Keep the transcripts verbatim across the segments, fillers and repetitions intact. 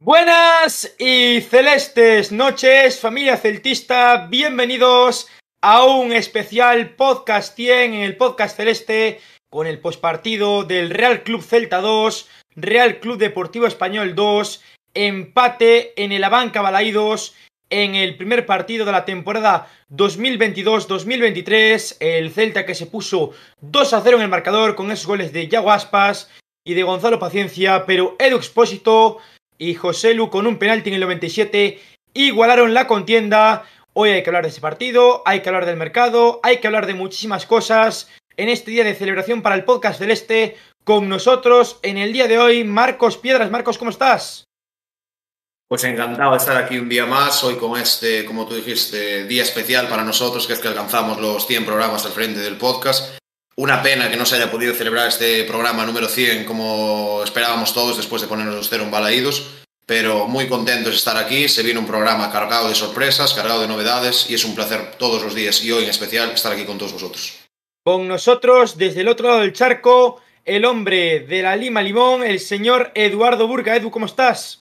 Buenas y celestes noches, familia celtista, bienvenidos a un especial podcast cien en el podcast celeste con el postpartido del Real Club Celta dos, Real Club Deportivo Español dos, empate en el Abanca Balaídos en el primer partido de la temporada dos mil veintidós dos mil veintitrés, el Celta que se puso dos a cero en el marcador con esos goles de Yago Aspas y de Gonzalo Paciencia, pero Edu Expósito y Joselu con un penalti en el noventa y siete igualaron la contienda. Hoy hay que hablar de ese partido, hay que hablar del mercado, hay que hablar de muchísimas cosas en este día de celebración para el podcast celeste. Con nosotros en el día de hoy, Marcos Piedras. Marcos, ¿cómo estás? Pues encantado de estar aquí un día más, hoy con este, como tú dijiste, día especial para nosotros, que es que alcanzamos los cien programas al frente del podcast. Una pena que no se haya podido celebrar este programa número cien como esperábamos todos después de ponernos los cero en Balaídos, pero muy contentos de estar aquí. Se viene un programa cargado de sorpresas, cargado de novedades y es un placer todos los días y hoy en especial estar aquí con todos vosotros. Con nosotros, desde el otro lado del charco, el hombre de la Lima Limón, el señor Eduardo Burga. Edu, ¿cómo estás?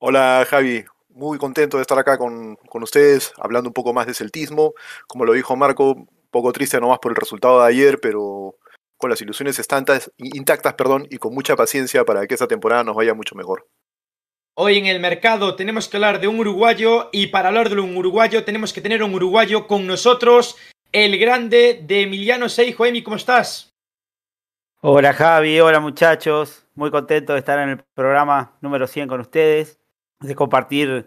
Hola, Javi. Muy contento de estar acá con, con ustedes, hablando un poco más de celtismo. Como lo dijo Marco, poco triste nomás por el resultado de ayer, pero con las ilusiones estantas, intactas perdón, y con mucha paciencia para que esta temporada nos vaya mucho mejor. Hoy en el mercado tenemos que hablar de un uruguayo y para hablar de un uruguayo tenemos que tener un uruguayo con nosotros, el grande de Emiliano Seijo. Emi, ¿cómo estás? Hola Javi, hola muchachos, muy contento de estar en el programa número cien con ustedes, de compartir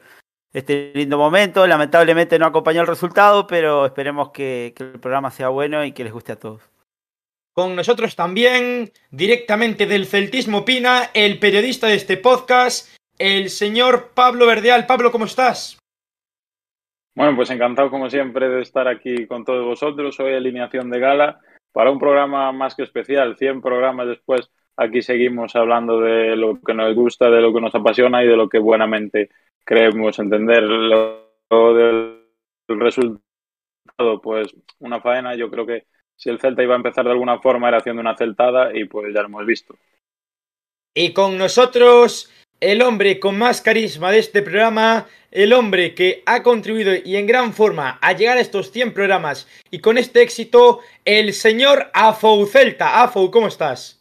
este lindo momento. Lamentablemente no acompañó el resultado, pero esperemos que, que el programa sea bueno y que les guste a todos. Con nosotros también, directamente del Celtismo Opina, el periodista de este podcast, el señor Pablo Verdeal. Pablo, ¿cómo estás? Bueno, pues encantado como siempre de estar aquí con todos vosotros. Hoy alineación de gala para un programa más que especial. cien programas después, aquí seguimos hablando de lo que nos gusta, de lo que nos apasiona y de lo que buenamente creemos entender. Lo del resultado, pues una faena. Yo creo que si el Celta iba a empezar de alguna forma era haciendo una celtada y pues ya lo hemos visto. Y con nosotros el hombre con más carisma de este programa, el hombre que ha contribuido y en gran forma a llegar a estos cien programas y con este éxito, el señor Afou Celta. Afou, ¿cómo estás?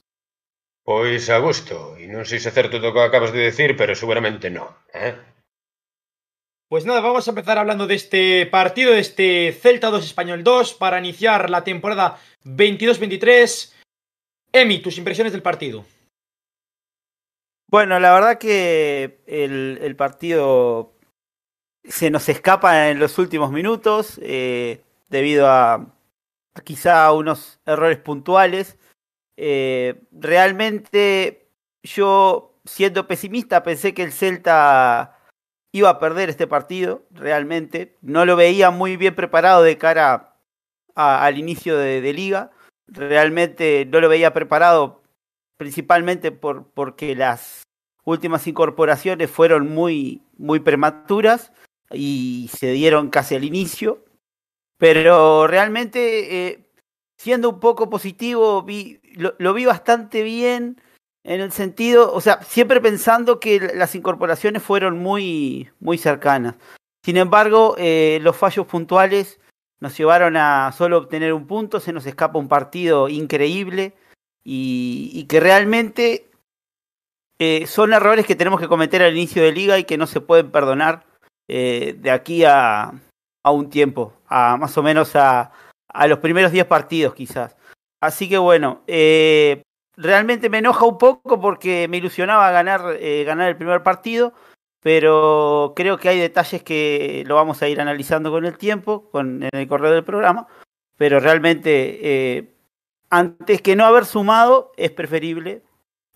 Pois a gusto, y non sei se é certo do que acabas de decir, pero seguramente non, ¿eh? Pues nada, vamos a empezar hablando de este partido, de este Celta dos Español dos, para iniciar la temporada veintidós veintitrés. Emi, tus impresiones del partido. Bueno, la verdad que el, el partido se nos escapa en los últimos minutos, eh, debido a quizá unos errores puntuales. Eh, realmente yo, siendo pesimista, pensé que el Celta iba a perder este partido. Realmente no lo veía muy bien preparado de cara a, a, al inicio de, de liga. Realmente no lo veía preparado principalmente por, porque las últimas incorporaciones fueron muy, muy prematuras y se dieron casi al inicio, pero realmente eh, siendo un poco positivo, vi, lo, lo vi bastante bien en el sentido, o sea, siempre pensando que las incorporaciones fueron muy, muy cercanas. Sin embargo, eh, los fallos puntuales nos llevaron a solo obtener un punto, se nos escapa un partido increíble y, y que realmente eh, son errores que tenemos que cometer al inicio de liga y que no se pueden perdonar eh, de aquí a, a un tiempo, a más o menos a... a los primeros diez partidos quizás. Así que bueno, eh, realmente me enoja un poco porque me ilusionaba ganar, eh, ganar el primer partido, pero creo que hay detalles que lo vamos a ir analizando con el tiempo, con, en el correo del programa, pero realmente eh, antes que no haber sumado es preferible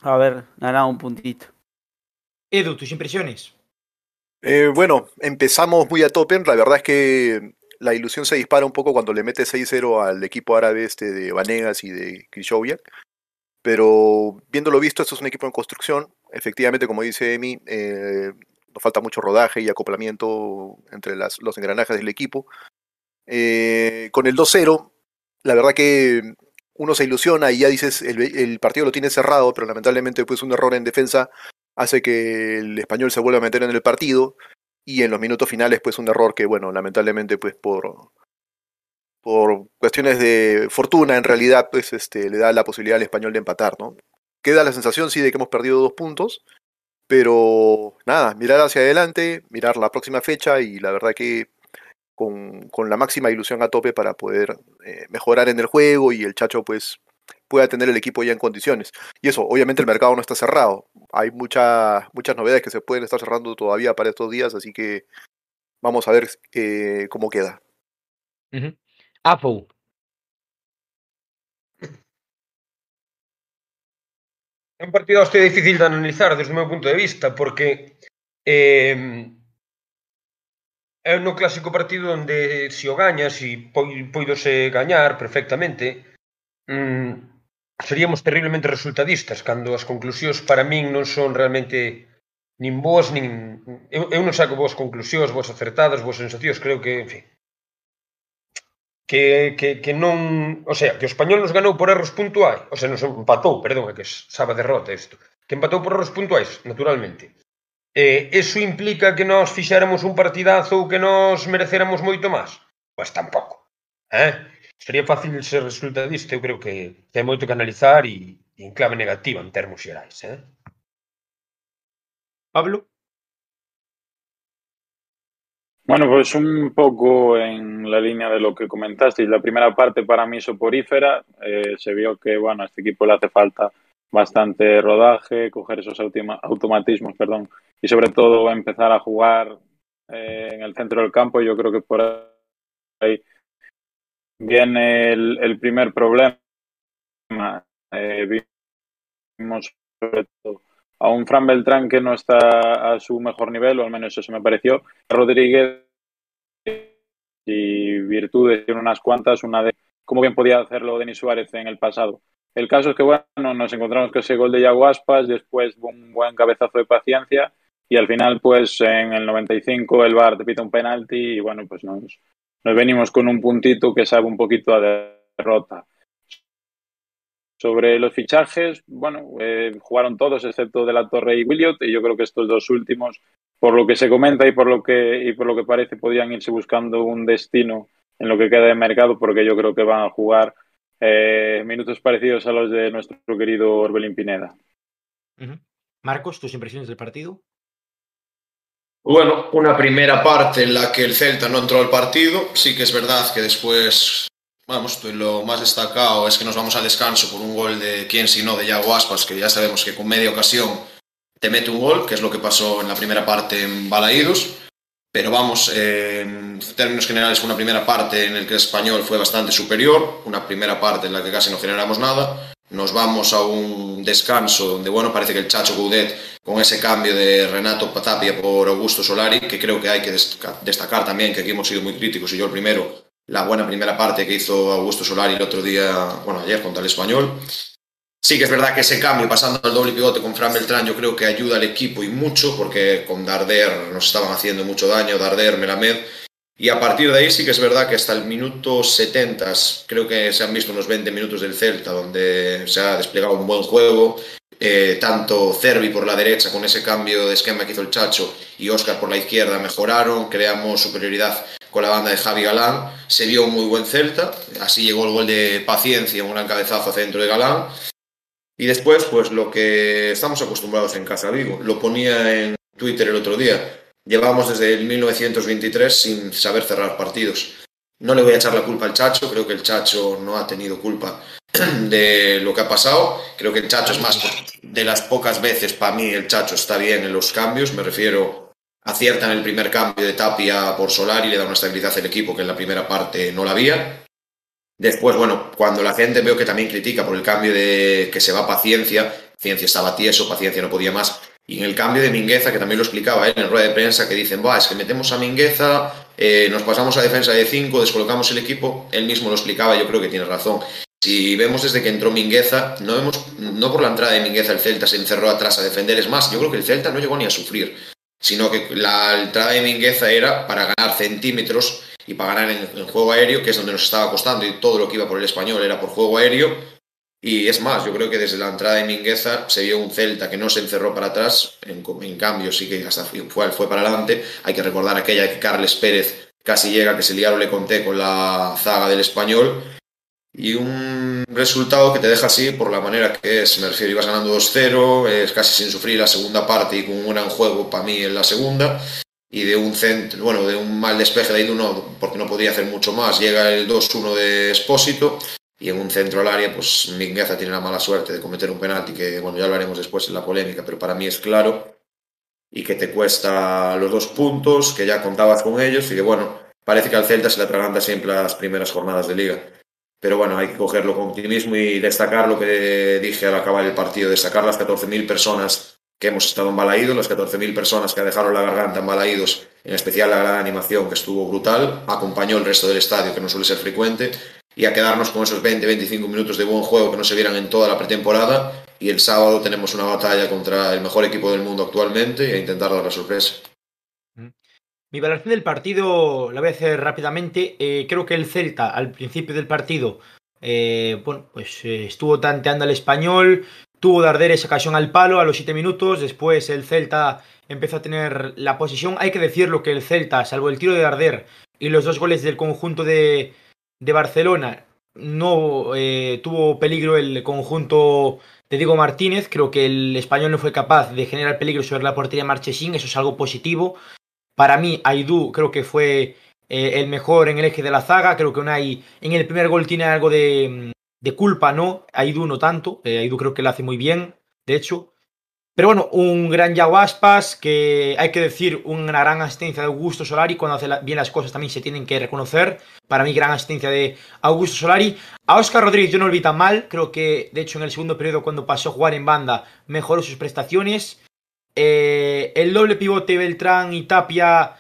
haber ganado un puntito. Edu, tus impresiones. Eh, bueno, empezamos muy a tope, la verdad es que la ilusión se dispara un poco cuando le mete seis cero al equipo árabe este de Vanegas y de Krychowiak. Pero viéndolo visto, esto es un equipo en construcción. Efectivamente, como dice Emi, eh, nos falta mucho rodaje y acoplamiento entre las, los engranajes del equipo. Eh, con el dos cero, la verdad que uno se ilusiona y ya dices, el, el partido lo tiene cerrado, pero lamentablemente después un error en defensa hace que el Español se vuelva a meter en el partido, y en los minutos finales pues un error que, bueno, lamentablemente pues por, por cuestiones de fortuna en realidad pues este, le da la posibilidad al Español de empatar, ¿no? Queda la sensación sí de que hemos perdido dos puntos, pero nada, mirar hacia adelante, mirar la próxima fecha y la verdad que con, con la máxima ilusión a tope para poder eh, mejorar en el juego y el Chacho pues pueda tener el equipo ya en condiciones. Y eso, obviamente el mercado no está cerrado. Hay mucha, muchas novedades que se pueden estar cerrando todavía para estos días, así que vamos a ver eh, cómo queda. Uh-huh. Afou. Un partido hostia difícil de analizar desde mi punto de vista, porque eh, é un clásico partido onde se o gañas, e poidose gañar perfectamente, mm, seríamos terriblemente resultadistas cando as conclusións para min non son realmente nin boas, nin eu, eu non saco boas conclusións, boas acertadas, boas sensacións, creo que, en fin, que que que non, o sea, que o Español nos ganou por erros puntuais, o sea, nos empatou, perdón, é que sabe derrota isto. Que empatou por erros puntuais, naturalmente. Eh, eso implica que nós fixáramos un partidazo ou que nós mereceramos moito máis? Pois tampouco. Eh? Sería fácil ser resultadista, eu creo que hai moito que analizar e, e en clave negativa en termos xerais, eh? Pablo. Bueno, pues un poco en la línea de lo que comentasteis. La primera parte para mí soporífera. Eh, se vio que, bueno, a este equipo le hace falta bastante rodaje, coger esos autima- automatismos, perdón, y sobre todo empezar a jugar eh, en el centro del campo. Yo creo que por ahí viene el, el primer problema. Eh, vimos sobre todo a un Fran Beltrán que no está a su mejor nivel, o al menos eso se me pareció. Rodríguez y virtudes tiene unas cuantas, una de cómo bien podía hacerlo Denis Suárez en el pasado. El caso es que, bueno, nos encontramos con ese gol de Yago Aspas, después un buen cabezazo de Paciencia, y al final, pues, en el noventa y cinco el V A R te pita un penalti y, bueno, pues nos, nos venimos con un puntito que sabe un poquito a derrota. Sobre los fichajes, bueno, eh, jugaron todos excepto de la Torre y Williot, y yo creo que estos dos últimos, por lo que se comenta y por lo que y por lo que parece, podían irse buscando un destino en lo que queda de mercado, porque yo creo que van a jugar eh, minutos parecidos a los de nuestro querido Orbelín Pineda. Uh-huh. Marcos, tus impresiones del partido. Bueno, una primera parte en la que el Celta no entró al partido. Sí que es verdad que después... Vamos, pues lo más destacado es que nos vamos al descanso por un gol de quién si no, de Yago Aspas, que ya sabemos que con media ocasión te mete un gol, que es lo que pasó en la primera parte en Balaídos. Pero vamos, eh, en términos generales, una primera parte en la que el Español fue bastante superior, una primera parte en la que casi no generamos nada. Nos vamos a un descanso donde, bueno, parece que el Chacho Goudet, con ese cambio de Renato Tapia por Augusto Solari, que creo que hay que destacar también, que aquí hemos sido muy críticos, y yo el primero, la buena primera parte que hizo Augusto Solari el otro día, bueno, ayer contra el Español. Sí que es verdad que ese cambio, pasando al doble pivote con Fran Beltrán, yo creo que ayuda al equipo y mucho, porque con Darder nos estaban haciendo mucho daño, Darder, Melamed, y a partir de ahí sí que es verdad que hasta el minuto setenta, creo que se han visto unos veinte minutos del Celta, donde se ha desplegado un buen juego, eh, tanto Cervi por la derecha con ese cambio de esquema que hizo el Chacho y Oscar por la izquierda mejoraron, creamos superioridad con la banda de Javi Galán, se vio un muy buen Celta, así llegó el gol de Paciencia, un gran cabezazo a centro de Galán, y después, pues lo que estamos acostumbrados en casa, digo, lo ponía en Twitter el otro día, llevamos desde el mil novecientos veintitrés sin saber cerrar partidos. No le voy a echar la culpa al Chacho, creo que el Chacho no ha tenido culpa de lo que ha pasado, creo que el Chacho es más, de las pocas veces para mí el Chacho está bien en los cambios, me refiero... Acierta en el primer cambio de Tapia por Solari, le da una estabilidad al equipo que en la primera parte no la había. Después, bueno, cuando la gente veo que también critica por el cambio de que se va Paciencia, Paciencia estaba tieso, Paciencia no podía más. Y en el cambio de Mingueza, que también lo explicaba él en rueda de prensa, que dicen, va, es que metemos a Mingueza, eh, nos pasamos a defensa de cinco, descolocamos el equipo, él mismo lo explicaba, yo creo que tiene razón. Si vemos desde que entró Mingueza, no vemos, no por la entrada de Mingueza el Celta se encerró atrás a defender, es más, yo creo que el Celta no llegó ni a sufrir, sino que la entrada de Mingueza era para ganar centímetros y para ganar en, en juego aéreo, que es donde nos estaba costando, y todo lo que iba por el Español era por juego aéreo, Y es más, yo creo que desde la entrada de Mingueza se vio un Celta que no se encerró para atrás, en, en cambio sí que hasta fue, fue para adelante. Hay que recordar aquella que Carles Pérez casi llega, que se liaron, le conté, con la zaga del Español. Y un resultado que te deja así por la manera que es, me refiero, ibas ganando dos cero, es casi sin sufrir la segunda parte y con un gran juego para mí en la segunda. Y de un centro, bueno, de un mal despeje de Aidoo, no, porque no podría hacer mucho más, llega el dos uno de Expósito. Y en un centro al área, pues Mingueza tiene la mala suerte de cometer un penalti que, bueno, ya hablaremos después en la polémica, pero para mí es claro y que te cuesta los dos puntos, que ya contabas con ellos y que, bueno, parece que al Celta se le atraganta siempre las primeras jornadas de Liga. Pero bueno, hay que cogerlo con optimismo y destacar lo que dije al acabar el partido, destacar las catorce mil personas que hemos estado en Balaídos, las catorce mil personas que dejaron la garganta en Balaídos, en especial la gran animación que estuvo brutal, acompañó el resto del estadio, que no suele ser frecuente, y a quedarnos con esos veinte a veinticinco minutos de buen juego que no se vieran en toda la pretemporada. Y el sábado tenemos una batalla contra el mejor equipo del mundo actualmente e intentar dar la sorpresa. Mi valoración del partido la voy a hacer rápidamente. Eh, creo que el Celta al principio del partido eh, bueno, pues, eh, estuvo tanteando al Español, tuvo Darder esa ocasión al palo a los siete minutos, después el Celta empezó a tener la posesión. Hay que decirlo que el Celta, salvo el tiro de Darder y los dos goles del conjunto de... de Barcelona, no eh, tuvo peligro el conjunto de Diego Martínez. Creo que el Español no fue capaz de generar peligro sobre la portería de Marchesín, eso es algo positivo. Para mí, Aidoo creo que fue eh, el mejor en el eje de la zaga. Creo que Unai en el primer gol tiene algo de, de culpa, ¿no? Aidoo no tanto, eh, Aidoo creo que lo hace muy bien, de hecho. Pero bueno, un gran Yago Aspas, que hay que decir, una gran asistencia de Augusto Solari. Cuando hace bien las cosas también se tienen que reconocer. Para mí, gran asistencia de Augusto Solari. A Oscar Rodríguez yo no lo vi tan mal. Creo que, de hecho, en el segundo periodo, cuando pasó a jugar en banda, mejoró sus prestaciones. Eh, el doble pivote Beltrán y Tapia,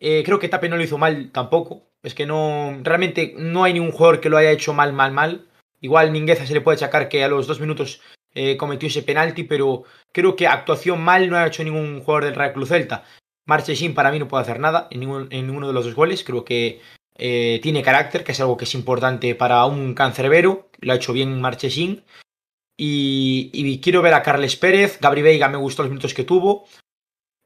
eh, creo que Tapia no lo hizo mal tampoco. Es que no, realmente no hay ningún jugador que lo haya hecho mal, mal, mal. Igual Mingueza se le puede achacar que a los dos minutos... Eh, cometió ese penalti, pero creo que actuación mal no ha hecho ningún jugador del Real Club Celta. Marchesín para mí no puede hacer nada en, ningún, en ninguno de los dos goles. Creo que eh, tiene carácter, que es algo que es importante para un cancerbero. Lo ha hecho bien Marchesín. Y, y quiero ver a Carles Pérez. Gabri Veiga me gustó los minutos que tuvo.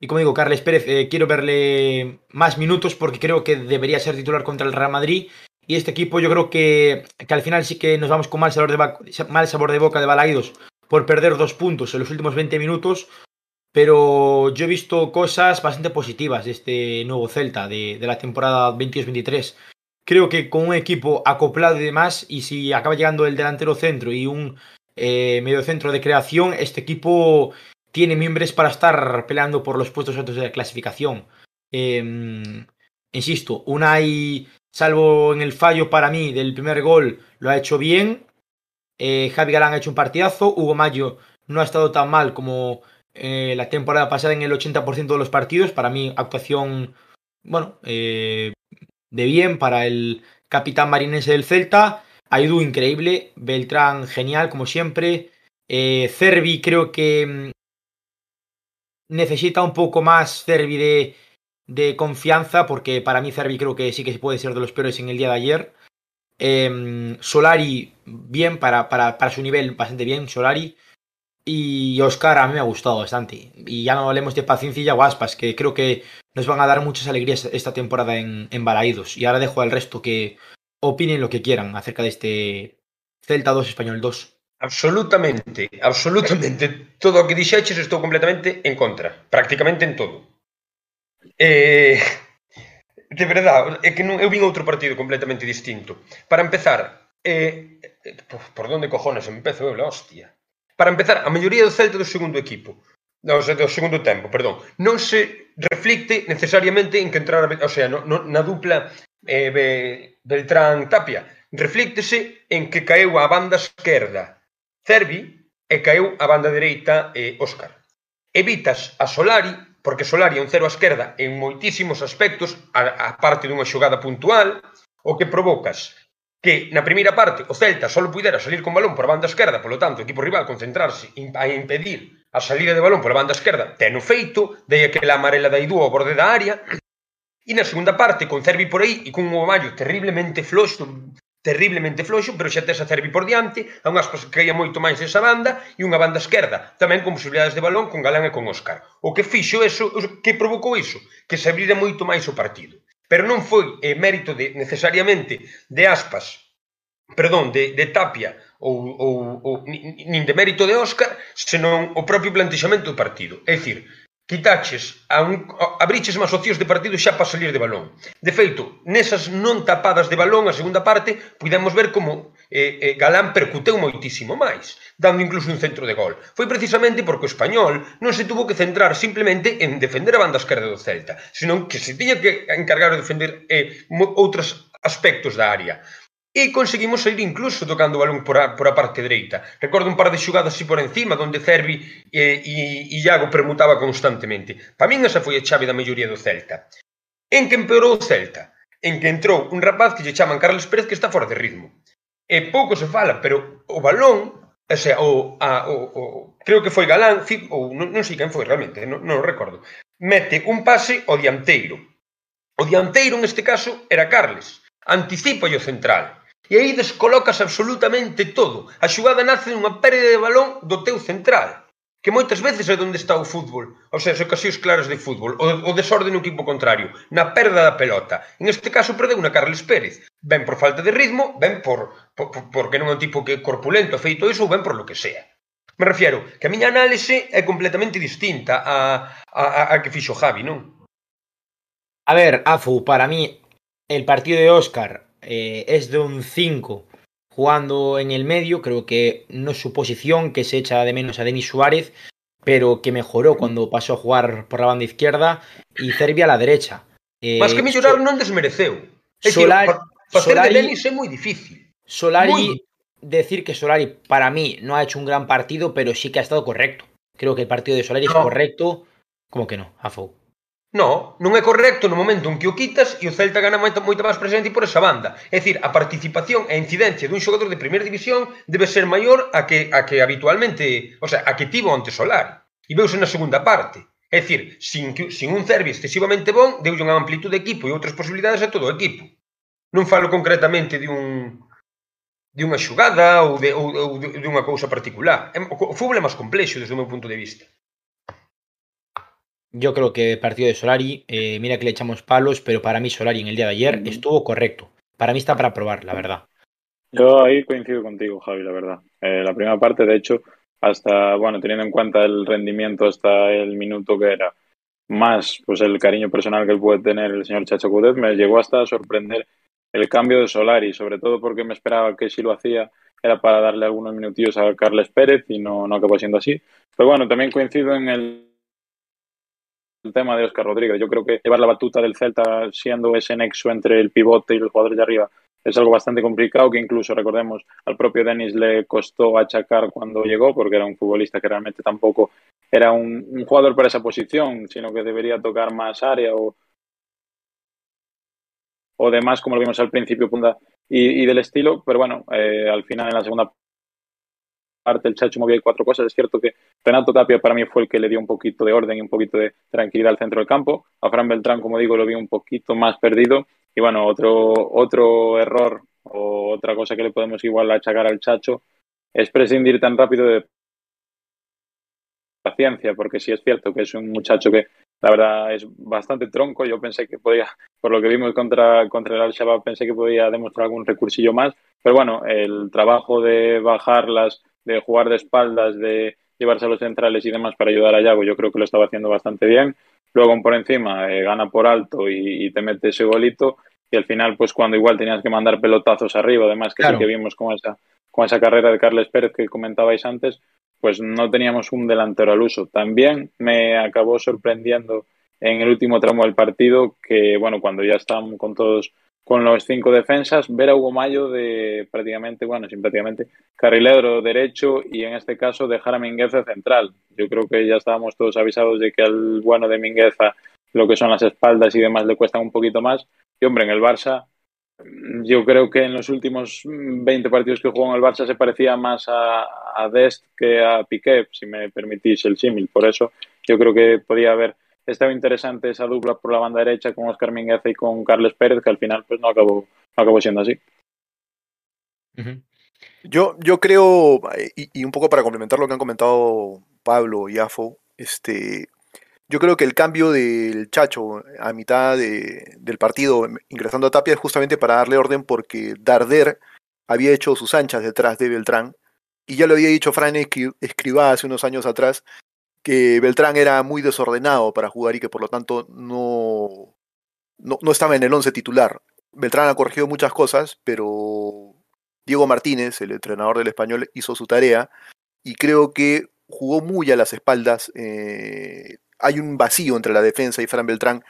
Y como digo, Carles Pérez, eh, quiero verle más minutos porque creo que debería ser titular contra el Real Madrid. Y este equipo yo creo que, que al final sí que nos vamos con mal sabor de, mal sabor de boca de Balaídos por perder dos puntos en los últimos veinte minutos, pero yo he visto cosas bastante positivas de este nuevo Celta de, de la temporada veintidós veintitrés. Creo que con un equipo acoplado y demás, y si acaba llegando el delantero centro y un eh, medio centro de creación, este equipo tiene miembros para estar peleando por los puestos altos de la clasificación. Eh, insisto, Unai, salvo en el fallo para mí del primer gol, lo ha hecho bien. Eh, Javi Galán ha hecho un partidazo. Hugo Mayo no ha estado tan mal como eh, la temporada pasada en el ochenta por ciento de los partidos. Para mí, actuación bueno eh, de bien para el capitán marinense del Celta. Aidoo, increíble. Beltrán, genial, como siempre. Eh, Cervi, creo que necesita un poco más Cervi de, de confianza, porque para mí Cervi creo que sí que puede ser de los peores en el día de ayer. Eh, Solari, bien, para, para, para su nivel, bastante bien, Solari. Y Oscar, a mí me ha gustado bastante. Y ya no hablemos de Paciencia y Yago Aspas, que creo que nos van a dar muchas alegrías esta temporada en, en Balaídos. Y ahora dejo al resto que opinen lo que quieran acerca de este Celta dos, Español dos. Absolutamente, absolutamente. Todo lo que dixeches estou completamente en contra. Prácticamente en todo. Eh... De verdade, é que non, eu vin outro partido completamente distinto. Para empezar, eh, por donde cojones empezo eu, la hostia. Para empezar, a maioría do Celta do segundo equipo, do, do segundo tempo, perdón, non se reflicte necesariamente en que entrar, o sea, no, no, na dupla eh, Beltrán-Tapia. Reflíctese en que caeu a banda esquerda Cervi e caeu a banda dereita eh, Óscar. Evitas a Solari, porque Solari é un cero á esquerda en moitísimos aspectos, a, a parte dunha xogada puntual, o que provocas que na primeira parte o Celta só pudera salir con balón por banda esquerda, polo tanto, o equipo rival concentrarse a impedir a salida de balón por banda esquerda, teno feito, de aquela amarela da Aidoo ao borde da área, e na segunda parte, con Cervi por aí e con un Hugo Mayo terriblemente floxo, terriblemente floxo, pero xa tes a Cervi por diante, a unhas cosas que caía moito máis esa banda e unha banda esquerda, tamén con posibilidades de balón con Galán e con Óscar. O que fixo eso, o que provocou iso, que se abrira moito máis o partido. Pero non foi eh, mérito de, necesariamente de Aspas, perdón, de, de Tapia ou, ou, ou nin de mérito de Óscar, senón o propio plantexamento do partido. É dicir, quitaches, a un, a, abriches máis ocios de partido xa para salir de balón. De feito, nesas non tapadas de balón, a segunda parte, podemos ver como eh, eh, Galán percuteu moitísimo máis, dando incluso un centro de gol. Foi precisamente porque o Español non se tuvo que centrar simplemente en defender a banda esquerda do Celta, senón que se tiña que encargar de defender eh, outros aspectos da área. E conseguimos sair incluso tocando o balón por a, por a parte dereita. Recordo un par de xogadas así por encima, donde Cervi eh, e, e Iago permutaba constantemente. Para min esa foi a chave da maioría do Celta. En que empeorou o Celta? En que entrou un rapaz que lle chaman Carles Pérez, que está fora de ritmo. E pouco se fala, pero o balón, o sea, o, a, o, o, creo que foi Galán, ou non, non sei quen foi realmente, non, non o recordo, mete un pase ao dianteiro. O dianteiro, neste caso, era Carles. Anticipa o central. E aí descolocas absolutamente todo. A xugada nace dunha pérdida de balón do teu central, que moitas veces é onde está o fútbol, ou seja, as ocasións claras de fútbol, o desorde no equipo contrario, na perda da pelota. En este caso perdeu unha Carles Pérez, ben por falta de ritmo, ben por, por, por porque non é un tipo que corpulento, feito iso, ou ben por lo que sea. Me refiero que a miña análise é completamente distinta a, a, a, a que fixo Javi, non? A ver, Afou, para mí, el partido de Óscar Eh, es de un cinco jugando en el medio. Creo que no es su posición, que se echa de menos a Denis Suárez, pero que mejoró cuando pasó a jugar por la banda izquierda, y Cervi a la derecha. Eh, Más que mejorar, so, no desmereceu. Es Solari, decir, para pa ser de Denis es muy difícil. Solari, muy... decir que Solari para mí no ha hecho un gran partido, pero sí que ha estado correcto. Creo que el partido de Solari no. es correcto. ¿Cómo que no, Afou? No, non é correcto no momento en que o quitas e o Celta gana moita, moita máis presencia por esa banda. É dicir, a participación e a incidencia dun xogador de primeira división debe ser maior a que, a que habitualmente, o sea, a que tivo ante Solari. E veuse na segunda parte. É dicir, sin, sin un Cervi excesivamente bon, deu unha amplitud de equipo e outras posibilidades a todo o equipo. Non falo concretamente de un de unha xogada ou de, ou, ou de, de unha cousa particular. O fútbol é máis complexo desde o meu punto de vista. Yo creo que el partido de Solari, eh, mira que le echamos palos, pero para mí Solari en el día de ayer estuvo correcto. Para mí está para probar, la verdad. Yo ahí coincido contigo, Javi, la verdad. Eh, la primera parte, de hecho, hasta, bueno, teniendo en cuenta el rendimiento hasta el minuto que era, más pues el cariño personal que puede tener el señor Chacho Coudet, me llegó hasta a sorprender el cambio de Solari, sobre todo porque me esperaba que si lo hacía era para darle algunos minutillos a Carles Pérez y no, no acabó siendo así. Pero bueno, también coincido en el el tema de Oscar Rodríguez. Yo creo que llevar la batuta del Celta siendo ese nexo entre el pivote y los jugadores de arriba es algo bastante complicado, que incluso, recordemos, al propio Denis le costó achacar cuando llegó, porque era un futbolista que realmente tampoco era un, un jugador para esa posición, sino que debería tocar más área o, o demás, como lo vimos al principio, punta y, y del estilo. Pero bueno, eh, al final, en la segunda parte, el Chacho movía cuatro cosas. Es cierto que Renato Tapia para mí fue el que le dio un poquito de orden y un poquito de tranquilidad al centro del campo. A Fran Beltrán, como digo, lo vi un poquito más perdido. Y bueno, otro, otro error o otra cosa que le podemos igual achacar al Chacho es prescindir tan rápido de paciencia, porque sí es cierto que es un muchacho que la verdad es bastante tronco. Yo pensé que podía, por lo que vimos contra, contra el Al-Shabaab, pensé que podía demostrar algún recursillo más. Pero bueno, el trabajo de bajarlas, de jugar de espaldas, de llevarse a los centrales y demás para ayudar a Yago, yo creo que lo estaba haciendo bastante bien. Luego por encima eh, gana por alto y, y te mete ese golito, y al final pues cuando igual tenías que mandar pelotazos arriba, además que claro, sí que vimos con esa, con esa carrera de Carles Pérez que comentabais antes, pues no teníamos un delantero al uso. También me acabó sorprendiendo en el último tramo del partido que, bueno, cuando ya están con todos, con los cinco defensas, ver a Hugo Mayo de prácticamente, bueno, sin prácticamente, carrilero derecho, y en este caso dejar a Mingueza central. Yo creo que ya estábamos todos avisados de que al bueno de Mingueza lo que son las espaldas y demás le cuestan un poquito más. Y hombre, en el Barça, yo creo que en los últimos veinte partidos que jugó en el Barça se parecía más a, a Dest que a Piqué, si me permitís el símil. Por eso yo creo que podía haber estaba interesante esa dupla por la banda derecha con Óscar Mingueza y con Carles Pérez, que al final pues no acabó, no acabó siendo así. Ujú. Yo, yo creo, eh, y, y un poco para complementar lo que han comentado Pablo y Afo, este, yo creo que el cambio del Chacho a mitad de- del partido, em, ingresando a Tapia, es justamente para darle orden porque Darder había hecho sus anchas detrás de Beltrán. Y ya lo había dicho Fran Escri- Escribá hace unos años atrás, que Beltrán era muy desordenado para jugar y que por lo tanto no, no, no estaba en el once titular. Beltrán ha corregido muchas cosas, pero Diego Martínez, el entrenador del Español, hizo su tarea y creo que jugó muy a las espaldas. Eh, hay un vacío entre la defensa y Fran Beltrán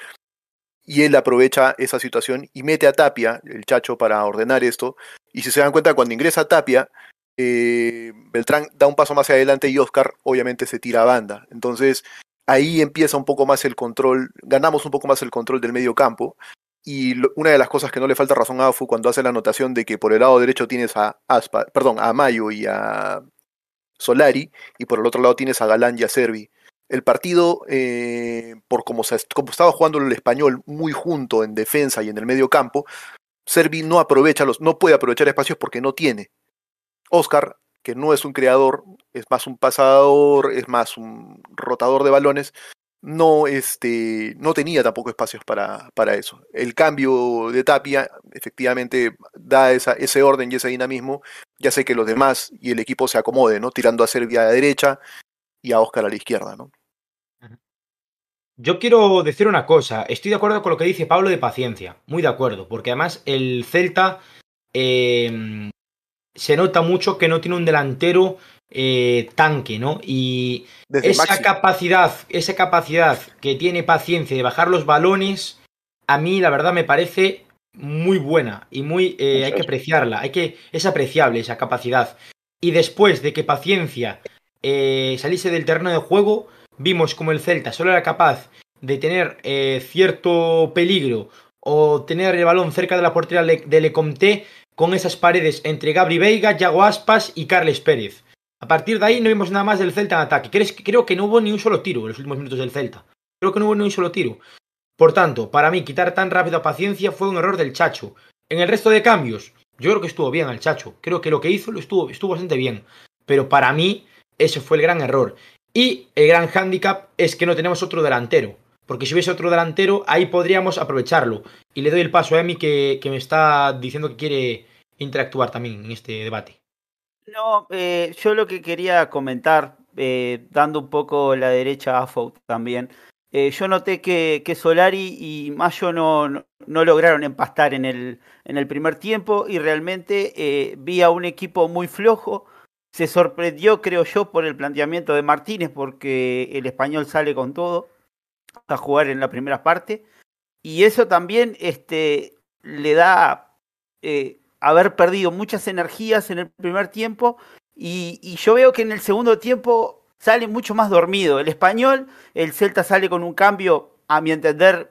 y él aprovecha esa situación y mete a Tapia, el Chacho, para ordenar esto. Y si se dan cuenta, cuando ingresa Tapia, eh, Beltrán da un paso más adelante y Oscar obviamente se tira a banda. Entonces ahí empieza un poco más el control, ganamos un poco más el control del medio campo. Y lo- una de las cosas que no le falta razón a Afu cuando hace la anotación de que por el lado derecho tienes a Aspa, perdón, a Mayo y a Solari, y por el otro lado tienes a Galán y a Cervi. El partido, eh, por como, se, como estaba jugando el Español muy junto en defensa y en el medio campo, Cervi no aprovecha los, no puede aprovechar espacios porque no tiene. Oscar, que no es un creador, es más un pasador, es más un rotador de balones, no, este, no tenía tampoco espacios para, para eso. El cambio de Tapia efectivamente da esa, ese orden y ese dinamismo, ya sé que los demás y el equipo se acomode, ¿no? Tirando a Serbia a la derecha y a Oscar a la izquierda, ¿no? Ujú. Yo quiero decir una cosa, estoy de acuerdo con lo que dice Pablo de Paciencia, muy de acuerdo, porque además el Celta eh, se nota mucho que no tiene un delantero eh, tanque, ¿no? Y Desde esa Maxi. capacidad, esa capacidad que tiene Paciencia de bajar los balones, a mí la verdad me parece muy buena y muy eh, hay que apreciarla, hay que es apreciable esa capacidad. Y después de que Paciencia eh, saliese del terreno de juego, vimos como el Celta solo era capaz de tener eh, cierto peligro o tener el balón cerca de la portería le- de Lecomte con esas paredes entre Gabri Veiga, Yago Aspas y Carles Pérez. A partir de ahí no vimos nada más del Celta en ataque. Creo, creo que no hubo ni un solo tiro en los últimos minutos del Celta. Creo que no hubo ni un solo tiro. Por tanto, para mí, quitar tan rápido a Paciencia fue un error del Chacho. En el resto de cambios, yo creo que estuvo bien al Chacho. Creo que lo que hizo lo estuvo, estuvo bastante bien. Pero para mí, ese fue el gran error. Y el gran hándicap es que no tenemos otro delantero. Porque si hubiese otro delantero, ahí podríamos aprovecharlo. Y le doy el paso a Emi que, que me está diciendo que quiere interactuar también en este debate. No, eh, yo lo que quería comentar, eh, dando un poco la derecha a Afou también, eh, yo noté que, que Solari y Mayo no, no, no lograron empastar en el, en el primer tiempo y realmente eh, vi a un equipo muy flojo. Se sorprendió, creo yo, por el planteamiento de Martínez, porque el Español sale con todo a jugar en la primera parte. Y eso también este, le da eh, haber perdido muchas energías en el primer tiempo. Y, y yo veo que en el segundo tiempo sale mucho más dormido. El Español, el Celta sale con un cambio, a mi entender,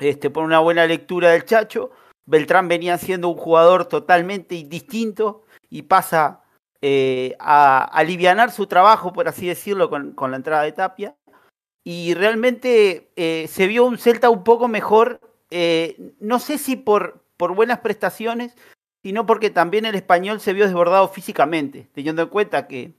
este, por una buena lectura del Chacho. Beltrán venía siendo un jugador totalmente distinto y pasa eh, a alivianar su trabajo, por así decirlo, con, con la entrada de Tapia. Y realmente eh, se vio un Celta un poco mejor, eh, no sé si por, por buenas prestaciones, sino porque también el Español se vio desbordado físicamente, teniendo en cuenta que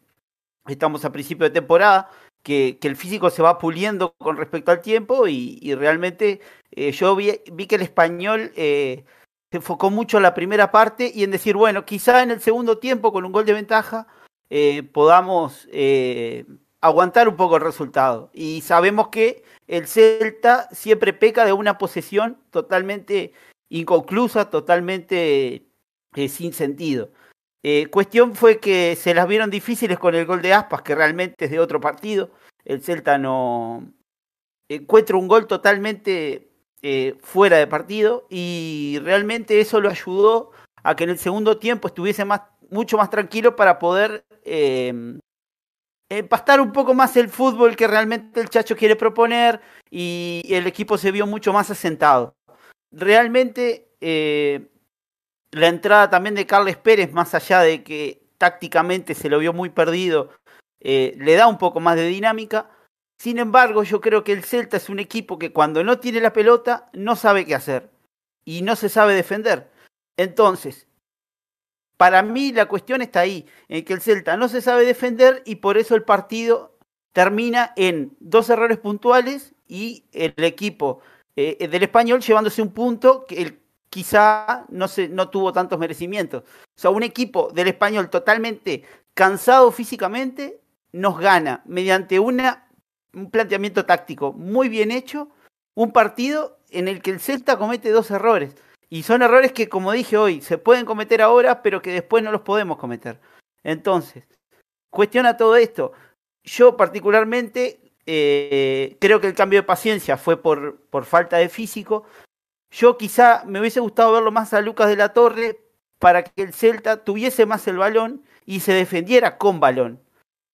estamos a principio de temporada, que, que el físico se va puliendo con respecto al tiempo y, y realmente eh, yo vi, vi que el Español eh, se enfocó mucho en la primera parte y en decir, bueno, quizá en el segundo tiempo con un gol de ventaja eh, podamos eh, aguantar un poco el resultado. Y sabemos que el Celta siempre peca de una posesión totalmente inconclusa, totalmente eh, sin sentido. Eh, cuestión fue que se las vieron difíciles con el gol de Aspas, que realmente es de otro partido. El Celta no encuentra un gol totalmente eh, fuera de partido y realmente eso lo ayudó a que en el segundo tiempo estuviese más, mucho más tranquilo para poder eh, empastar un poco más el fútbol que realmente el Chacho quiere proponer y el equipo se vio mucho más asentado. Realmente eh, la entrada también de Carles Pérez, más allá de que tácticamente se lo vio muy perdido, eh, le da un poco más de dinámica. Sin embargo, yo creo que el Celta es un equipo que cuando no tiene la pelota no sabe qué hacer y no se sabe defender. Entonces, Para mí la cuestión está ahí, en que el Celta no se sabe defender y por eso el partido termina en dos errores puntuales y el equipo eh, del Español llevándose un punto que el, quizá no, se, no tuvo tantos merecimientos. O sea, un equipo del Español totalmente cansado físicamente nos gana mediante una, un planteamiento táctico muy bien hecho, un partido en el que el Celta comete dos errores. Y son errores que, como dije hoy, se pueden cometer ahora, pero que después no los podemos cometer. Entonces, cuestiona todo esto. Yo particularmente eh, creo que el cambio de Paciencia fue por, por falta de físico. Yo quizá me hubiese gustado verlo más a Lucas de la Torre para que el Celta tuviese más el balón y se defendiera con balón.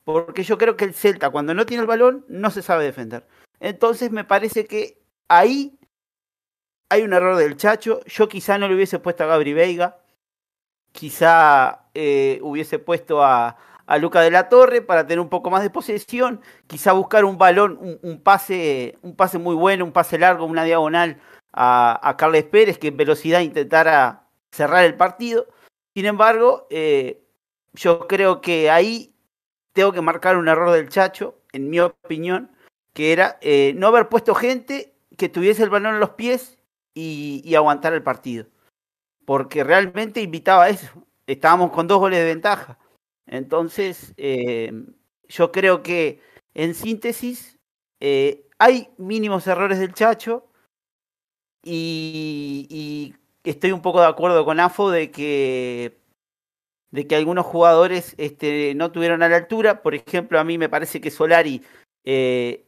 Porque yo creo que el Celta, cuando no tiene el balón, no se sabe defender. Entonces me parece que ahí hay un error del Chacho. Yo quizá no le hubiese puesto a Gabri Veiga. Quizá eh, hubiese puesto a, a Luca de la Torre para tener un poco más de posesión. Quizá buscar un balón, un, un pase un pase muy bueno, un pase largo, una diagonal a, a Carles Pérez, que en velocidad intentara cerrar el partido. Sin embargo, eh, yo creo que ahí tengo que marcar un error del Chacho, en mi opinión, que era eh, no haber puesto gente que tuviese el balón en los pies Y, y aguantar el partido, porque realmente invitaba a eso. Estábamos con dos goles de ventaja. Entonces eh, yo creo que en síntesis eh, hay mínimos errores del Chacho y, y estoy un poco de acuerdo con Afo de que de que algunos jugadores este, no tuvieron a la altura. Por ejemplo, a mí me parece que Solari eh,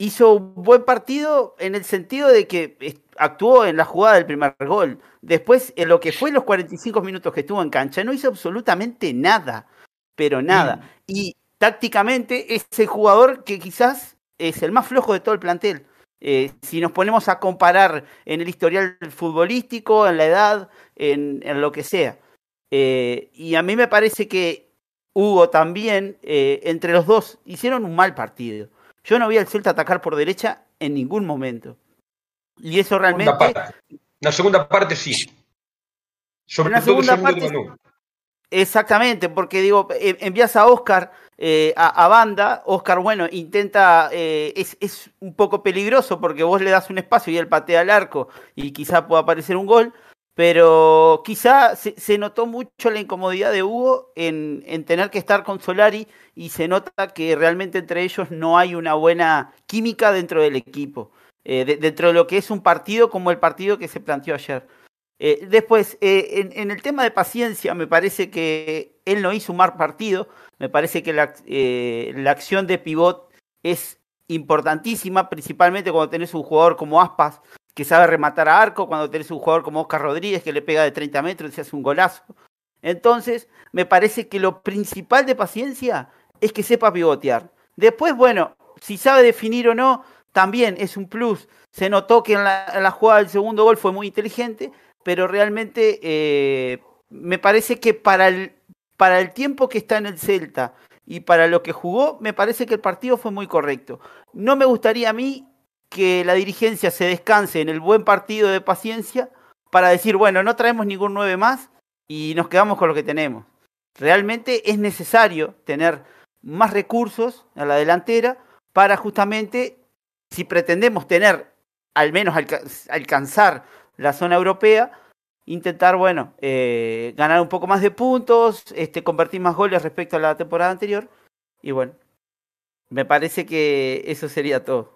hizo un buen partido en el sentido de que actuó en la jugada del primer gol. Después, en lo que fue los cuarenta y cinco minutos que estuvo en cancha, no hizo absolutamente nada, pero nada. Y tácticamente es el jugador que quizás es el más flojo de todo el plantel. Eh, si nos ponemos a comparar en el historial futbolístico, en la edad, en, en lo que sea. Eh, y a mí me parece que Hugo también, eh, entre los dos, hicieron un mal partido. Yo no vi al Celta atacar por derecha en ningún momento. Y eso realmente... La segunda parte, la segunda parte sí. Sobre la todo segunda parte, no. Exactamente, porque digo, envías a Oscar eh, a, a banda. Oscar, bueno, intenta... Eh, es, es un poco peligroso porque vos le das un espacio y él patea al arco y quizá pueda aparecer un gol. Pero quizá se, se notó mucho la incomodidad de Hugo en, en tener que estar con Solari y se nota que realmente entre ellos no hay una buena química dentro del equipo, eh, de, dentro de lo que es un partido como el partido que se planteó ayer. Eh, después, eh, en, en el tema de Paciencia, me parece que él no hizo un mal partido, me parece que la, eh, la acción de pivot es importantísima, principalmente cuando tenés un jugador como Aspas, que sabe rematar a arco, cuando tenés un jugador como Oscar Rodríguez que le pega de treinta metros y se hace un golazo. Entonces, me parece que lo principal de Paciencia es que sepa pivotear. Después, bueno, si sabe definir o no, también es un plus. Se notó que en la, en la jugada del segundo gol fue muy inteligente, pero realmente eh, me parece que para el, para el tiempo que está en el Celta y para lo que jugó, me parece que el partido fue muy correcto. No me gustaría a mí que la dirigencia se descanse en el buen partido de Paciencia para decir, bueno, no traemos ningún nueve más y nos quedamos con lo que tenemos. Realmente es necesario tener más recursos a la delantera para justamente, si pretendemos tener, al menos alcanzar la zona europea, intentar, bueno, eh, ganar un poco más de puntos, este, convertir más goles respecto a la temporada anterior. Y bueno, me parece que eso sería todo.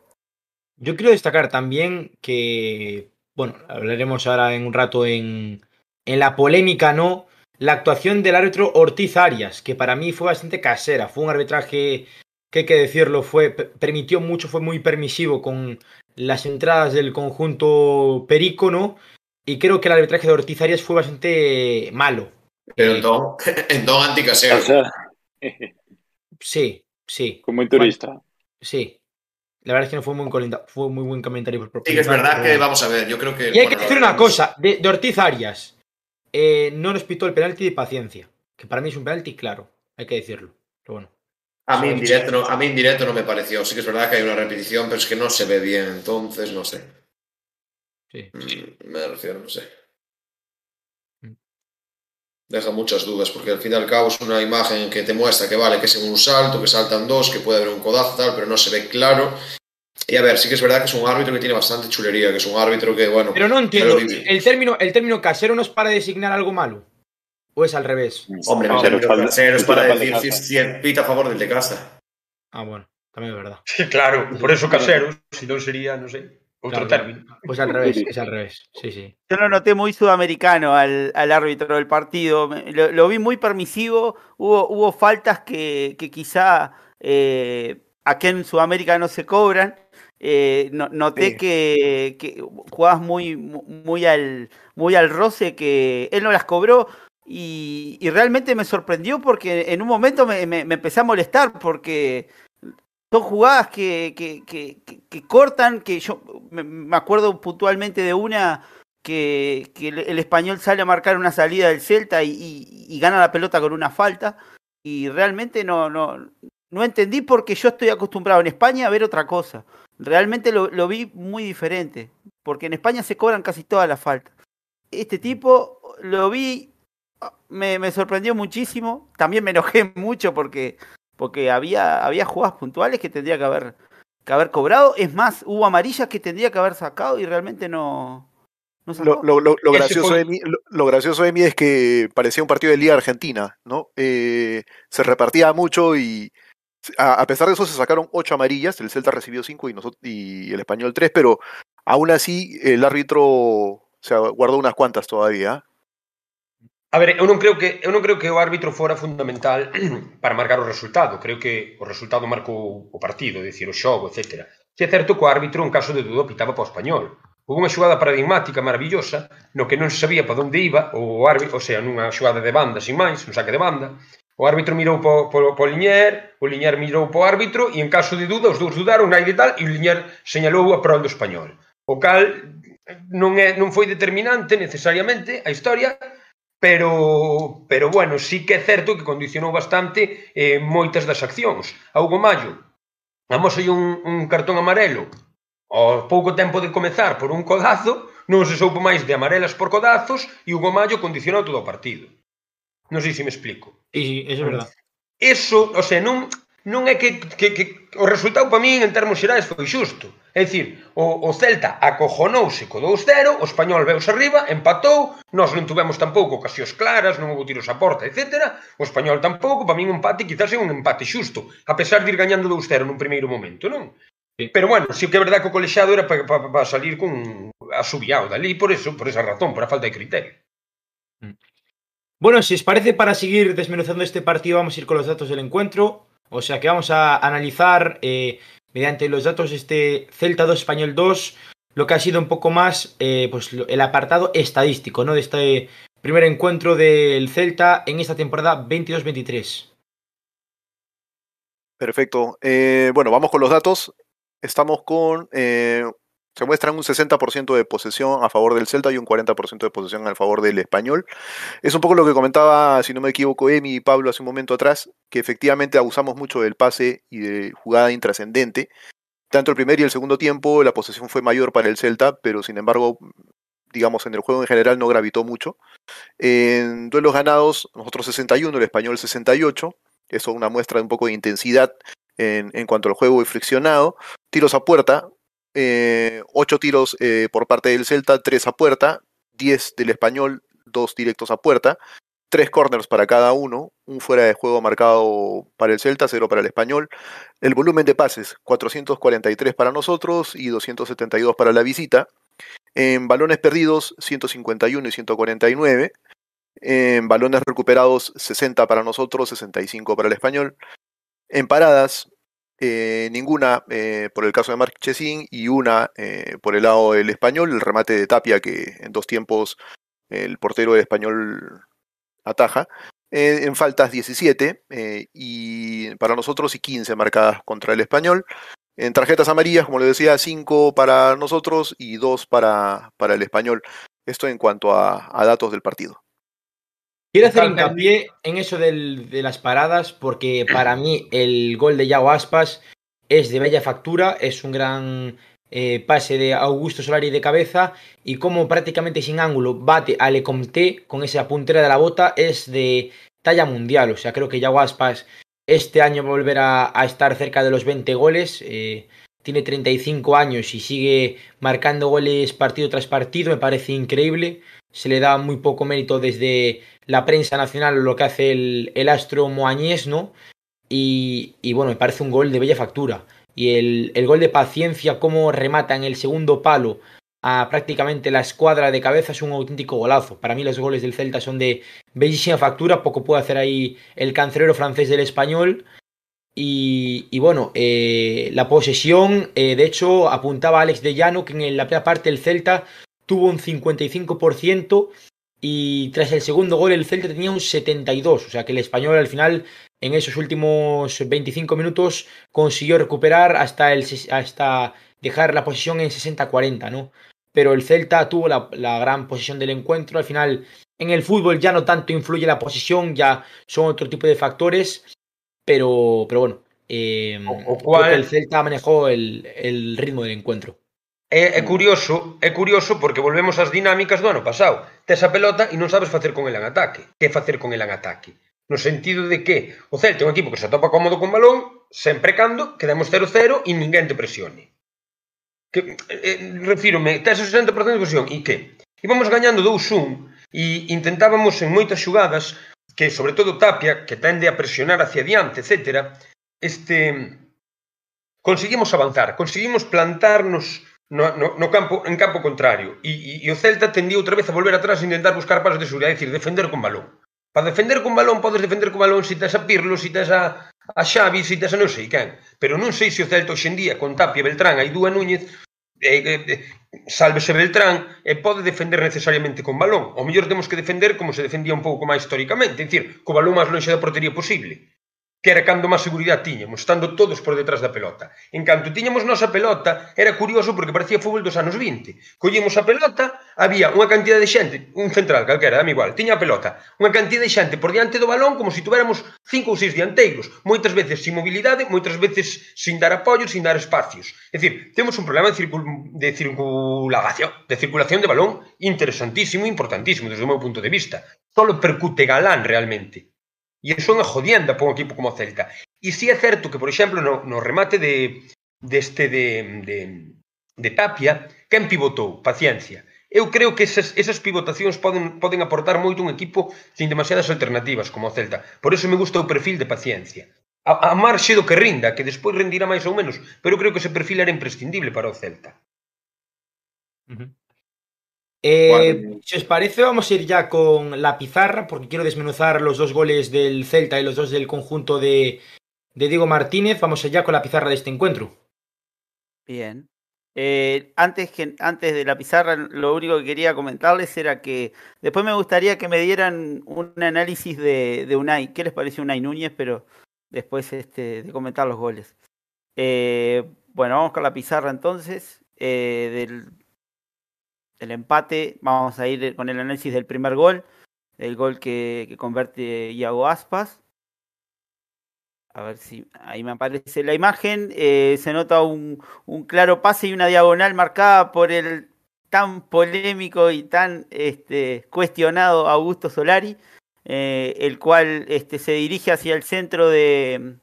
Yo quiero destacar también que, bueno, hablaremos ahora en un rato en, en la polémica, ¿no? La actuación del árbitro Ortiz Arias, que para mí fue bastante casera. Fue un arbitraje que, hay que decirlo, fue permitió mucho, fue muy permisivo con las entradas del conjunto perico, ¿no? Y creo que el arbitraje de Ortiz Arias fue bastante malo. Pero en todo, en todo anticasero. Sí, sí. Fue muy turista. Sí. La verdad es que no fue muy, fue muy buen comentario por propio. Sí, es verdad que vamos a ver, yo creo que... Y hay bueno, que decir una cosa, de, de Ortiz Arias, eh, no nos pitó el penalti de Paciencia, que para mí es un penalti claro, hay que decirlo, pero bueno. A mí en directo no, a mí en directo no me pareció, sí que es verdad que hay una repetición, pero es que no se ve bien, entonces no sé. Sí. Me refiero, no sé. deja muchas dudas, porque al fin y al cabo es una imagen que te muestra que vale, que es en un salto, que saltan dos, que puede haber un codazo, tal, pero no se ve claro. Y a ver, sí que es verdad que es un árbitro que tiene bastante chulería, que es un árbitro que, bueno... Pero no entiendo, el término, el término casero no es para designar algo malo, ¿o es al revés? Hombre, no, casero, no, casero es para decir si, si el pita a favor del de casa. Ah, bueno, también es verdad. Sí, claro, por eso casero, si no sería, no sé... Otro claro, término. Pues al revés, es al revés. Sí, sí. Yo lo noté muy sudamericano al, al árbitro del partido. Lo, lo vi muy permisivo. Hubo, hubo faltas que, que quizá eh, aquí en Sudamérica no se cobran. Eh, no, noté sí. que, que jugabas muy, muy, al, muy al roce, que él no las cobró. Y, y realmente me sorprendió porque en un momento me, me, me empecé a molestar porque... Son jugadas que, que, que, que, que cortan, que yo me acuerdo puntualmente de una que, que el, el Español sale a marcar una salida del Celta y, y, y gana la pelota con una falta. Y realmente no, no, no entendí porque yo estoy acostumbrado en España a ver otra cosa. Realmente lo, lo vi muy diferente, porque en España se cobran casi todas las faltas. Este tipo lo vi, me, me sorprendió muchísimo, también me enojé mucho porque... Porque había, había jugadas puntuales que tendría que haber, que haber cobrado. Es más, hubo amarillas que tendría que haber sacado y realmente no, no sacó. Lo, lo, lo, gracioso de mí, lo, lo gracioso de mí es que parecía un partido de Liga Argentina, ¿no? Eh, se repartía mucho y a, a pesar de eso se sacaron ocho amarillas. El Celta recibió cinco y, nosotros, y el Español tres, pero aún así el árbitro o sea, guardó unas cuantas todavía. A ver, eu non creo que eu non creo que o árbitro fora fundamental para marcar o resultado. Creo que o resultado marcou o partido, é dicir, o xogo, etcétera. Se é certo que o árbitro, en caso de dúbida, pitaba para o Español. Houve unha xogada paradigmática maravillosa no que non se sabía para onde iba o árbitro, ou sea, nunha xogada de banda, sin máis, un saque de banda. O árbitro mirou po, po, po Linier, o Linier mirou po árbitro e en caso de dúbida, os dous dudaron, naide tal, e o Linier señalou a prol do Español. O cal non é non foi determinante necesariamente a historia. Pero, pero, bueno, sí que é certo que condicionou bastante eh, moitas das accións. A Hugo Mayo, amosoi un, un cartón amarelo ao pouco tempo de comezar por un codazo, non se soupo máis de amarelas por codazos, e Hugo Mayo condicionou todo o partido. Non sei se me explico. Sí, eso é verdade. Eso, o sea, non, non é que, que, que... O resultado para min, en termos xerais, foi xusto. É dicir, o, o Celta acojonouse co dous cero, o Español veuse arriba, empatou, nós non tuvemos tampouco ocasións claras, non houbo tiros a porta, etcétera. O Español tampouco, para min un empate, quizás é un empate xusto, a pesar de ir gañando dous cero nun primeiro momento, non? Sí. Pero bueno, sí que é verdade que o colexado era para pa, pa salir con asubiado dali, por eso, por esa razón, por a falta de criterio. Bueno, si os parece, para seguir desmenuzando este partido, vamos a ir con los datos del encuentro, o sea que vamos a analizar... Eh, mediante los datos de este Celta dos Español dos, lo que ha sido un poco más eh, pues el apartado estadístico, ¿no? De este primer encuentro del Celta en esta temporada veintidós veintitrés. Perfecto. Eh, bueno, vamos con los datos. Estamos con... Eh, se muestran un sesenta por ciento de posesión a favor del Celta y un cuarenta por ciento de posesión a favor del Español. Es un poco lo que comentaba, si no me equivoco, Emi y Pablo hace un momento atrás, que efectivamente abusamos mucho del pase y de jugada intrascendente. Tanto el primer y el segundo tiempo la posesión fue mayor para el Celta, pero sin embargo, digamos, en el juego en general no gravitó mucho. En duelos ganados, nosotros sesenta y uno, el Español sesenta y ocho. Eso es una muestra de un poco de intensidad en, en cuanto al juego y friccionado. Tiros a puerta. Eh, ocho tiros eh, por parte del Celta, tres a puerta, diez del Español, dos directos a puerta, tres corners para cada uno, un fuera de juego marcado para el Celta, cero para el Español. El volumen de pases, cuatrocientos cuarenta y tres para nosotros y doscientos setenta y dos para la visita. En balones perdidos, ciento cincuenta y uno y ciento cuarenta y nueve. En balones recuperados, sesenta para nosotros, sesenta y cinco para el Español. En paradas, Eh, ninguna eh, por el caso de Marchesín y una eh, por el lado del Español, el remate de Tapia que en dos tiempos el portero del Español ataja, eh, en faltas diecisiete eh, y para nosotros y quince marcadas contra el Español, en tarjetas amarillas como les decía, cinco para nosotros y dos para, para el Español. Esto en cuanto a, a datos del partido. Quiero hacer hincapié en eso del, de las paradas, porque para mí el gol de Yago Aspas es de bella factura, es un gran eh, pase de Augusto Solari de cabeza, y como prácticamente sin ángulo bate a Le Comte con esa puntera de la bota, es de talla mundial. O sea, creo que Yago Aspas este año volverá a estar cerca de los veinte goles. Eh, tiene treinta y cinco años y sigue marcando goles partido tras partido. Me parece increíble. Se le da muy poco mérito desde la prensa nacional lo que hace el, el astro moañés, ¿no? Y, y bueno, me parece un gol de bella factura. Y el, el gol de Paciencia, como remata en el segundo palo a prácticamente la escuadra de cabeza, es un auténtico golazo. Para mí los goles del Celta son de bellísima factura. Poco puede hacer ahí el cancerero francés del Español. Y, y bueno, eh, la posesión, eh, de hecho, apuntaba Alex de Llano que en la primera parte el Celta tuvo un cincuenta y cinco por ciento y tras el segundo gol el Celta tenía un setenta y dos por ciento. O sea que el Español al final, en esos últimos veinticinco minutos, consiguió recuperar hasta, el, hasta dejar la posesión en sesenta a cuarenta, ¿no? Pero el Celta tuvo la, la gran posesión del encuentro. Al final, en el fútbol ya no tanto influye la posesión, ya son otro tipo de factores. Pero, pero bueno, eh, o, o cual, creo que el Celta manejó el, el ritmo del encuentro. É, é curioso, é curioso porque volvemos ás dinámicas do ano pasado. Tes a pelota e non sabes facer con ela en ataque. Que facer con ela en ataque? No sentido de que o Celta é un equipo que se atopa cómodo con balón, sempre cando quedamos cero cero e ninguén te presione. Que, eh, refírome, tes o sesenta por ciento de presión e que? Íbamos gañando dos uno e intentábamos en moitas xugadas que sobre todo Tapia, que tende a presionar hacia diante, etcétera, este, conseguimos avanzar, conseguimos plantarnos no, no, no campo, en campo contrario. E, e, e o Celta tendía outra vez a volver atrás e intentar buscar pasos de seguridade, é dicir, defender con balón. Para defender con balón, podes defender con balón se tes a Pirlo, se tes a, a Xavi, se tes a non sei quen. Pero non sei se o Celta hoxendía, con Tapia, Beltrán, Aidoo e Núñez, eh, eh, eh, sálvese Beltrán, e pode defender necesariamente con balón. O mellor temos que defender como se defendía un pouco máis históricamente, é dicir, co balón máis longe da portería posible, que era cando máis seguridade tiñamos, estando todos por detrás da pelota. En canto tiñamos nosa pelota, era curioso porque parecía fútbol dos anos veinte. Collíamos a pelota, había unha cantidad de xente, un central calquera, dame igual, tiña a pelota, unha cantidad de xente por diante do balón como se tuvéramos cinco ou seis dianteiros, moitas veces sin mobilidade, moitas veces sin dar apoio, sin dar espacios. É dicir, temos un problema de, circul de circulación, de circulación de balón interesantísimo, importantísimo desde o meu punto de vista. Solo percute Galán realmente. E iso é unha jodienda para un equipo como o Celta. E si é certo que, por exemplo, no, no remate de, de, este, de, de, de Tapia, quen pivotou? Paciencia. Eu creo que esas, esas pivotacións poden, poden aportar moito un equipo sin demasiadas alternativas como o Celta. Por iso me gusta o perfil de Paciencia. A, a marxe do que rinda, que despois rendirá máis ou menos, pero eu creo que ese perfil era imprescindible para o Celta. Uh-huh. Eh, si os parece, vamos a ir ya con la pizarra, porque quiero desmenuzar los dos goles del Celta y los dos del conjunto de, de Diego Martínez. Vamos allá con la pizarra de este encuentro. Bien. Eh, antes, que, antes de la pizarra, lo único que quería comentarles era que después me gustaría que me dieran un análisis de, de Unai. ¿Qué les pareció Unai Núñez? Pero después este, de comentar los goles. Eh, bueno, vamos con la pizarra entonces. Eh, del... El empate, vamos a ir con el análisis del primer gol, el gol que, que convierte Yago Aspas. A ver si ahí me aparece la imagen. Eh, se nota un, un claro pase y una diagonal marcada por el tan polémico y tan este, cuestionado Augusto Solari, eh, el cual este, se dirige hacia el centro de...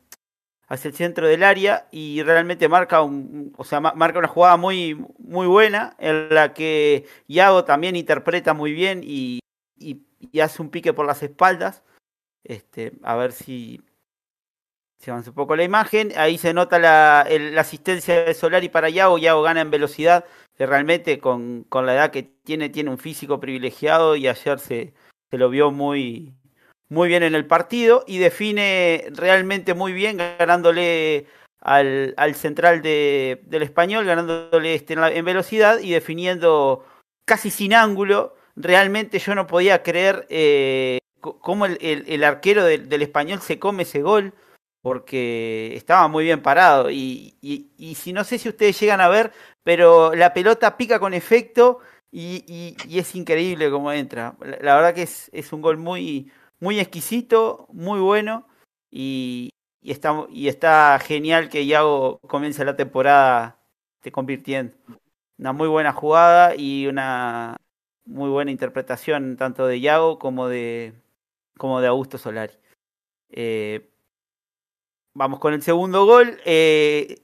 hacia el centro del área y realmente marca un, o sea, marca una jugada muy, muy buena en la que Yago también interpreta muy bien y, y, y hace un pique por las espaldas. Este, a ver si, si avanza un poco la imagen. Ahí se nota la, el, la asistencia de Solari para Yago. Yago gana en velocidad, que realmente con, con la edad que tiene, tiene un físico privilegiado y ayer se, se lo vio muy... muy bien en el partido y define realmente muy bien ganándole al, al central de, del Español, ganándole este en, la, en velocidad y definiendo casi sin ángulo. Realmente yo no podía creer eh, cómo el, el, el arquero del, del Español se come ese gol porque estaba muy bien parado y, y, y si no sé si ustedes llegan a ver, pero la pelota pica con efecto y, y, y es increíble cómo entra. La, la verdad que es, es un gol muy... muy exquisito, muy bueno y, y, está, y está genial que Yago comience la temporada este, convirtiendo. Una muy buena jugada y una muy buena interpretación tanto de Yago como de, como de Augusto Solari. Eh, vamos con el segundo gol. Eh,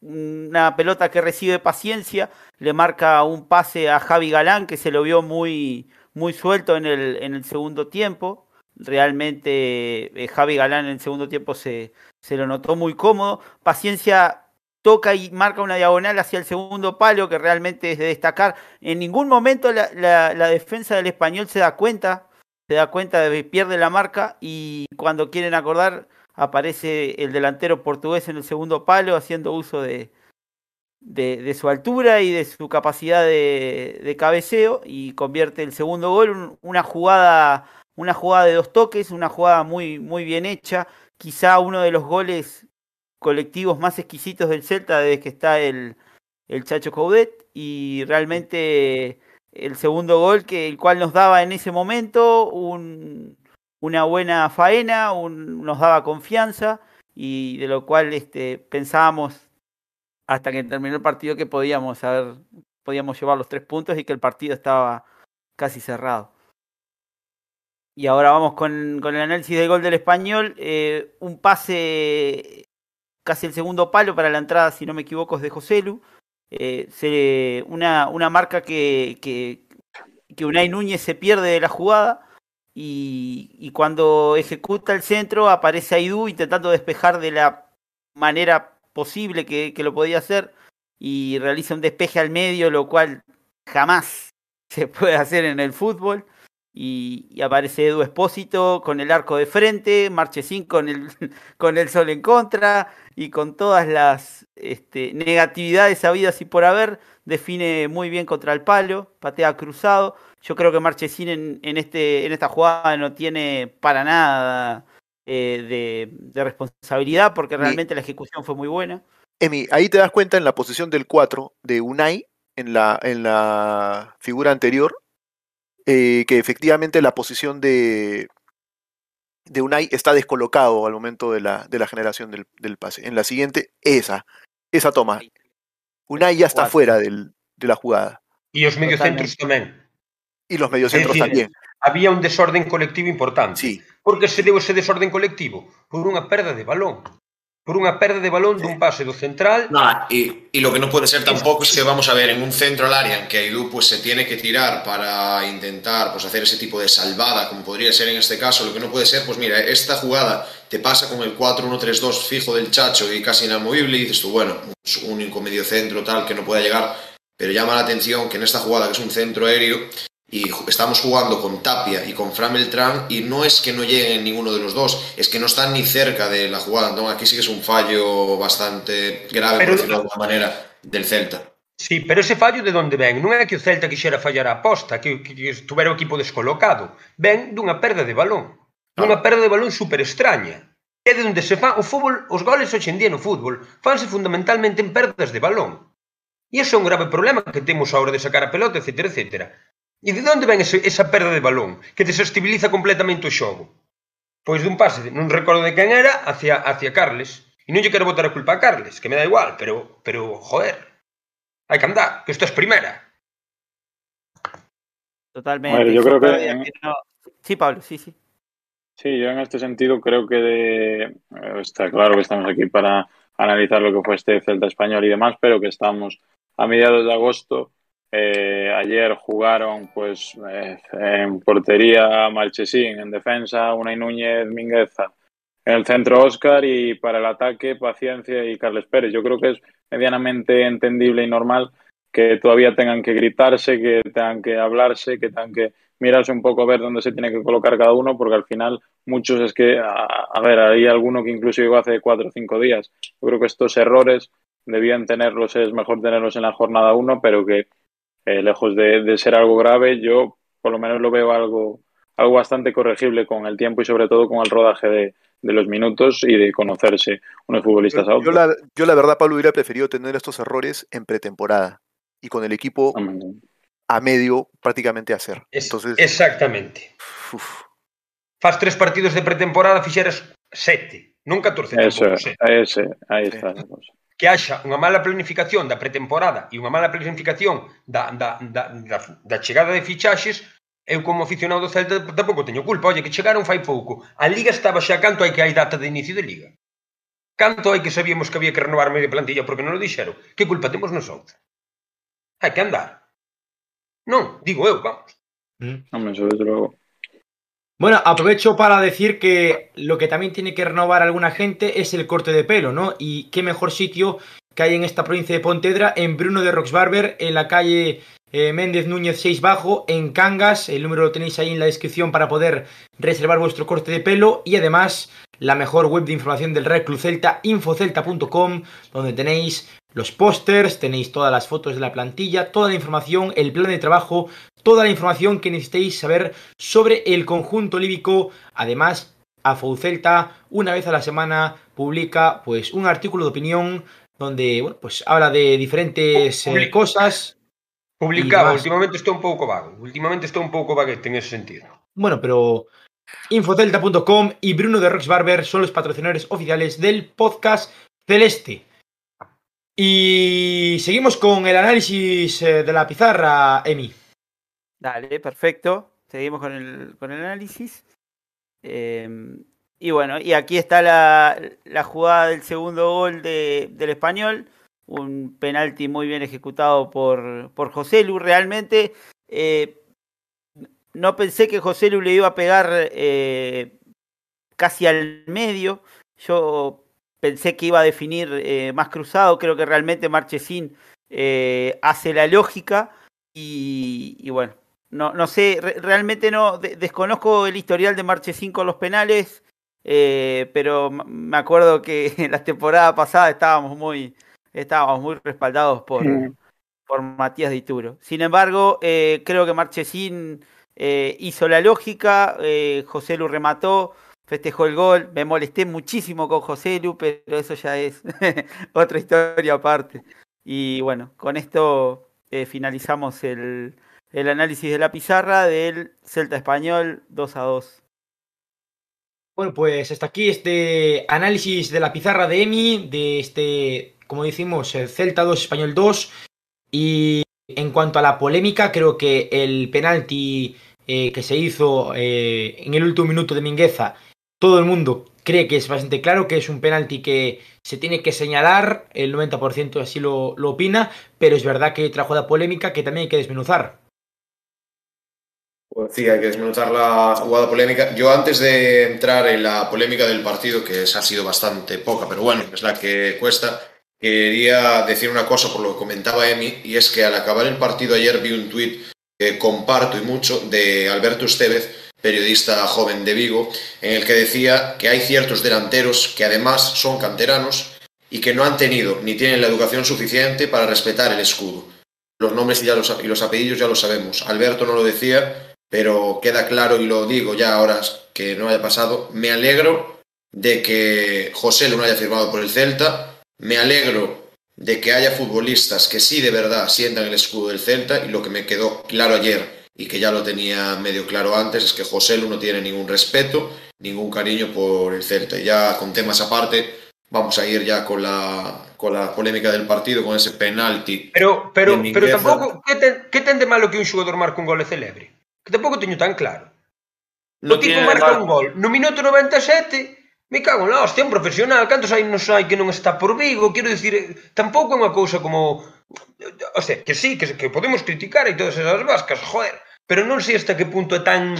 una pelota que recibe Paciencia, le marca un pase a Javi Galán, que se lo vio muy, muy suelto en el, en el segundo tiempo. Realmente eh, Javi Galán en el segundo tiempo se, se lo notó muy cómodo. Paciencia toca y marca una diagonal hacia el segundo palo, que realmente es de destacar. En ningún momento la, la, la defensa del Español se da cuenta, se da cuenta de que pierde la marca, y cuando quieren acordar aparece el delantero portugués en el segundo palo haciendo uso de, de, de su altura y de su capacidad de, de cabeceo, y convierte el segundo gol. Un, una jugada, una jugada de dos toques, una jugada muy, muy bien hecha, quizá uno de los goles colectivos más exquisitos del Celta desde que está el, el Chacho Coudet, y realmente el segundo gol, que el cual nos daba en ese momento un, una buena faena, un, nos daba confianza, y de lo cual este, pensábamos hasta que terminó el partido que podíamos haber, podíamos llevar los tres puntos y que el partido estaba casi cerrado. Y ahora vamos con, con el análisis del gol del Español. Eh, un pase casi el segundo palo para la entrada, si no me equivoco, es de Joselu. Eh, se, una, una marca que, que, que Unai Núñez se pierde de la jugada, y, y cuando ejecuta el centro aparece Aidoo intentando despejar de la manera posible que, que lo podía hacer, y realiza un despeje al medio, lo cual jamás se puede hacer en el fútbol. Y, y aparece Edu Espósito con el arco de frente, Marchesín con el, con el sol en contra, y con todas las este, negatividades habidas y por haber, define muy bien contra el palo, patea cruzado. Yo creo que Marchesín en, en, este, en esta jugada no tiene para nada eh, de, de responsabilidad, porque realmente y, la ejecución fue muy buena. Emi, ahí te das cuenta en la posición del cuatro de Unai, en la, en la figura anterior, Eh, que efectivamente la posición de, de Unai está descolocado al momento de la, de la generación del, del pase. En la siguiente, esa, esa toma. Unai ya está fuera del, de la jugada. Y los mediocentros también. Y los mediocentros también. Había un desorden colectivo importante. Sí. Por que se deu ese desorden colectivo? Por unha perda de balón. Por unha perda de balón dun pase do central. Nah, y, y lo que no puede ser tampoco es que vamos a ver en un centro al área en que Aidoo pues, se tiene que tirar para intentar pues, hacer ese tipo de salvada, como podría ser en este caso. Lo que no puede ser, pues mira, esta jugada te pasa con el cuatro uno tres dos fijo del Chacho y casi inamovible, y dices tú, bueno, es un único medio centro tal que no pueda llegar, pero llama la atención que en esta jugada, que es un centro aéreo, y estamos jugando con Tapia y con Fran Beltrán, y no es que no lleguen ninguno de los dos, es que no están ni cerca de la jugada. Entonces aquí sí que es un fallo bastante grave, pero, por decirlo de alguna manera, del Celta. Sí, pero ese fallo de onde ven? Non é que o Celta quixera fallar a aposta, que, que, que estuvera o equipo descolocado. Ven dunha perda de balón, dunha perda de balón super extraña. É de onde se fan o fútbol, os goles hoxe en día no fútbol, fanse fundamentalmente en perdas de balón. E iso é un grave problema que temos a hora de sacar a pelota, etcétera, etcétera. E de onde ven ese, esa perda de balón que desestabiliza completamente o xogo? Pois dun pase, non recordo de quen era, hacia, hacia Carles. E non lle quero botar a culpa a Carles, que me dá igual, pero, pero joder, hai que andar, que isto é primera. Totalmente. Ver, yo creo que... que no... Sí, Pablo, sí, sí. Sí, yo en este sentido creo que de... está claro que estamos aquí para analizar lo que fue este Celta Español y demás, pero que estamos a mediados de agosto. Eh, ayer jugaron pues eh, en portería Marchesín, en defensa Unai Núñez, Mingueza, en el centro Oscar, y para el ataque Paciencia y Carles Pérez. Yo creo que es medianamente entendible y normal que todavía tengan que gritarse, que tengan que hablarse, que tengan que mirarse un poco a ver dónde se tiene que colocar cada uno, porque al final muchos es que, a, a ver, hay alguno que incluso llegó hace cuatro o cinco días. Yo creo que estos errores debían tenerlos, es mejor tenerlos en la jornada uno, pero que Eh, lejos de, de ser algo grave, yo por lo menos lo veo algo, algo bastante corregible con el tiempo y sobre todo con el rodaje de, de los minutos y de conocerse unos futbolistas a otros. Yo la, yo la verdad, Pablo, hubiera preferido tener estos errores en pretemporada y con el equipo Amén. a medio prácticamente a cero. Entonces, exactamente. Uf. Faz tres partidos de pretemporada, fixeras sete, non catorce. Eso, ese, ahí está la cosa. que haxa unha mala planificación da pretemporada e unha mala planificación da, da, da, da, da chegada de fichaxes, eu como aficionado do Celta tampouco teño culpa. Oye, que chegaron fai pouco. A Liga estaba xa, canto hai que hai data de inicio de Liga? Canto hai que sabíamos que había que renovar media plantilla porque non o dixeron? Que culpa temos nosotros? Hai que andar. Non, digo eu, vamos. Mm. Hombre, sobre todo. Bueno, aprovecho para decir que lo que también tiene que renovar alguna gente es el corte de pelo, ¿no? Y qué mejor sitio que hay en esta provincia de Pontevedra, en Bruno de Roxbarber, en la calle eh, Méndez Núñez seis Bajo, en Cangas. El número lo tenéis ahí en la descripción para poder reservar vuestro corte de pelo. Y además, la mejor web de información del Real Club Celta, infocelta punto com, donde tenéis los pósters, tenéis todas las fotos de la plantilla, toda la información, el plan de trabajo, toda la información que necesitéis saber sobre el conjunto líbico. Además, Afou Celta, una vez a la semana, publica pues un artículo de opinión donde bueno, pues habla de diferentes eh, cosas. Publicaba, últimamente está un poco vago, últimamente está un poco vaguete en ese sentido. Bueno, pero infocelta punto com y Bruno de Rox Barber son los patrocinadores oficiales del podcast Celeste. Y seguimos con el análisis de la pizarra, Emi. Dale, perfecto. Seguimos con el, con el análisis. Eh, y bueno, y aquí está la, la jugada del segundo gol de, del Español. Un penalti muy bien ejecutado por, por Joselu. Realmente eh, no pensé que Joselu le iba a pegar eh, casi al medio. Yo pensé que iba a definir eh, más cruzado. Creo que realmente Marchesín eh, hace la lógica y, y bueno, no, no sé, re, realmente no de, desconozco el historial de Marchesín con los penales, eh, pero me acuerdo que en la temporada pasada estábamos muy, estábamos muy respaldados por, sí. por Matías Dituro. Sin embargo, eh, creo que Marchesín eh, hizo la lógica, eh, Joselu remató, festejó el gol. Me molesté muchísimo con Joselu, pero eso ya es otra historia aparte. Y bueno, con esto eh, finalizamos el, el análisis de la pizarra del Celta Español dos a dos. Bueno, pues hasta aquí este análisis de la pizarra de Emi, de este, como decimos, el Celta dos, Español dos. Y en cuanto a la polémica, creo que el penalti eh, que se hizo eh, en el último minuto de Mingueza, todo el mundo cree que es bastante claro que es un penalti que se tiene que señalar, el noventa por ciento así lo, lo opina, pero es verdad que trajo la polémica que también hay que desmenuzar. Pues sí, hay que desmenuzar la jugada polémica. Yo antes de entrar en la polémica del partido, que esa ha sido bastante poca, pero bueno, es la que cuesta, quería decir una cosa por lo que comentaba Emi, y es que al acabar el partido ayer vi un tuit que comparto y mucho de Alberto Estevez, periodista joven de Vigo, en el que decía que hay ciertos delanteros que además son canteranos y que no han tenido ni tienen la educación suficiente para respetar el escudo. Los nombres y, ya los, y los apellidos ya los sabemos. Alberto no lo decía, pero queda claro y lo digo ya ahora que no haya pasado. Me alegro de que Joselu no haya firmado por el Celta. Me alegro de que haya futbolistas que sí de verdad sientan el escudo del Celta, y lo que me quedó claro ayer, y que ya lo tenía medio claro antes, es que Joselu no tiene ningún respeto, ningún cariño por el Celta. Y ya con temas aparte, vamos a ir ya con la, con la polémica del partido, con ese penalti. Pero, pero, pero tampoco, ¿qué, te, ¿qué ten de malo que un xogador marque un gol e celebre? Que tampouco teño tan claro. No o tipo marca un gol no minuto noventa e sete, me cago na hostia, un profesional, cantos hai non sei que non está por Vigo, quero dicir, tampouco é unha cousa como... O sea, que sí, que, que podemos criticar y todas esas vascas, joder, pero no sé hasta qué punto es tan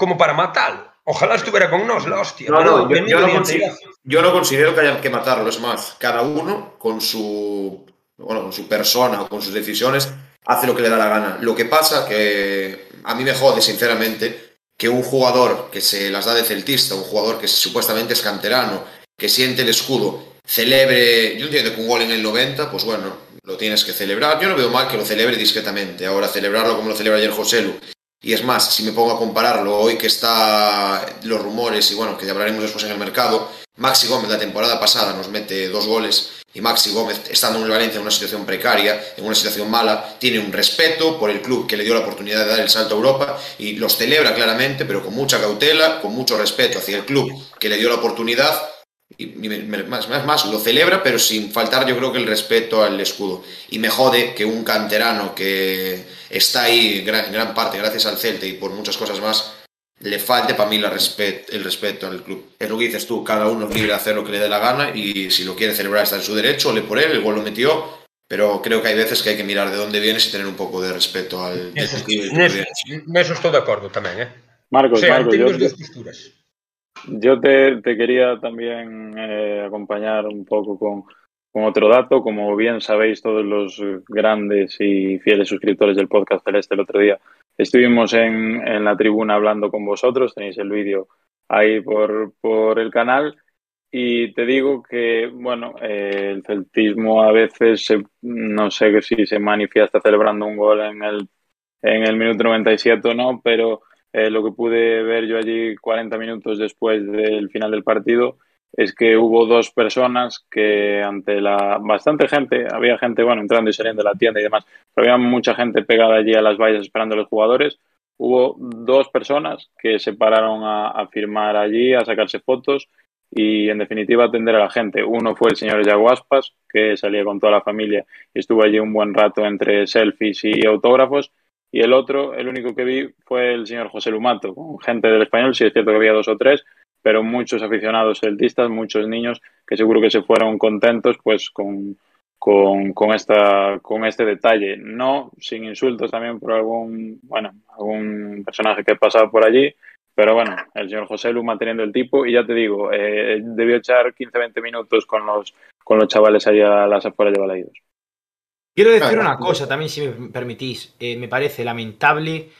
como para matarlo. Ojalá estuviera con nos, la hostia. No, no, yo, yo, no considero, yo no considero que haya que matarlo, es más, cada uno con su, bueno, con su persona o con sus decisiones hace lo que le da la gana. Lo que pasa que a mí me jode, sinceramente, que un jugador que se las da de celtista, un jugador que supuestamente es canterano, que siente el escudo, celebre, yo entiendo que un gol en el noventa, pues bueno, lo tienes que celebrar. Yo no veo mal que lo celebre discretamente. Ahora, celebrarlo como lo celebra ayer Joselu. Y es más, si me pongo a compararlo, hoy que está los rumores, y bueno, que ya hablaremos después en el mercado, Maxi Gómez la temporada pasada nos mete dos goles, y Maxi Gómez, estando en el Valencia en una situación precaria, en una situación mala, tiene un respeto por el club que le dio la oportunidad de dar el salto a Europa, y los celebra claramente, pero con mucha cautela, con mucho respeto hacia el club que le dio la oportunidad, Y más, más, más, lo celebra, pero sin faltar, yo creo, que el respeto al escudo. Y me jode que un canterano que está ahí en gran, gran parte gracias al Celta y por muchas cosas más, le falte para mí la respet el respeto al club. Es lo que dices tú, cada uno es libre de hacer lo que le dé la gana, y si lo quiere celebrar está en su derecho, le por él, el gol lo metió, pero creo que hay veces que hay que mirar de dónde vienes y tener un poco de respeto al... Eso, en eso, en eso estoy de acuerdo también, ¿eh? Marcos, o sea, Marcos, yo, dos posturas. Yo te, te quería también eh, acompañar un poco con, con otro dato. Como bien sabéis todos los grandes y fieles suscriptores del podcast Celeste, el otro día estuvimos en, en la tribuna hablando con vosotros, tenéis el vídeo ahí por, por el canal, y te digo que, bueno, eh, el celtismo a veces, se, no sé si se manifiesta celebrando un gol en el, en el minuto noventa y siete o no, pero eh, lo que pude ver yo allí cuarenta minutos después del final del partido es que hubo dos personas que ante la... bastante gente, había gente, bueno, entrando y saliendo de la tienda y demás, pero había mucha gente pegada allí a las vallas esperando a los jugadores. Hubo dos personas que se pararon a, a firmar allí, a sacarse fotos y, en definitiva, atender a la gente. Uno fue el señor Yago Aspas, que salía con toda la familia y estuvo allí un buen rato entre selfies y autógrafos. Y el otro, el único que vi, fue el señor Joselu, con gente del Español. Sí, es cierto que había dos o tres, pero muchos aficionados celtistas, muchos niños que seguro que se fueron contentos pues con, con, con, esta, con este detalle. No sin insultos también por algún, bueno, algún personaje que ha pasado por allí, pero bueno, el señor Joselu manteniendo el tipo. Y ya te digo, eh, debió echar quince a veinte minutos con los, con los chavales allá a las afueras de Balaídos. Quiero decir una cosa también, si me permitís. Eh, me parece lamentable...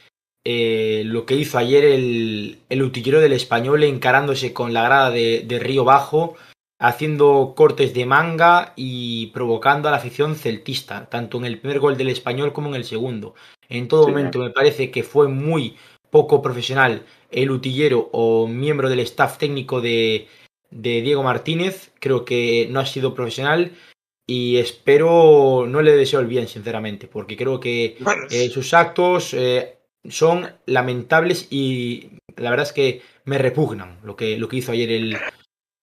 Eh, lo que hizo ayer el, el utillero del Español, encarándose con la grada de, de Río Bajo, haciendo cortes de manga y provocando a la afición celtista, tanto en el primer gol del Español como en el segundo. En todo sí, momento me parece que fue muy poco profesional el utillero o miembro del staff técnico de, de Diego Martínez. Creo que no ha sido profesional y espero, no le deseo el bien, sinceramente, porque creo que eh, sus actos... Eh, son lamentables y la verdad es que me repugnan lo que, lo que hizo ayer el,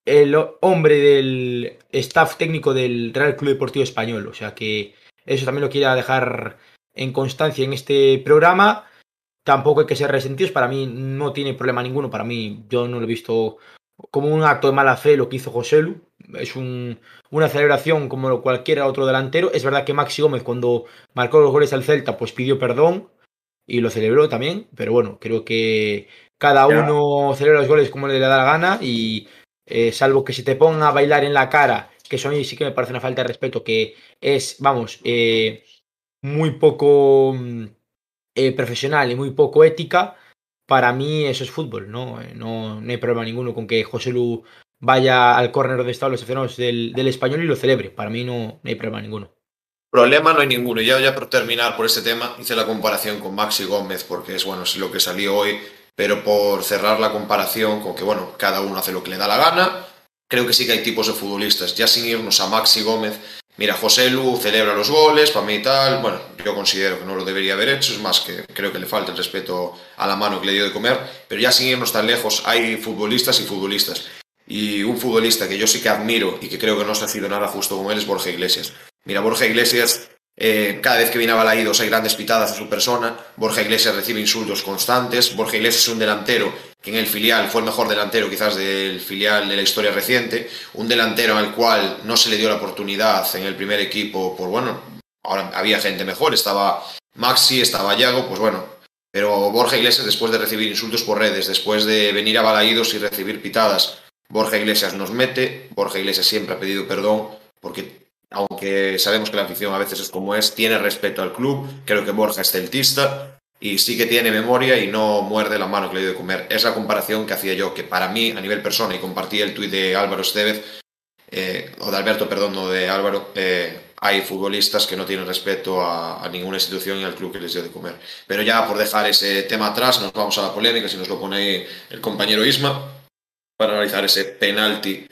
el hombre del staff técnico del Real Club Deportivo Español. O sea que eso también lo quiera dejar en constancia en este programa. Tampoco hay que ser resentidos, para mí no tiene problema ninguno. Para mí, yo no lo he visto como un acto de mala fe lo que hizo Joselu. Es un, una celebración como cualquier otro delantero. Es verdad que Maxi Gómez, cuando marcó los goles al Celta, pues pidió perdón y lo celebró también, pero bueno, creo que cada uno celebra los goles como le da la gana y eh, salvo que se te ponga a bailar en la cara, que eso a mí sí que me parece una falta de respeto, que es, vamos, eh, muy poco eh, profesional y muy poco ética. Para mí eso es fútbol, ¿no? No, no hay problema ninguno con que Joselu vaya al córner donde están los aficionados del, del Español y lo celebre. Para mí no, no hay problema ninguno. Problema no hay ninguno. Y ya, ya por terminar por este tema, hice la comparación con Maxi Gómez, porque es, bueno, es lo que salió hoy, pero por cerrar la comparación con que, bueno, cada uno hace lo que le da la gana, creo que sí que hay tipos de futbolistas. Ya sin irnos a Maxi Gómez, mira, Joselu celebra los goles, para mí y tal, bueno, yo considero que no lo debería haber hecho, es más, que creo que le falta el respeto a la mano que le dio de comer, pero ya sin irnos tan lejos, hay futbolistas y futbolistas. Y un futbolista que yo sí que admiro y que creo que no se ha sido nada justo con él es Borja Iglesias. Mira, Borja Iglesias, eh, cada vez que viene a Balaídos hay grandes pitadas a su persona. Borja Iglesias recibe insultos constantes. Borja Iglesias es un delantero que en el filial fue el mejor delantero quizás del filial de la historia reciente. Un delantero al cual no se le dio la oportunidad en el primer equipo por, bueno, ahora había gente mejor. Estaba Maxi, estaba Yago, pues bueno. Pero Borja Iglesias, después de recibir insultos por redes, después de venir a Balaídos y recibir pitadas, Borja Iglesias nos mete. Borja Iglesias siempre ha pedido perdón porque... aunque sabemos que la afición a veces es como es, tiene respeto al club, creo que Borja es celtista y sí que tiene memoria y no muerde la mano que le dio de comer. Es la comparación que hacía yo, que para mí, a nivel persona, y compartí el tuit de Álvaro Estevez, eh, o de Alberto, perdón, no de Álvaro, eh, hay futbolistas que no tienen respeto a, a ninguna institución y al club que les dio de comer. Pero ya por dejar ese tema atrás, nos vamos a la polémica, si nos lo pone el compañero Isma, para analizar ese penalti.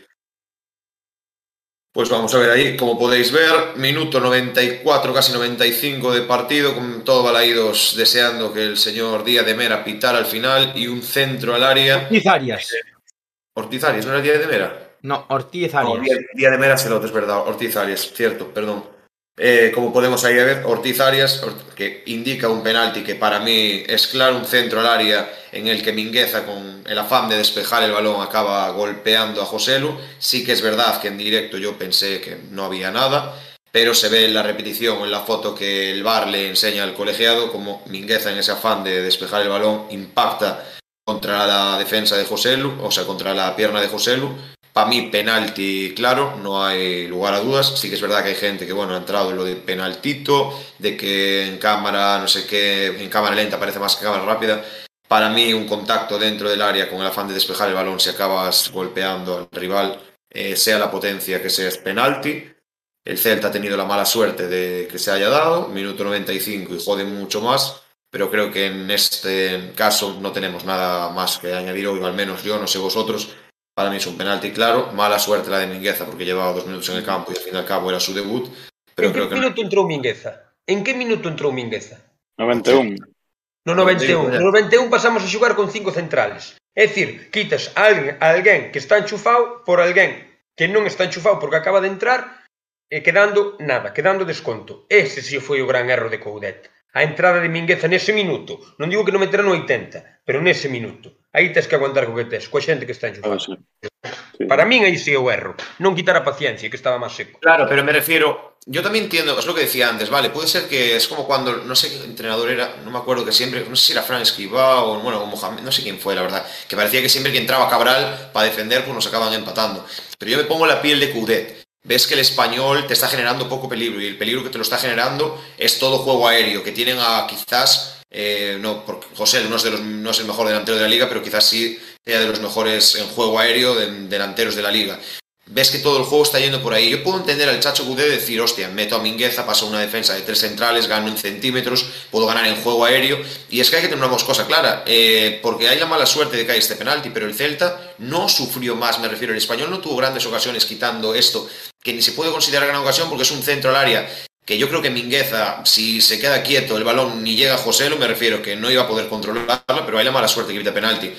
Pues vamos a ver ahí, como podéis ver, minuto noventa y cuatro, casi noventa y cinco de partido, con todo Balaídos deseando que el señor Díaz de Mera pitara al final y un centro al área. Ortiz Arias. Ortiz Arias, ¿no era Díaz de Mera? No, Ortiz Arias. No, día, día de Mera es el otro, es verdad. Ortiz Arias, cierto, perdón. Eh, como podemos ahí ver, Ortiz Arias, que indica un penalti que para mí es claro, un centro al área en el que Mingueza, con el afán de despejar el balón, acaba golpeando a Joselu. Sí que es verdad que en directo yo pensé que no había nada, pero se ve en la repetición, en la foto que el V A R le enseña al colegiado, como Mingueza, en ese afán de despejar el balón, impacta contra la defensa de Joselu, o sea, contra la pierna de Joselu. Para mí, penalti, claro, no hay lugar a dudas. Sí que es verdad que hay gente que, bueno, ha entrado en lo de penaltito, de que en cámara, no sé qué, en cámara lenta parece más que cámara rápida. Para mí, un contacto dentro del área con el afán de despejar el balón, si acabas golpeando al rival, eh, sea la potencia que sea, es penalti. El Celta ha tenido la mala suerte de que se haya dado, minuto noventa y cinco, y jode mucho más. Pero creo que en este caso no tenemos nada más que añadir hoy, al menos yo, no sé vosotros. Para mí es un penalti claro, mala suerte la de Mingueza porque llevaba dos minutos en el campo y al fin y al cabo era su debut. Pero ¿En creo qué que minuto no... entró Mingueza? ¿En qué minuto entró Mingueza? noventa y uno. No, noventa y uno. En el noventa y uno pasamos a xogar con cinco centrales. É dicir, quitas a alguén, a alguén que está enchufado por alguén que non está enchufado porque acaba de entrar e quedando nada, quedando desconto. Ese sí foi o gran erro de Coudet. A entrada de Mingueza nese minuto. Non digo que non meterá no oitenta, pero nese minuto. Aí tes que aguantar co que tes, coa xente que está en xogar. Ah, sí. Sí. Para min aí sí é o erro. Non quitar a Paciencia, que estaba máis seco. Claro, pero me refiero... Yo también entiendo, es lo que decía antes, vale, puede ser que es como cuando, no sé qué entrenador era, no me acuerdo, que siempre, no sé si era Fran Escribá o, bueno, o Mohamed, no sé quién fue, la verdad, que parecía que siempre que entraba Cabral para defender, pues nos acaban empatando. Pero yo me pongo la piel de Coudet. Ves que el Español te está generando poco peligro y el peligro que te lo está generando es todo juego aéreo, que tienen a quizás, eh, no, porque Joselu no es, de los, no es el mejor delantero de la liga, pero quizás sí sea de los mejores en juego aéreo de delanteros de la liga. Ves que todo el juego está yendo por ahí. Yo puedo entender al Chacho Coudet decir, hostia, meto a Mingueza, paso una defensa de tres centrales, gano en centímetros, puedo ganar en juego aéreo. Y es que hay que tener una cosa clara, eh, porque hay la mala suerte de que hay este penalti, pero el Celta no sufrió más, me refiero. El Español no tuvo grandes ocasiones quitando esto, que ni se puede considerar gran ocasión porque es un centro al área, que yo creo que Mingueza, si se queda quieto el balón ni llega a Joselu, me refiero que no iba a poder controlarla, pero hay la mala suerte que evita penalti.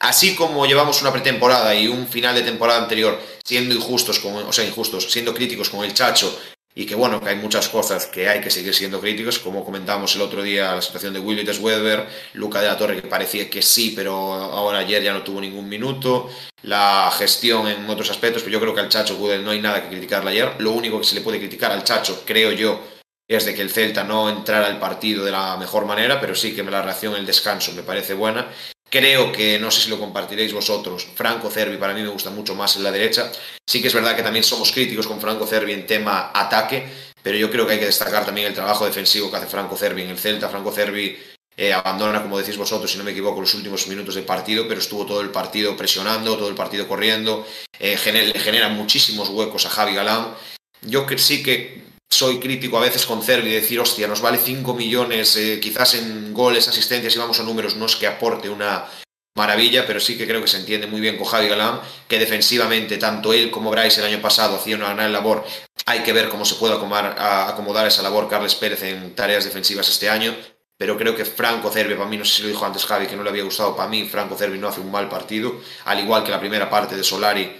Así como llevamos una pretemporada y un final de temporada anterior siendo injustos, con, o sea, injustos, siendo críticos con el Chacho, y que bueno, que hay muchas cosas que hay que seguir siendo críticos, como comentamos el otro día la situación de Willy Tesweber, Luca de la Torre que parecía que sí, pero ahora ayer ya no tuvo ningún minuto, la gestión en otros aspectos, pero yo creo que al Chacho Coudet no hay nada que criticarle ayer. Lo único que se le puede criticar al Chacho, creo yo, es de que el Celta no entrara al partido de la mejor manera, pero sí que la reacción en el descanso me parece buena. Creo que, no sé si lo compartiréis vosotros, Franco Cervi para mí me gusta mucho más en la derecha. Sí que es verdad que también somos críticos con Franco Cervi en tema ataque, pero yo creo que hay que destacar también el trabajo defensivo que hace Franco Cervi en el Celta. Franco Cervi eh, abandona, como decís vosotros, si no me equivoco, los últimos minutos del partido, pero estuvo todo el partido presionando, todo el partido corriendo, eh, gener- le genera muchísimos huecos a Javi Galán. Yo que sí que... soy crítico a veces con Cervi, decir, hostia, nos vale cinco millones, eh, quizás en goles, asistencias, y vamos a números, no es que aporte una maravilla, pero sí que creo que se entiende muy bien con Javi Galán, que defensivamente, tanto él como Bryce el año pasado hacían una gran labor. Hay que ver cómo se puede acomodar, a, acomodar esa labor Carles Pérez en tareas defensivas este año, pero creo que Franco Cervi, para mí, no sé si lo dijo antes Javi, que no le había gustado, para mí Franco Cervi no hace un mal partido, al igual que la primera parte de Solari,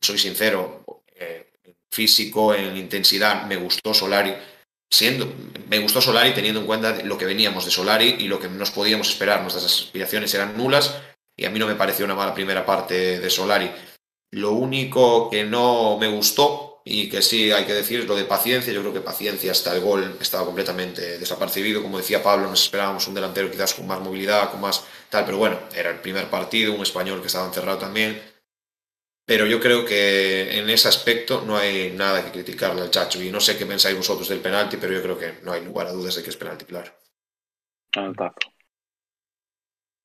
soy sincero, físico, en intensidad, me gustó Solari, siendo, me gustó Solari teniendo en cuenta lo que veníamos de Solari y lo que nos podíamos esperar, nuestras aspiraciones eran nulas y a mí no me pareció una mala primera parte de Solari. Lo único que no me gustó y que sí hay que decir es lo de Paciencia. Yo creo que Paciencia hasta el gol estaba completamente desapercibido, como decía Pablo, nos esperábamos un delantero quizás con más movilidad, con más tal, pero bueno, era el primer partido, un Español que estaba encerrado también. Pero yo creo que en ese aspecto no hay nada que criticarle al Chacho. Y no sé qué pensáis vosotros del penalti, pero yo creo que no hay lugar a dudas de que es penalti, claro.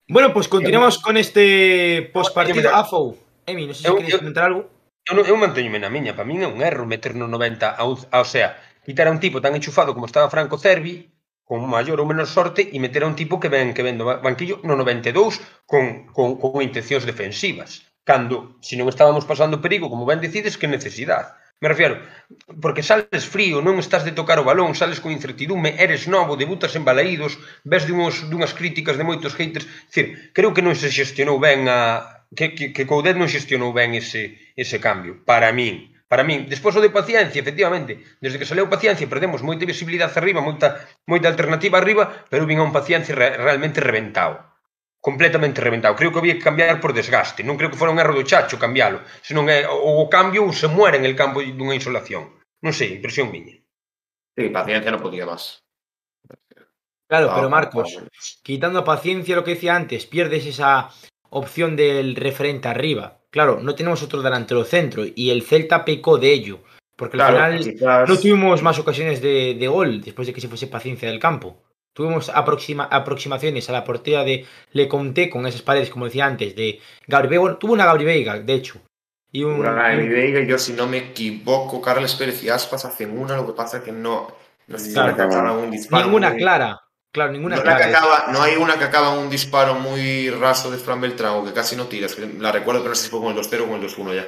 Bueno, pues continuamos con este postpartido. Afou, Emi, no sé si eu, queréis eu, comentar algo. Eu, eu, eu manteñome na miña. Para min é un erro meter no noventa a, un, a, o sea, quitar a un tipo tan enchufado como estaba Franco Cervi, con mayor ou menor sorte, e meter a un tipo que ven que ven do banquillo no noventa e dous con, con, con intencións defensivas. Cando, se non estábamos pasando perigo, como ben decides, que necesidade. Me refiero, porque sales frío, non estás de tocar o balón, sales con incertidume, eres novo, debutas en Balaídos, ves dunhos, dunhas críticas de moitos haters. Dicir, creo que non se xestionou ben a, que, que, que Coudet non xestionou ben ese, ese cambio, para min. Para min, despois o de Paciencia, efectivamente, desde que saleu Paciencia perdemos moita visibilidade arriba, moita, moita alternativa arriba, pero vin a un Paciencia re, realmente reventado. Completamente reventado. Creo que había que cambiar por desgaste. Non creo que fora un erro do Chacho cambialo, senón é, o cambio ou se muere en el campo dunha insolación. Non sei, impresión miña. Sí, Paciencia non podía máis. Claro, ah, pero Marcos, ah, ah, quitando Paciencia lo que decía antes, pierdes esa opción del referente arriba. Claro, no tenemos otro delantero centro y el Celta pecó de ello, porque al claro, final quizás... no tuvimos más ocasiones de, de gol después de que se fuese Paciencia del campo. Tuvimos aproxima, aproximaciones a la portería de Le Conté con esas paredes, como decía antes, de Gabri Veiga. Tuvo una Gabri Veiga, de hecho. Y un, una Gabri Veiga, yo si no me equivoco, Carles Pérez y Aspas hacen una, lo que pasa es que no, no sé si claro, me acabaron un disparo. Ninguna muy... clara. Claro, ninguna no, que acaba, no hay una que acaba un disparo muy raso de Fran Beltrán, que casi no tiras. La recuerdo, pero no sé si fue con el dos cero o con el dos uno ya.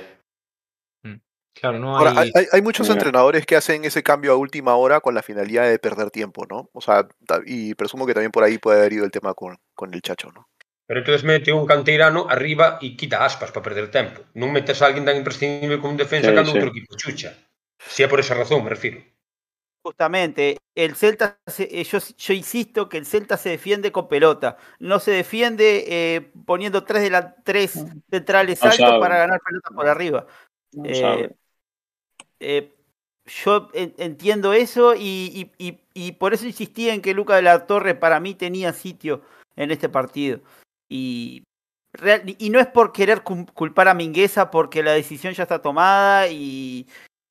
Claro, no hay... Ahora, hay, hay muchos no, entrenadores que hacen ese cambio a última hora con la finalidad de perder tiempo, ¿no? O sea, y presumo que también por ahí puede haber ido el tema con, con el Chacho, ¿no? Pero entonces mete un canterano arriba y quita Aspas para perder tiempo. No metes a alguien tan imprescindible como un defensa sí, que anda sí. Otro equipo chucha. Sea por esa razón, me refiero. Justamente, el Celta, yo, yo insisto que el Celta se defiende con pelota, no se defiende eh, poniendo tres de las tres centrales no altos sabe. Para ganar pelota por arriba. No eh, eh, yo entiendo eso y, y, y, y por eso insistí en que Luca de la Torre para mí tenía sitio en este partido. Y, y no es por querer culpar a Mingueza porque la decisión ya está tomada y,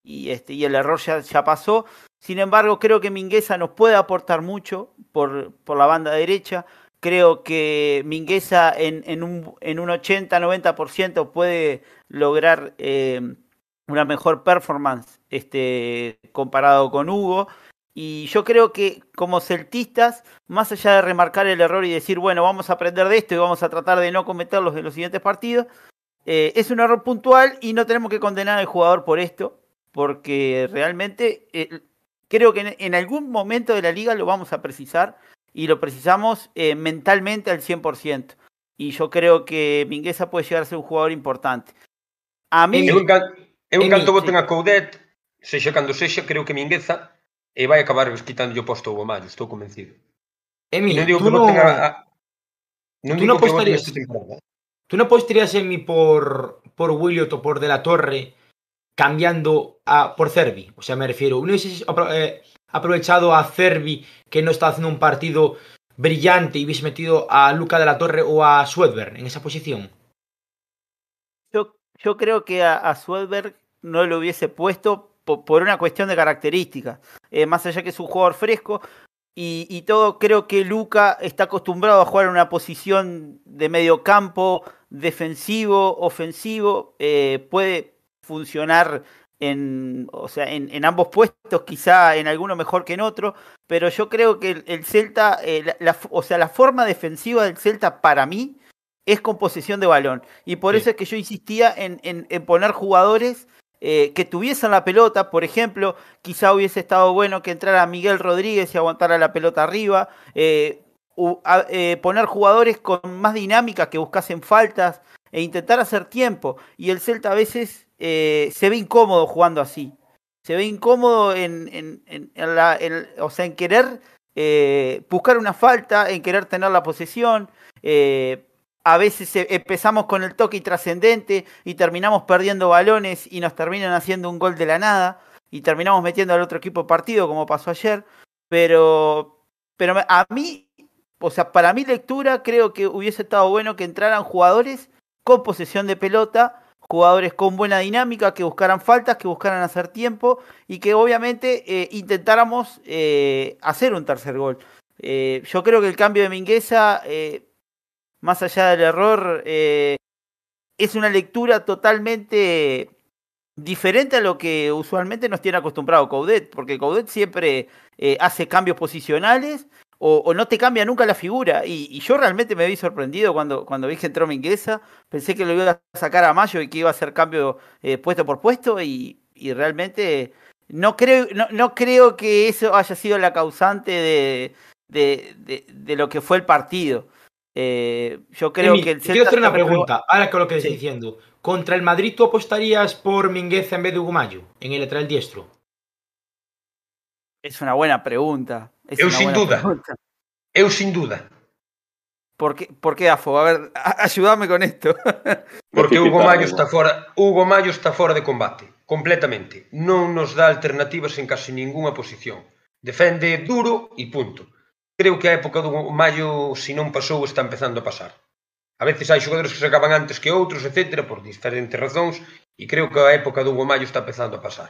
y, este, y el error ya, ya pasó. Sin embargo, creo que Mingueza nos puede aportar mucho por, por la banda derecha. Creo que Mingueza en, en un, en un ochenta noventa por ciento puede lograr eh, una mejor performance este, comparado con Hugo. Y yo creo que como celtistas, más allá de remarcar el error y decir, bueno, vamos a aprender de esto y vamos a tratar de no cometerlos en los siguientes partidos, eh, es un error puntual y no tenemos que condenar al jugador por esto, porque realmente... Eh, Creo que en algún momento de la liga lo vamos a precisar y lo precisamos eh, mentalmente al cien por ciento. Y yo creo que Mingueza puede llegar a ser un jugador importante. A mí... Eu, encan, eu encanto voten a Coudet, sexa cando sexa, creo que Mingueza eh, vai acabar quitando o posto ao Hugo Mayo, estou convencido. Emi, non digo que voten no, a... Non digo no que voten esta temporada. Tú non apostarías, Emi, por, por Williot o por De la Torre... cambiando a, por Cervi, o sea, me refiero, uno hubiese eh, aprovechado a Cervi que no está haciendo un partido brillante y hubiese metido a Luca de la Torre o a Svedberg en esa posición. Yo, yo creo que a, a Svedberg no lo hubiese puesto por, por una cuestión de características, eh, más allá que es un jugador fresco y, y todo, creo que Luca está acostumbrado a jugar en una posición de medio campo, defensivo, ofensivo, eh, puede... funcionar en, o sea, en, en ambos puestos, quizá en alguno mejor que en otro, pero yo creo que el, el Celta, eh, la, la, o sea, la forma defensiva del Celta para mí es con posesión de balón, y por sí. Eso es que yo insistía en, en, en poner jugadores eh, que tuviesen la pelota, por ejemplo, quizá hubiese estado bueno que entrara Miguel Rodríguez y aguantara la pelota arriba, eh, u, a, eh, poner jugadores con más dinámica que buscasen faltas e intentar hacer tiempo, y el Celta a veces... Eh, se ve incómodo jugando así. Se ve incómodo en, en, en, en, la, en, o sea, en querer eh, buscar una falta, en querer tener la posesión. Eh, a veces eh, empezamos con el toque trascendente y terminamos perdiendo balones y nos terminan haciendo un gol de la nada y terminamos metiendo al otro equipo partido, como pasó ayer. Pero, pero a mí, o sea, para mi lectura, creo que hubiese estado bueno que entraran jugadores con posesión de pelota, jugadores con buena dinámica, que buscaran faltas, que buscaran hacer tiempo y que obviamente eh, intentáramos eh, hacer un tercer gol. Eh, yo creo que el cambio de Mingueza, eh, más allá del error, eh, es una lectura totalmente diferente a lo que usualmente nos tiene acostumbrado Coudet, porque Coudet siempre eh, hace cambios posicionales O, o no te cambia nunca la figura. Y, y yo realmente me vi sorprendido cuando, cuando vi que entró Mingueza. Pensé que lo iba a sacar a Mayo y que iba a hacer cambio eh, puesto por puesto. Y, y realmente no creo, no, no creo que eso haya sido la causante de, de, de, de lo que fue el partido. Eh, yo creo Emi, que el Celta... Quiero hacer una pregunta, ahora con lo que sí. estoy diciendo. ¿Contra el Madrid tú apostarías por Mingueza en vez de Hugo Mayo, en el lateral diestro? Es una buena pregunta. Es Eu una sin buena duda. Pregunta. Eu sin duda. ¿Por qué, por qué Afo? A ver, a, ayúdame con esto. Porque Hugo Mayo está fuera, Hugo Mayo está fuera de combate, completamente. No nos da alternativas en casi ninguna posición. Defende duro y punto. Creo que a época de Hugo Mayo, si non pasou, está empezando a pasar. A veces hai xogadores que se acaban antes que outros, etcétera, por diferentes razóns, e creo que a época de Hugo Mayo está empezando a pasar.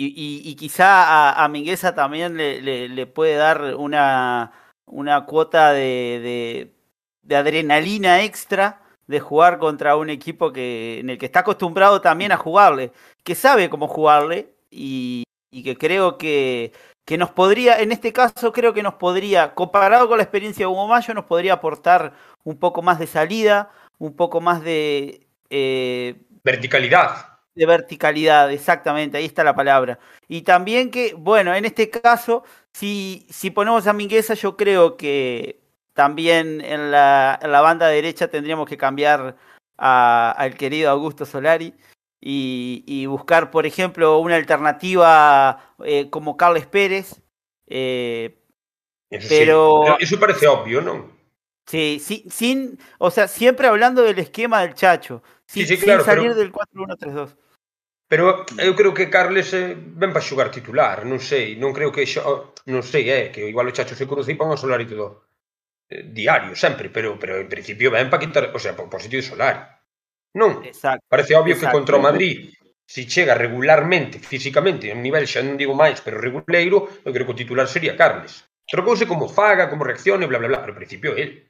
Y, y, y quizá a, a Mingueza también le, le, le puede dar una, una cuota de, de, de adrenalina extra de jugar contra un equipo que, en el que está acostumbrado también a jugarle, que sabe cómo jugarle y, y que creo que, que nos podría, en este caso creo que nos podría, comparado con la experiencia de Hugo Mayo, nos podría aportar un poco más de salida, un poco más de... Eh, verticalidad. De verticalidad, exactamente, ahí está la palabra. Y también que, bueno, en este caso, si, si ponemos a Mingueza, yo creo que también en la, en la banda derecha tendríamos que cambiar a, al querido Augusto Solari y, y buscar, por ejemplo, una alternativa eh, como Carles Pérez. Eh, eso pero sí. Eso parece obvio, ¿no? Sí, sí, sin, o sea, siempre hablando del esquema del Chacho, sin, sí, sí, claro, sin salir pero... del cuatro uno tres dos. Pero eu creo que Carles eh, ven para xogar titular, non sei, non creo que xo, non sei, eh, que igual o Chacho se cruza e pon a Solari todo eh, diario, sempre, pero pero en principio ven para quitar, o sea, para o sitio de Solari. Non, exacto, parece obvio exacto. Que contra o Madrid, se si chega regularmente, físicamente, a un nivel xa non digo máis, pero reguleiro, eu creo que o titular sería Carles. Trocouse como faga, como reaccione, bla, bla, bla, pero en principio él.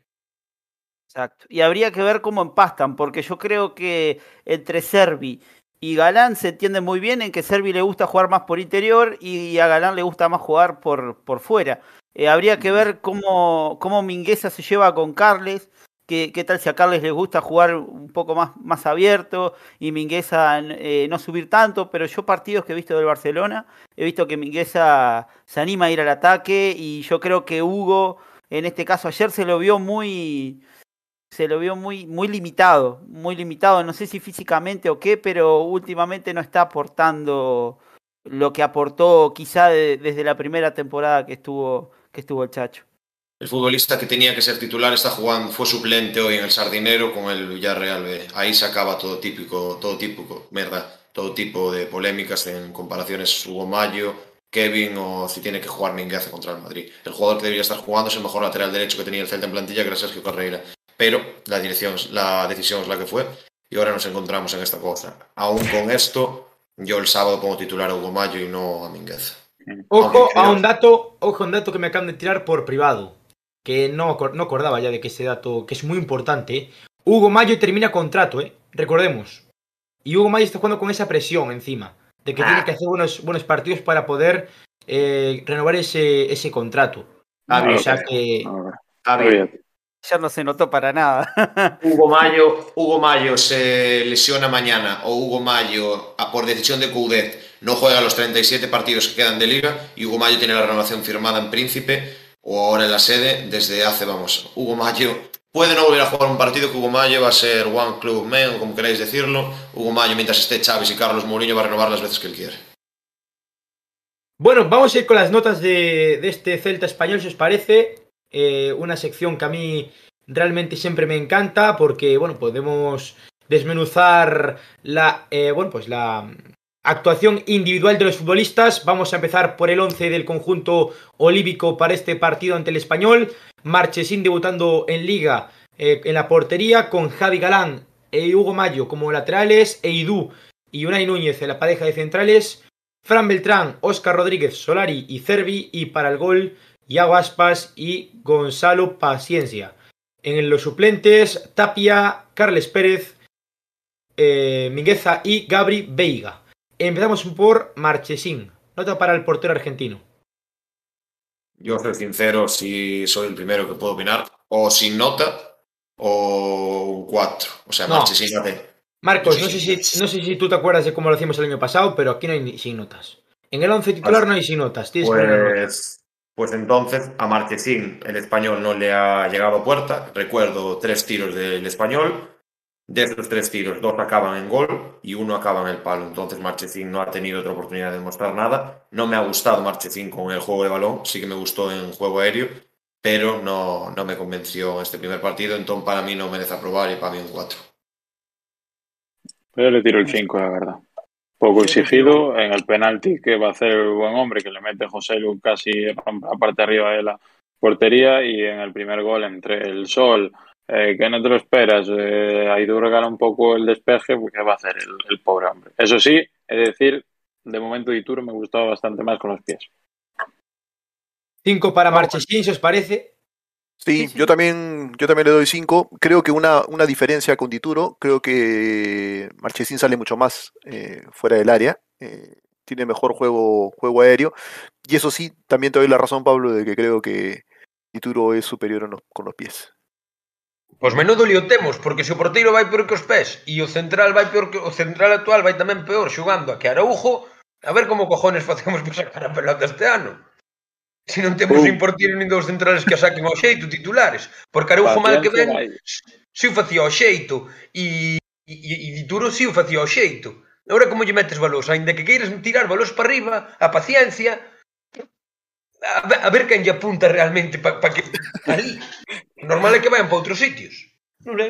Exacto. Y habría que ver cómo empastan, porque yo creo que entre Cervi y Galán se entiende muy bien en que Cervi le gusta jugar más por interior y a Galán le gusta más jugar por, por fuera. Eh, habría que ver cómo, cómo Mingueza se lleva con Carles, qué, qué tal si a Carles le gusta jugar un poco más, más abierto y Mingueza eh, no subir tanto, pero yo partidos que he visto del Barcelona, he visto que Mingueza se anima a ir al ataque y yo creo que Hugo, en este caso ayer se lo vio muy... Se lo vio muy, muy limitado, muy limitado, no sé si físicamente o qué, pero últimamente no está aportando lo que aportó quizá de, desde la primera temporada que estuvo, que estuvo el Chacho. El futbolista que tenía que ser titular está jugando, fue suplente hoy en el Sardinero con el Villarreal B. Ahí se acaba todo típico, todo típico, mierda, todo tipo de polémicas en comparaciones Hugo Mayo, Kevin o si tiene que jugar Mingueza contra el Madrid. El jugador que debería estar jugando es el mejor lateral derecho que tenía el Celta en plantilla, que era Sergio Carreira. Pero la dirección, la decisión es la que fue y ahora nos encontramos en esta cosa. Aún con esto, yo el sábado pongo titular a Hugo Mayo y no a Mingueza. Ojo a, a un dato, ojo a un dato que me acaban de tirar por privado, que no, no acordaba ya de que ese dato, que es muy importante. ¿eh? Hugo Mayo termina contrato, eh, recordemos. Y Hugo Mayo está jugando con esa presión encima, de que ah. tiene que hacer buenos, buenos partidos para poder eh, renovar ese, ese contrato. A ver, o sea que... A ver... Ya no se notó para nada. Hugo Mayo, Hugo Mayo se lesiona mañana o Hugo Mayo, por decisión de Coudet, no juega los treinta y siete partidos que quedan de liga y Hugo Mayo tiene la renovación firmada en Príncipe o ahora en la sede desde hace, vamos, Hugo Mayo puede no volver a jugar un partido que Hugo Mayo va a ser One Club Man o como queráis decirlo. Hugo Mayo, mientras esté Xavi y Carlos Mourinho, va a renovar las veces que él quiere. Bueno, vamos a ir con las notas de, de este Celta español, si os parece. Eh, una sección que a mí realmente siempre me encanta porque, bueno, podemos desmenuzar la, eh, bueno, pues la actuación individual de los futbolistas. Vamos a empezar por el once del conjunto olívico para este partido ante el Español. Marchesín debutando en Liga eh, en la portería con Javi Galán e Hugo Mayo como laterales, Aidoo y Unai Núñez en la pareja de centrales, Fran Beltrán, Oscar Rodríguez, Solari y Cervi y para el gol Yago Aspas y Gonzalo Paciencia. En los suplentes, Tapia, Carles Pérez, eh, Mingueza y Gabri Veiga. Empezamos por Marchesín. Nota para el portero argentino. Yo soy sincero, si soy el primero que puedo opinar. O sin nota, o cuatro. O sea, no. Marchesín. Marcos, no sé, si, no sé si tú te acuerdas de cómo lo hacíamos el año pasado, pero aquí no hay sin notas. En el once titular no hay sin notas. Tienes pues... que pues entonces a Marchesín el Español no le ha llegado a puerta. Recuerdo tres tiros del Español. De esos tres tiros, dos acaban en gol y uno acaba en el palo. Entonces Marchesín no ha tenido otra oportunidad de demostrar nada. No me ha gustado Marchesín con el juego de balón. Sí que me gustó en juego aéreo, pero no, no me convenció este primer partido. Entonces para mí no merece aprobar y para mí un cuatro. Yo le tiro el cinco, la verdad. Poco exigido en el penalti que va a hacer el buen hombre, que le mete Joselu casi aparte arriba de la portería, y en el primer gol entre el sol... Eh, que no te lo esperas, eh, Aidoo regala un poco el despeje, pues ¿qué va a hacer el, el pobre hombre? Eso sí, es decir, de momento Iturbe me gustaba bastante más con los pies. Cinco para Marchesín, ¿os parece? Sí, sí, sí. Yo, también, yo también le doy cinco. Creo que una, una diferencia con Dituro, creo que Marchesín sale mucho más eh, fuera del área, eh, tiene mejor juego, juego aéreo, y eso sí, también te doy la razón, Pablo, de que creo que Dituro es superior en los, con los pies. Pois menudo lío temos, porque se o porteiro vai peor que os pés e o central vai peor que o central actual vai tamén peor xogando a que Araujo, a ver como cojones facemos para sacar a pelota este ano. Se non temos un porteiro nin dous centrales que a saquen ao xeito titulares, porque Araujo mal que ven, si o facía ao xeito e e e Dituro si o facía ao xeito. Agora como lle metes balóns, aínda que queiras tirar balóns para arriba, a Paciencia A ver, a ver quen lle apunta realmente para pa que ali. Normal é que vayan para outros sitios. Non é?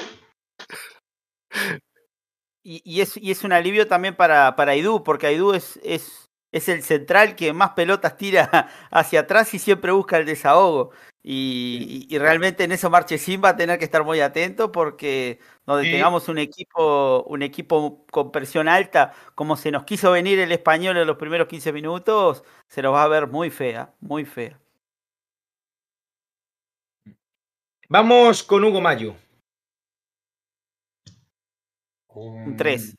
Y, y, es, y es un alivio también para, para Aidoo, porque Aidoo es, es, es el central que más pelotas tira hacia atrás y siempre busca el desahogo. Y, y, y realmente en eso Marchesín va a tener que estar muy atento, porque donde sí tengamos un equipo un equipo con presión alta, como se nos quiso venir el Español en los primeros quince minutos, se nos va a ver muy fea, muy fea. Vamos con Hugo Mayo. Un tres.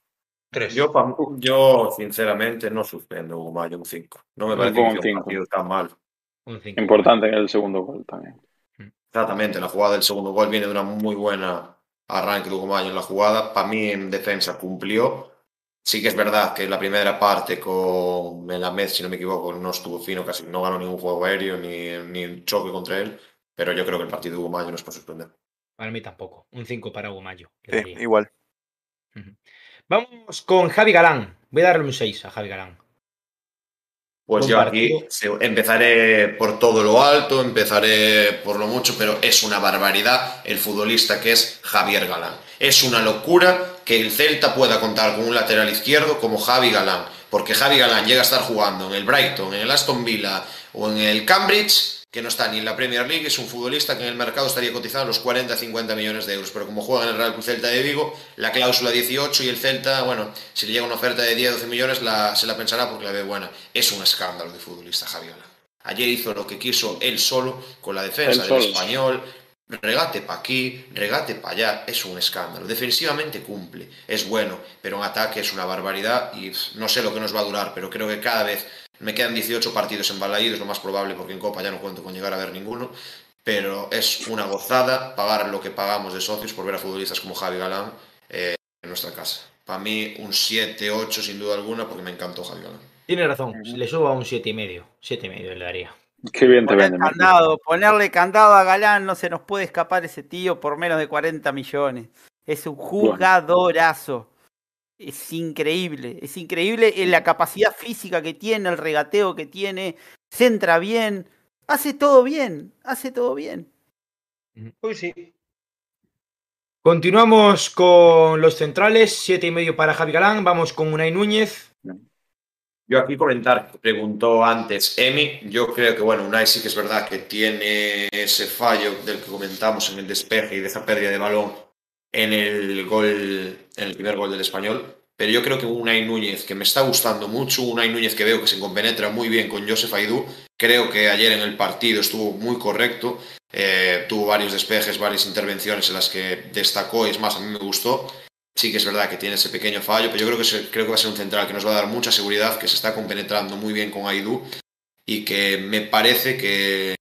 Tres. Yo, yo sinceramente no suspendo Hugo Mayo, un cinco. No me parece un que un partido tan mal. Importante el segundo gol también. Exactamente, la jugada del segundo gol viene de una muy buena arranque de Hugo Mayo en la jugada. Para mí en defensa cumplió. Sí que es verdad que en la primera parte con Melamed, si no me equivoco, no estuvo fino, casi no ganó ningún juego aéreo ni, ni un choque contra él, pero yo creo que el partido de Hugo Mayo no es para sorprender. Para mí tampoco, un cinco para Hugo Mayo. Sí, igual. Vamos con Javi Galán. Voy a darle un seis a Javi Galán. Pues yo aquí empezaré por todo lo alto, empezaré por lo mucho, pero es una barbaridad el futbolista que es Javier Galán. Es una locura que el Celta pueda contar con un lateral izquierdo como Javi Galán, porque Javi Galán llega a estar jugando en el Brighton, en el Aston Villa o en el Cambridge, que no está ni en la Premier League. Es un futbolista que en el mercado estaría cotizado a los cuarenta a cincuenta millones de euros, pero como juega en el Real Club Celta de Vigo, la cláusula dieciocho, y el Celta, bueno, si le llega una oferta de diez a doce millones la, se la pensará porque la ve buena. Es un escándalo de futbolista Javi Galán. Ayer hizo lo que quiso él solo con la defensa del Español, regate para aquí, regate para allá, es un escándalo. Defensivamente cumple, es bueno, pero en ataque es una barbaridad y no sé lo que nos va a durar, pero creo que cada vez... Me quedan dieciocho partidos en Balaídos, lo más probable, porque en Copa ya no cuento con llegar a ver ninguno, pero es una gozada pagar lo que pagamos de socios por ver a futbolistas como Javi Galán eh, en nuestra casa. Para mí un siete ocho sin duda alguna, porque me encantó Javi Galán. Tiene razón, se le subo a un siete y medio, siete y medio le daría. Qué bien te vende, candado, ponerle candado a Galán, no se nos puede escapar ese tío por menos de cuarenta millones. Es un jugadorazo. Es increíble, es increíble en la capacidad física que tiene, el regateo que tiene, centra bien, hace todo bien, hace todo bien. Pues sí. Continuamos con los centrales, siete y medio para Javi Galán, vamos con Unai Núñez. Yo aquí comentar, preguntó antes Emi, yo creo que bueno, Unai sí que es verdad que tiene ese fallo del que comentamos en el despeje y de esa pérdida de balón en el gol, en el primer gol del Español, pero yo creo que Unai Núñez, que me está gustando mucho, Unai Núñez que veo que se compenetra muy bien con Josef Aidoo, creo que ayer en el partido estuvo muy correcto, eh, tuvo varios despejes, varias intervenciones en las que destacó, y es más, a mí me gustó. Sí que es verdad que tiene ese pequeño fallo, pero yo creo que, se, creo que va a ser un central que nos va a dar mucha seguridad, que se está compenetrando muy bien con Aidoo, y que me parece que,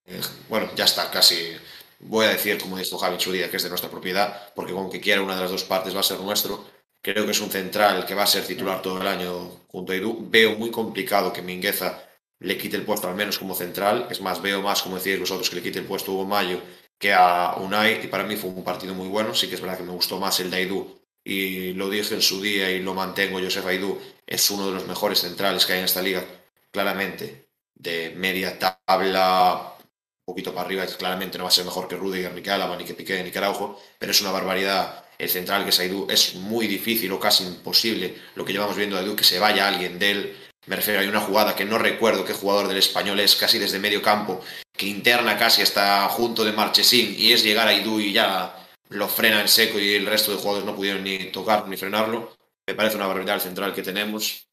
bueno, ya está, casi... Voy a decir, como dijo Javi en su día, que es de nuestra propiedad, porque con que quiera una de las dos partes va a ser nuestro. Creo que es un central que va a ser titular todo el año junto a Aidoo. Veo muy complicado que Mingueza le quite el puesto al menos como central. Es más, veo más, como decíais vosotros, que le quite el puesto a Hugo Mayo que a Unai, y para mí fue un partido muy bueno. Sí que es verdad que me gustó más el de Aidoo, y lo dije en su día y lo mantengo. Josef Aidoo es uno de los mejores centrales que hay en esta liga, claramente, de media tabla, un poquito para arriba. Claramente no va a ser mejor que Rüdiger, ni que Álava, ni que Piqué, ni que Araujo, pero es una barbaridad el central que es Aidoo. Es muy difícil o casi imposible lo que llevamos viendo de Aidoo, que se vaya alguien de él. Me refiero, hay una jugada que no recuerdo qué jugador del Español es, casi desde medio campo, que interna casi hasta junto de Marchesín, y es llegar a Aidoo y ya lo frena en seco, y el resto de jugadores no pudieron ni tocar ni frenarlo. Me parece una barbaridad el central que tenemos.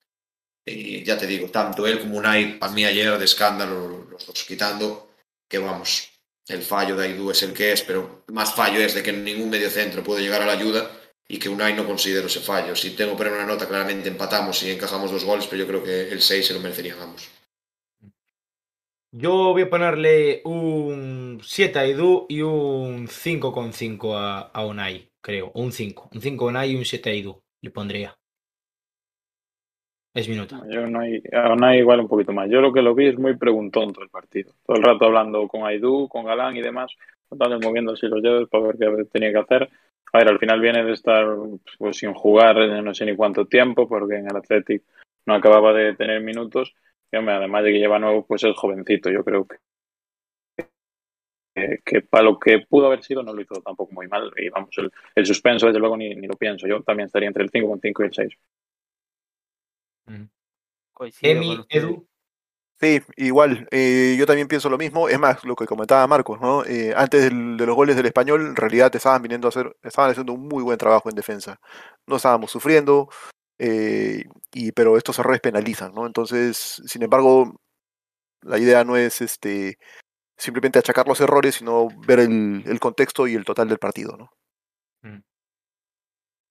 Y ya te digo, tanto él como Unai, a mí ayer de escándalo, los dos, quitando que vamos, el fallo de Aidoo es el que es, pero más fallo es de que ningún mediocentro puede llegar a la ayuda, y que Unai no considero ese fallo. Si tengo que poner una nota, claramente empatamos y encajamos dos goles, pero yo creo que el seis se lo merecerían ambos. Yo voy a ponerle un siete a Aidoo y un cinco coma cinco a, a Unai, creo. Un cinco. Un cinco a Unai y un siete a Aidoo le pondría. Es mi nota. Yo Unai, a Unai igual un poquito más. Yo lo que lo vi es muy preguntón todo el partido. Todo el rato hablando con Aidoo, con Galán y demás, tratando de moviendo así los dedos para ver qué tenía que hacer. A ver, al final viene de estar pues, sin jugar no sé ni cuánto tiempo, porque en el Athletic no acababa de tener minutos. Y hombre, además de que lleva nuevo, pues es jovencito. Yo creo que, que, que para lo que pudo haber sido no lo hizo tampoco muy mal. Y vamos, el, el suspenso desde luego ni, ni lo pienso. Yo también estaría entre el cinco coma cinco y el seis. Emi, Edu. Sí, igual, eh, yo también pienso lo mismo. Es más, lo que comentaba Marcos, ¿no? Eh, antes del, de los goles del Español, en realidad estaban viniendo a hacer, estaban haciendo un muy buen trabajo en defensa. No estábamos sufriendo, eh, y, pero estos errores penalizan, ¿no? Entonces, sin embargo, la idea no es este simplemente achacar los errores, sino ver el, el contexto y el total del partido, ¿no?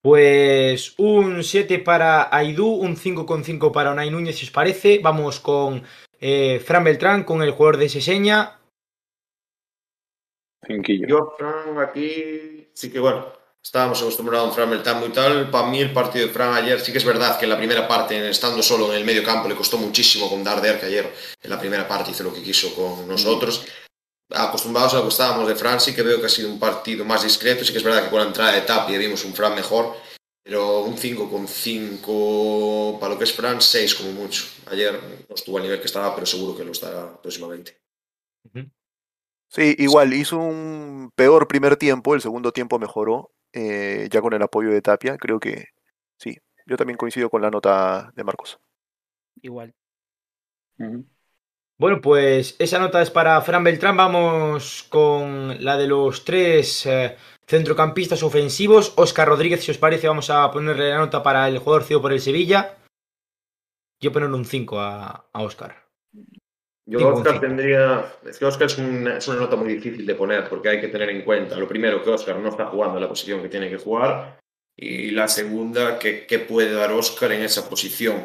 Pues un siete para Aidoo, un cinco coma cinco para Unai Núñez, si os parece. Vamos con Eh, Fran Beltrán, con el jugador de Seseña. Tranquillo. Yo, Fran, aquí sí que bueno, estábamos acostumbrados a Fran Beltrán muy tal. Para mí el partido de Fran ayer, sí que es verdad que en la primera parte, estando solo en el medio campo, le costó muchísimo con Darder, que ayer en la primera parte hizo lo que quiso con nosotros. Acostumbrados a lo que estábamos de Fran, sí que veo que ha sido un partido más discreto. Sí que es verdad que con la entrada de Tapia vimos un Fran mejor, pero un cinco coma cinco para lo que es Fran, seis como mucho. Ayer no estuvo al nivel que estaba, pero seguro que lo estará próximamente. Sí, igual, hizo un peor primer tiempo, el segundo tiempo mejoró, eh, ya con el apoyo de Tapia, creo que sí. Yo también coincido con la nota de Marcos. Igual. Uh-huh. Bueno, pues esa nota es para Fran Beltrán. Vamos con la de los tres Eh, centrocampistas ofensivos. Oscar Rodríguez, si os parece, vamos a ponerle la nota para el jugador cedido por el Sevilla. Yo ponerle un cinco a, a Oscar. Yo a Oscar tendría... Es que Oscar es una, es una nota muy difícil de poner, porque hay que tener en cuenta, lo primero, que Oscar no está jugando en la posición que tiene que jugar, y la segunda, que qué puede dar Oscar en esa posición.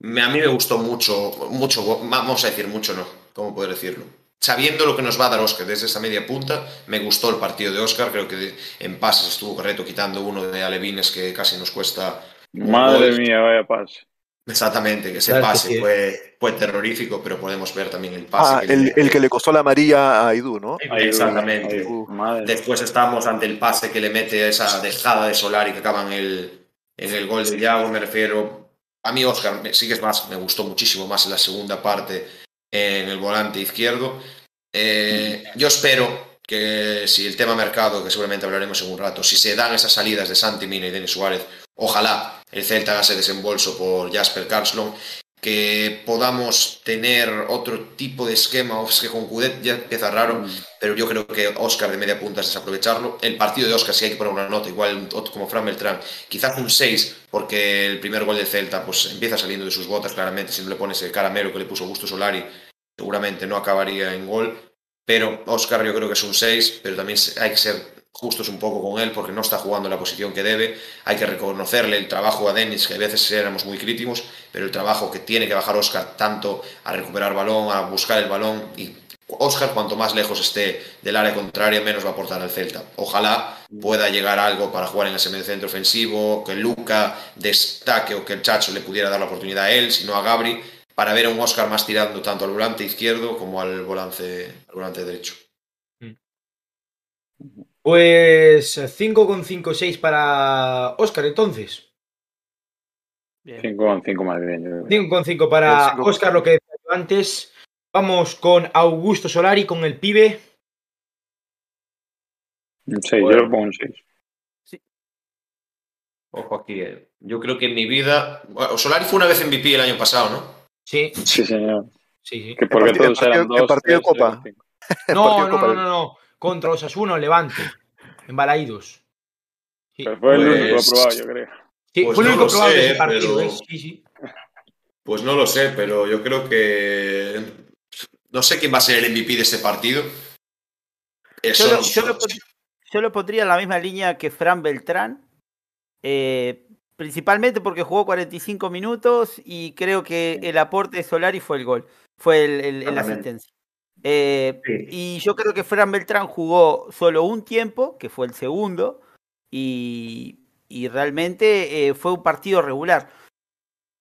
Me, a mí me gustó mucho, mucho, vamos a decir mucho, ¿no? ¿Cómo poder decirlo? Sabiendo lo que nos va a dar Óscar desde esa media punta, me gustó el partido de Óscar. Creo que en pases estuvo correcto, quitando uno de Alevines que casi nos cuesta. Madre gol. Mía, vaya pase. Exactamente, que ese claro pase que sí. fue, fue terrorífico, pero podemos ver también el pase. Ah, que el, le... el que le costó la amarilla a Aidoo, ¿no? Exactamente. Aidoo. Aidoo. Después estamos ante el pase que le mete esa dejada de Solari que acaba en el, en el gol de Yago, me refiero. A mí Óscar, sí que es más, me gustó muchísimo más en la segunda parte, en el volante izquierdo. Eh, yo espero que si el tema mercado, que seguramente hablaremos en un rato, si se dan esas salidas de Santi Mina y Denis Suárez, ojalá el Celta haga ese desembolso por Jasper Carlsson, que podamos tener otro tipo de esquema. Es que con Cudet ya empieza raro, pero yo creo que Óscar de media punta es desaprovecharlo. El partido de Óscar, si hay que poner una nota, igual como Fran Beltrán, quizás un seis, porque el primer gol del Celta pues empieza saliendo de sus botas, claramente. Si no le pones el caramelo que le puso Augusto Solari, seguramente no acabaría en gol. Pero Óscar yo creo que es un seis, pero también hay que ser justos un poco con él, porque no está jugando en la posición que debe. Hay que reconocerle el trabajo a Denis, que a veces éramos muy críticos, pero el trabajo que tiene que bajar Óscar, tanto a recuperar balón, a buscar el balón, y Óscar cuanto más lejos esté del área contraria, menos va a aportar al Celta. Ojalá pueda llegar algo para jugar en ese medio centro ofensivo, que Luca destaque o que el Chacho le pudiera dar la oportunidad a él, si no a Gabri, para ver a un Óscar más tirando tanto al volante izquierdo como al volante, al volante derecho. Pues cinco coma cinco seis para Óscar, entonces. cinco coma cinco más bien. cinco coma cinco para Óscar, lo que decía antes. Vamos con Augusto Solari, con el pibe. Sí, bueno, yo lo pongo en seis. Sí. Ojo aquí. Eh. Yo creo que en mi vida... Bueno, Solari fue una vez M V P el año pasado, ¿no? Sí. Sí, señor. Sí, sí. Que porque partido, todos eran dos, partido tres, Copa. Tres, no, no, Copa no, no, no. Contra Osasuna, Levante. En Balaídos. Sí. Pero fue pues... el único aprobado, yo creo. Sí, pues fue el único no aprobado sé, de ese partido. Pero... Sí, sí. Pues no lo sé, pero yo creo que... No sé quién va a ser el M V P de este partido. Eso yo lo, no... yo lo... Yo lo pondría en la misma línea que Fran Beltrán, eh, principalmente porque jugó cuarenta y cinco minutos y creo que el aporte de Solari fue el gol, fue el, el, el asistencia. Eh, sí. Y yo creo que Fran Beltrán jugó solo un tiempo, que fue el segundo, y, y realmente eh, fue un partido regular.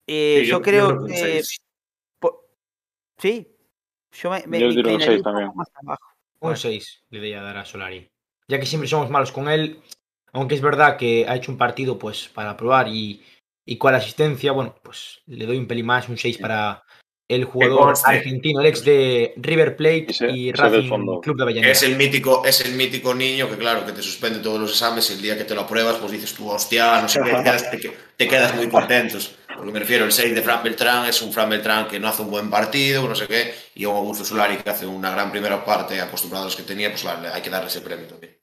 Eh, sí, yo, yo creo yo que... Eh, por, sí, yo me, me, yo me un seis también. Más abajo. Un seis le voy a dar a Solari, ya que siempre somos malos con él, aunque es verdad que ha hecho un partido pues para probar y, y con la asistencia, bueno, pues le doy un pelín más, un seis para el jugador argentino, el ex de River Plate ese, y Racing Club de Avellaneda. Es el mítico, es el mítico niño que claro, que te suspende todos los exámenes y el día que te lo apruebas pues dices tú, hostia, no sé qué, te quedas, te, te quedas muy contentos. Por lo que me refiero, el seis de Fran Beltrán es un Fran Beltrán que no hace un buen partido, no sé qué, y un Augusto Solari que hace una gran primera parte, acostumbrado a los que tenía, pues vale, hay que darle ese premio también.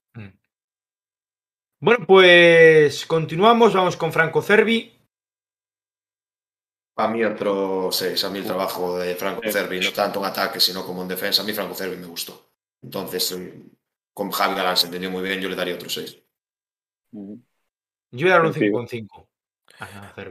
Bueno, pues continuamos, vamos con Franco Cervi. A mí otro seis, a mí el trabajo de Franco Cervi, no tanto en ataque, sino como en defensa. A mí Franco Cervi me gustó. Entonces, con Javi Galán se entendió muy bien, yo le daría otro seis. Yo le daría un cinco coma cinco.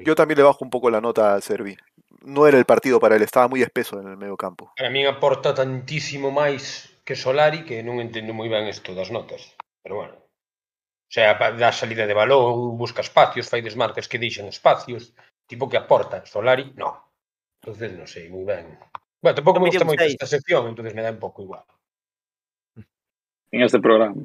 Yo también le bajo un poco la nota a Cervi. No era el partido para él, estaba muy espeso en el medio campo. Para mí aporta tantísimo más que Solari, que no entiendo muy bien esto das notas, pero bueno. O sea, da salida de balón, busca espacios, fai desmarques que deixan espacios, tipo que aporta. Solari, no. Entonces, no sé, muy bien. Bueno, tampoco me gusta mucho esta sección, entonces me da un poco igual. En este programa.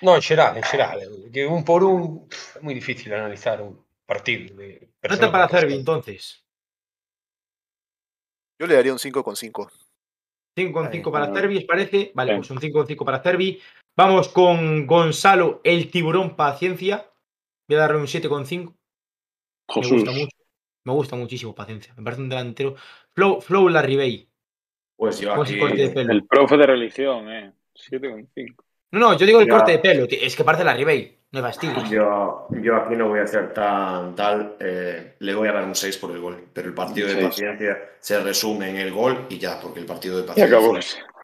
No, en xeral, en xeral. Que un por un, é moi difícil analizar un partido. Nota para Cervi, entonces. Yo le daría un cinco coma cinco. cinco coma cinco para Cervi, ¿os parece? Vale, bien. Pues un cinco coma cinco para Cervi. Vamos con Gonzalo, el tiburón Paciencia. Voy a darle un siete coma cinco. Me gusta mucho. Me gusta muchísimo Paciencia. Me parece un delantero. Flow, Flow Larribey. Pues yo aquí, el profe de religión, eh. siete coma cinco. No, no, yo digo el yo, corte de pelo. Es que parece Larribey. No es fastidio. Yo, yo aquí no voy a hacer tan tal. Eh, le voy a dar un seis por el gol. Pero el partido de Paciencia se resume en el gol y ya, porque el partido de Paciencia... Acabó.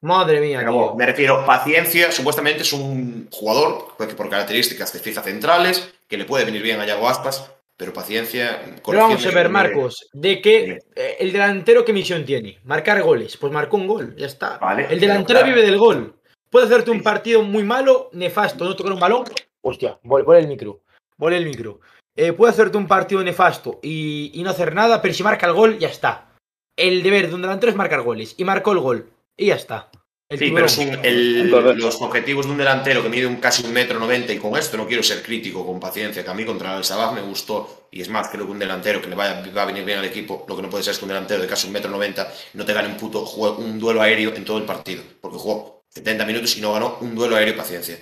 Madre mía, acabó. Me refiero, Paciencia supuestamente es un jugador que por características de fija centrales, que le puede venir bien a Yago Aspas, pero Paciencia... Pero vamos a ver, Marcos, de que eh, el delantero ¿qué misión tiene? Marcar goles. Pues marcó un gol, ya está. Vale, el delantero claro, vive del gol. Puede hacerte un partido muy malo, nefasto, no tocar un balón. Hostia, vuelve el micro, vuelve el micro. Eh, puede hacerte un partido nefasto y, y no hacer nada, pero si marca el gol, ya está. El deber de un delantero es marcar goles. Y marcó el gol. Y ya está. El sí, tiburón. Pero un, el, los objetivos de un delantero que mide un, casi un metro noventa, y con esto no quiero ser crítico con Paciencia, que a mí contra el Sabaj me gustó, y es más, creo que un delantero que le vaya, va a venir bien al equipo, lo que no puede ser es que un delantero de casi un metro noventa no te gane un puto juego, un duelo aéreo en todo el partido, porque jugó setenta minutos y no ganó un duelo aéreo Paciencia.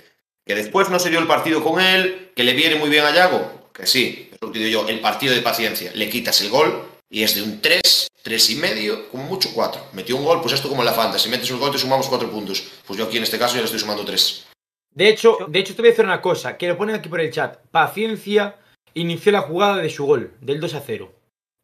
Que después no se dio el partido con él, que le viene muy bien a Yago, que sí, es lo que digo yo, el partido de Paciencia, le quitas el gol, y es de un tres, tres y medio, como mucho cuatro. Metió un gol, pues esto como en la Fantasy. Si metes un gol, te sumamos cuatro puntos. Pues yo aquí en este caso ya le estoy sumando tres. De hecho, de hecho, te voy a decir una cosa, que lo ponen aquí por el chat. Paciencia inició la jugada de su gol, del dos a cero.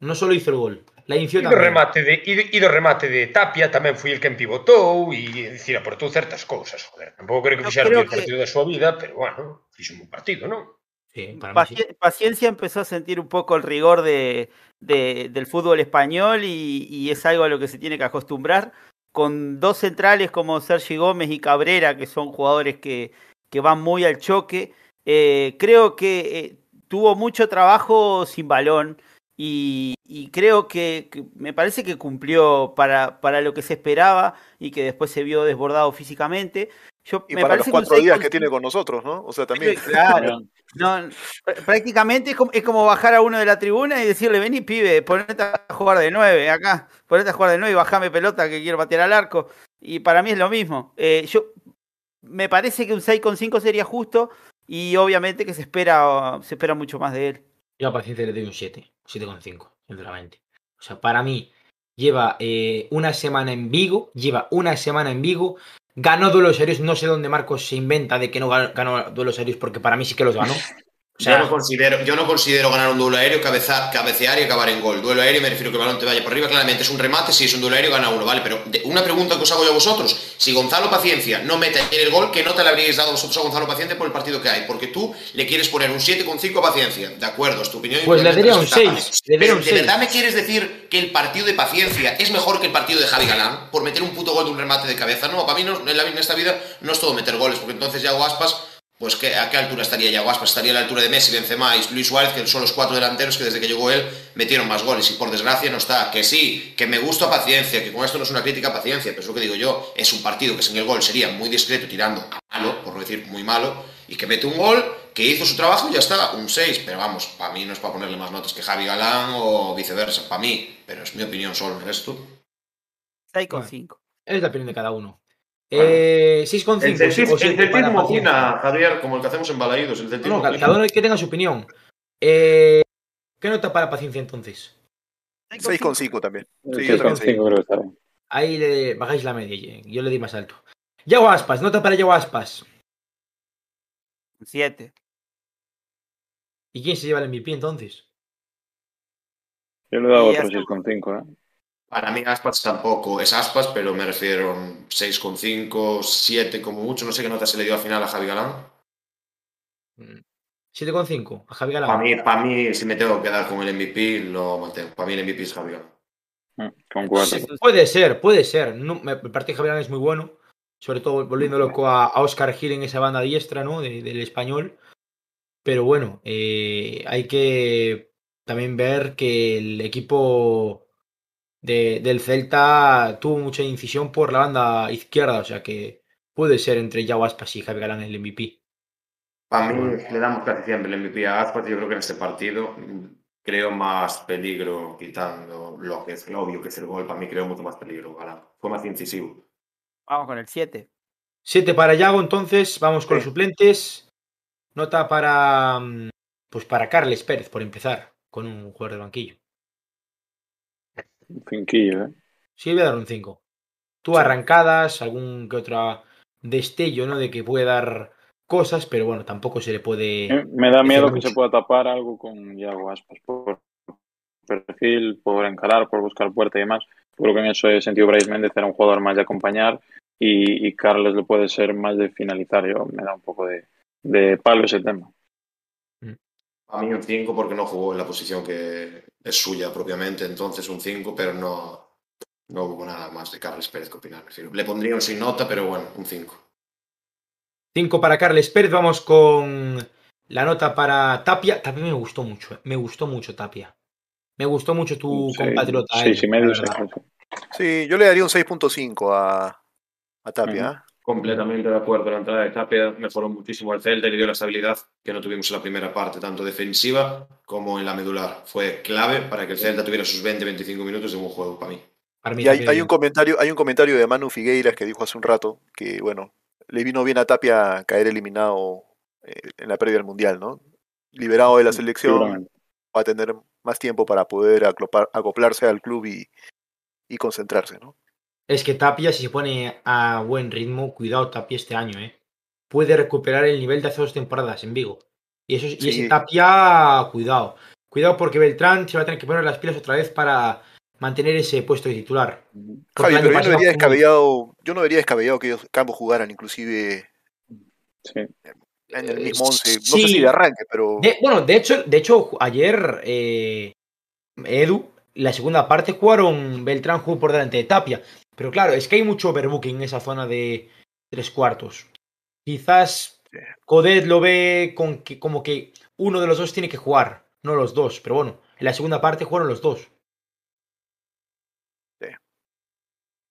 No solo hizo el gol, la inició y también. Remate de, y, y el remate de Tapia también fui el que empivotó y es decir, aportó ciertas cosas. Joder, tampoco creo que no, fuese el que... partido de su vida, pero bueno, hizo un buen partido, ¿no? Sí, Paci sí. Paciencia empezó a sentir un poco el rigor de, de, del fútbol español y, y es algo a lo que se tiene que acostumbrar con dos centrales como Sergi Gómez y Cabrera, que son jugadores que, que van muy al choque. Eh, creo que eh, tuvo mucho trabajo sin balón, Y, y creo que, que me parece que cumplió para, para lo que se esperaba y que después se vio desbordado físicamente. Yo, y me para los cuatro que días con... que tiene con nosotros, ¿no? O sea, también. Claro. No, prácticamente es como, es como bajar a uno de la tribuna y decirle, vení, pibe, ponete a jugar de nueve acá, ponete a jugar de nueve y bajame pelota que quiero patear al arco. Y para mí es lo mismo. Eh, yo me parece que un seis coma cinco sería justo y obviamente que se espera se espera mucho más de él. Yo a Paciencia le doy un siete, siete coma cinco, sinceramente. O sea, para mí lleva eh, una semana en Vigo, lleva una semana en Vigo. Ganó duelos aéreos, no sé dónde Marcos se inventa de que no ganó duelos aéreos, porque para mí sí que los ganó. O sea, yo, no considero, yo no considero ganar un duelo aéreo, cabeza, cabecear y acabar en gol. Duelo aéreo me refiero que el balón te vaya por arriba, claramente es un remate, si es un duelo aéreo gana uno, ¿vale? Pero de, una pregunta que os hago yo a vosotros, si Gonzalo Paciencia no mete ayer el gol, ¿qué nota le habríais dado vosotros a Gonzalo Paciencia por el partido que hay? Porque tú le quieres poner un siete coma cinco a Paciencia, ¿de acuerdo? Es tu opinión. Pues le daría un seis. Pero un ¿de seis. Verdad me quieres decir que el partido de Paciencia es mejor que el partido de Javi Galán por meter un puto gol de un remate de cabeza? No, para mí no, en, la, en esta vida no es todo meter goles, porque entonces Yago Aspas... Pues que, ¿a qué altura estaría Yago Aspas? Estaría a la altura de Messi, Benzema y Luis Suárez, que son los cuatro delanteros que desde que llegó él metieron más goles y por desgracia no está. Que sí, que me gusta Paciencia, que con esto no es una crítica a Paciencia, pero es lo que digo yo, es un partido que sin el gol sería muy discreto, tirando a malo, por no decir muy malo, y que mete un gol, que hizo su trabajo y ya está, un seis, pero vamos, para mí no es para ponerle más notas que Javi Galán o viceversa, para mí, pero es mi opinión solo, el resto. seis coma cinco. Es la opinión de cada uno. Bueno, eh, seis coma cinco. El celtismo opina, Javier, como el que hacemos en Balaídos. El no, cada uno que tenga su opinión. Eh, ¿Qué nota para Paciencia entonces? seis coma cinco también. Sí, seis coma cinco. Ahí le bajáis la media. Yo le di más alto. Yago Aspas, nota para Yago Aspas. siete. ¿Y quién se lleva el M V P entonces? Yo le he dado otro seis coma cinco, ¿eh? Para mí Aspas tampoco es Aspas, pero me refiero a seis coma cinco, siete como mucho. No sé qué nota se le dio al final a Javi Galán. siete coma cinco a Javi Galán. Para mí, para mí, si me tengo que quedar con el M V P, lo mantengo. Para mí el M V P es Javi Galán. Con cuatro. Sí, puede ser, puede ser. No, me parece que Javi Galán es muy bueno. Sobre todo volviendo loco a, a Oscar Gil en esa banda diestra, ¿no? De, del español. Pero bueno, eh, hay que también ver que el equipo... De, del Celta tuvo mucha incisión por la banda izquierda, o sea que puede ser entre Yago Aspas y Javi Galán el M V P. Para mí le damos casi siempre el M V P a Aspas, yo creo que en este partido creo más peligro quitando lo que es lo obvio que es el gol, para mí creo mucho más peligro Galán, fue más incisivo. Vamos con el siete. siete para Yago entonces, vamos con sí. Los suplentes. Nota para pues para Carles Pérez por empezar, con un jugador del banquillo. Un cinquillo, ¿eh? Sí, voy a dar un cinco. Tú sí. Arrancadas, algún que otro destello, ¿no? De que puede dar cosas, pero bueno, tampoco se le puede... Me da miedo que se pueda tapar algo con Yago Aspas por perfil, por encarar, por buscar puerta y demás. Creo que en ese sentido Brais Méndez era un jugador más de acompañar y, y Carles lo puede ser más de finalizar. Yo me da un poco de, de palo ese tema. A mí un cinco porque no jugó en la posición que es suya propiamente, entonces un cinco, pero no, no hubo nada más de Carles Pérez que opinar. Le pondría un sin nota, pero bueno, un cinco. cinco para Carles Pérez, vamos con la nota para Tapia. Tapia me gustó mucho, eh. me gustó mucho Tapia. Me gustó mucho tu sí, compatriota. Sí, eh, sí, medio sí, yo le daría un seis coma cinco a, a Tapia. Uh-huh. Completamente de acuerdo, la entrada de Tapia mejoró muchísimo al Celta y le dio la estabilidad que no tuvimos en la primera parte, tanto defensiva como en la medular. Fue clave para que el Celta tuviera sus veinte a veinticinco minutos de buen juego para mí. Y hay, hay, un comentario, hay un comentario de Manu Figueiras que dijo hace un rato que, bueno, le vino bien a Tapia caer eliminado eh, en la previa al Mundial, ¿no? Liberado de la selección, va a tener más tiempo para poder aclopar, acoplarse al club y, y concentrarse, ¿no? Es que Tapia, si se pone a buen ritmo, cuidado Tapia este año, ¿eh? Puede recuperar el nivel de hace dos temporadas en Vigo. Y eso sí. Y ese Tapia, cuidado. Cuidado porque Beltrán se va a tener que poner las pilas otra vez para mantener ese puesto de titular. Javi, pero yo no, vería descabellado, yo no vería descabellado que ellos ambos jugaran, inclusive sí. En el mismo once. No sí. Sé si de arranque, pero... De, bueno, de hecho, de hecho ayer eh, Edu, la segunda parte jugaron, Beltrán jugó por delante de Tapia. Pero claro, es que hay mucho overbooking en esa zona de tres cuartos. Quizás Codet lo ve con que, como que uno de los dos tiene que jugar, no los dos. Pero bueno, En la segunda parte jugaron los dos. Sí.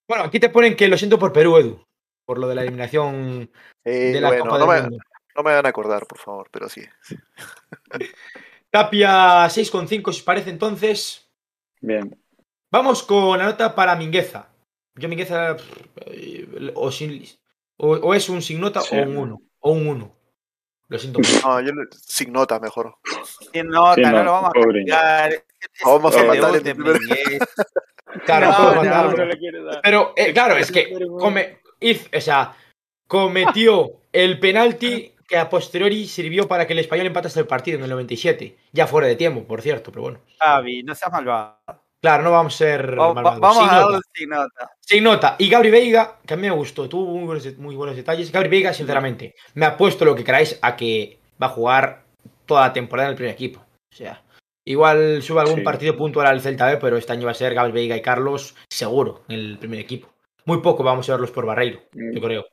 Bueno, aquí te ponen que lo siento por Perú, Edu. Por lo de la eliminación sí, de la bueno, Copa del no me, Mundo. No me van a acordar, por favor, pero sí. sí. Tapia seis coma cinco, si parece, entonces. Bien. Vamos con la nota para Mingueza. Yo Mingueza o, sin, o, o es un sin nota sí. o un uno. O un uno. Lo siento. No, yo sin nota mejor. Sin nota, sin no nota, lo vamos pobre. a cambiar. Vamos a matar el primer... Claro, no, no, matarlo. No pero, eh, claro, es que come, if, o sea, cometió el penalti que a posteriori sirvió para que el Español empatase el partido en el noventa y siete. Ya fuera de tiempo, por cierto, pero bueno. Javi, no seas malvado. Claro, no vamos a ser o, malvados. Vamos sin a darle sin nota. Sin nota. Y Gabri Veiga, que a mí me gustó, tuvo muy buenos, muy buenos detalles. Gabri Veiga, sinceramente, me ha puesto lo que queráis a que va a jugar toda la temporada en el primer equipo. O sea, igual suba algún sí. partido puntual al Celta B, pero este año va a ser Gabri Veiga y Carlos seguro en el primer equipo. Muy poco vamos a verlos por Barreiro, mm. yo creo.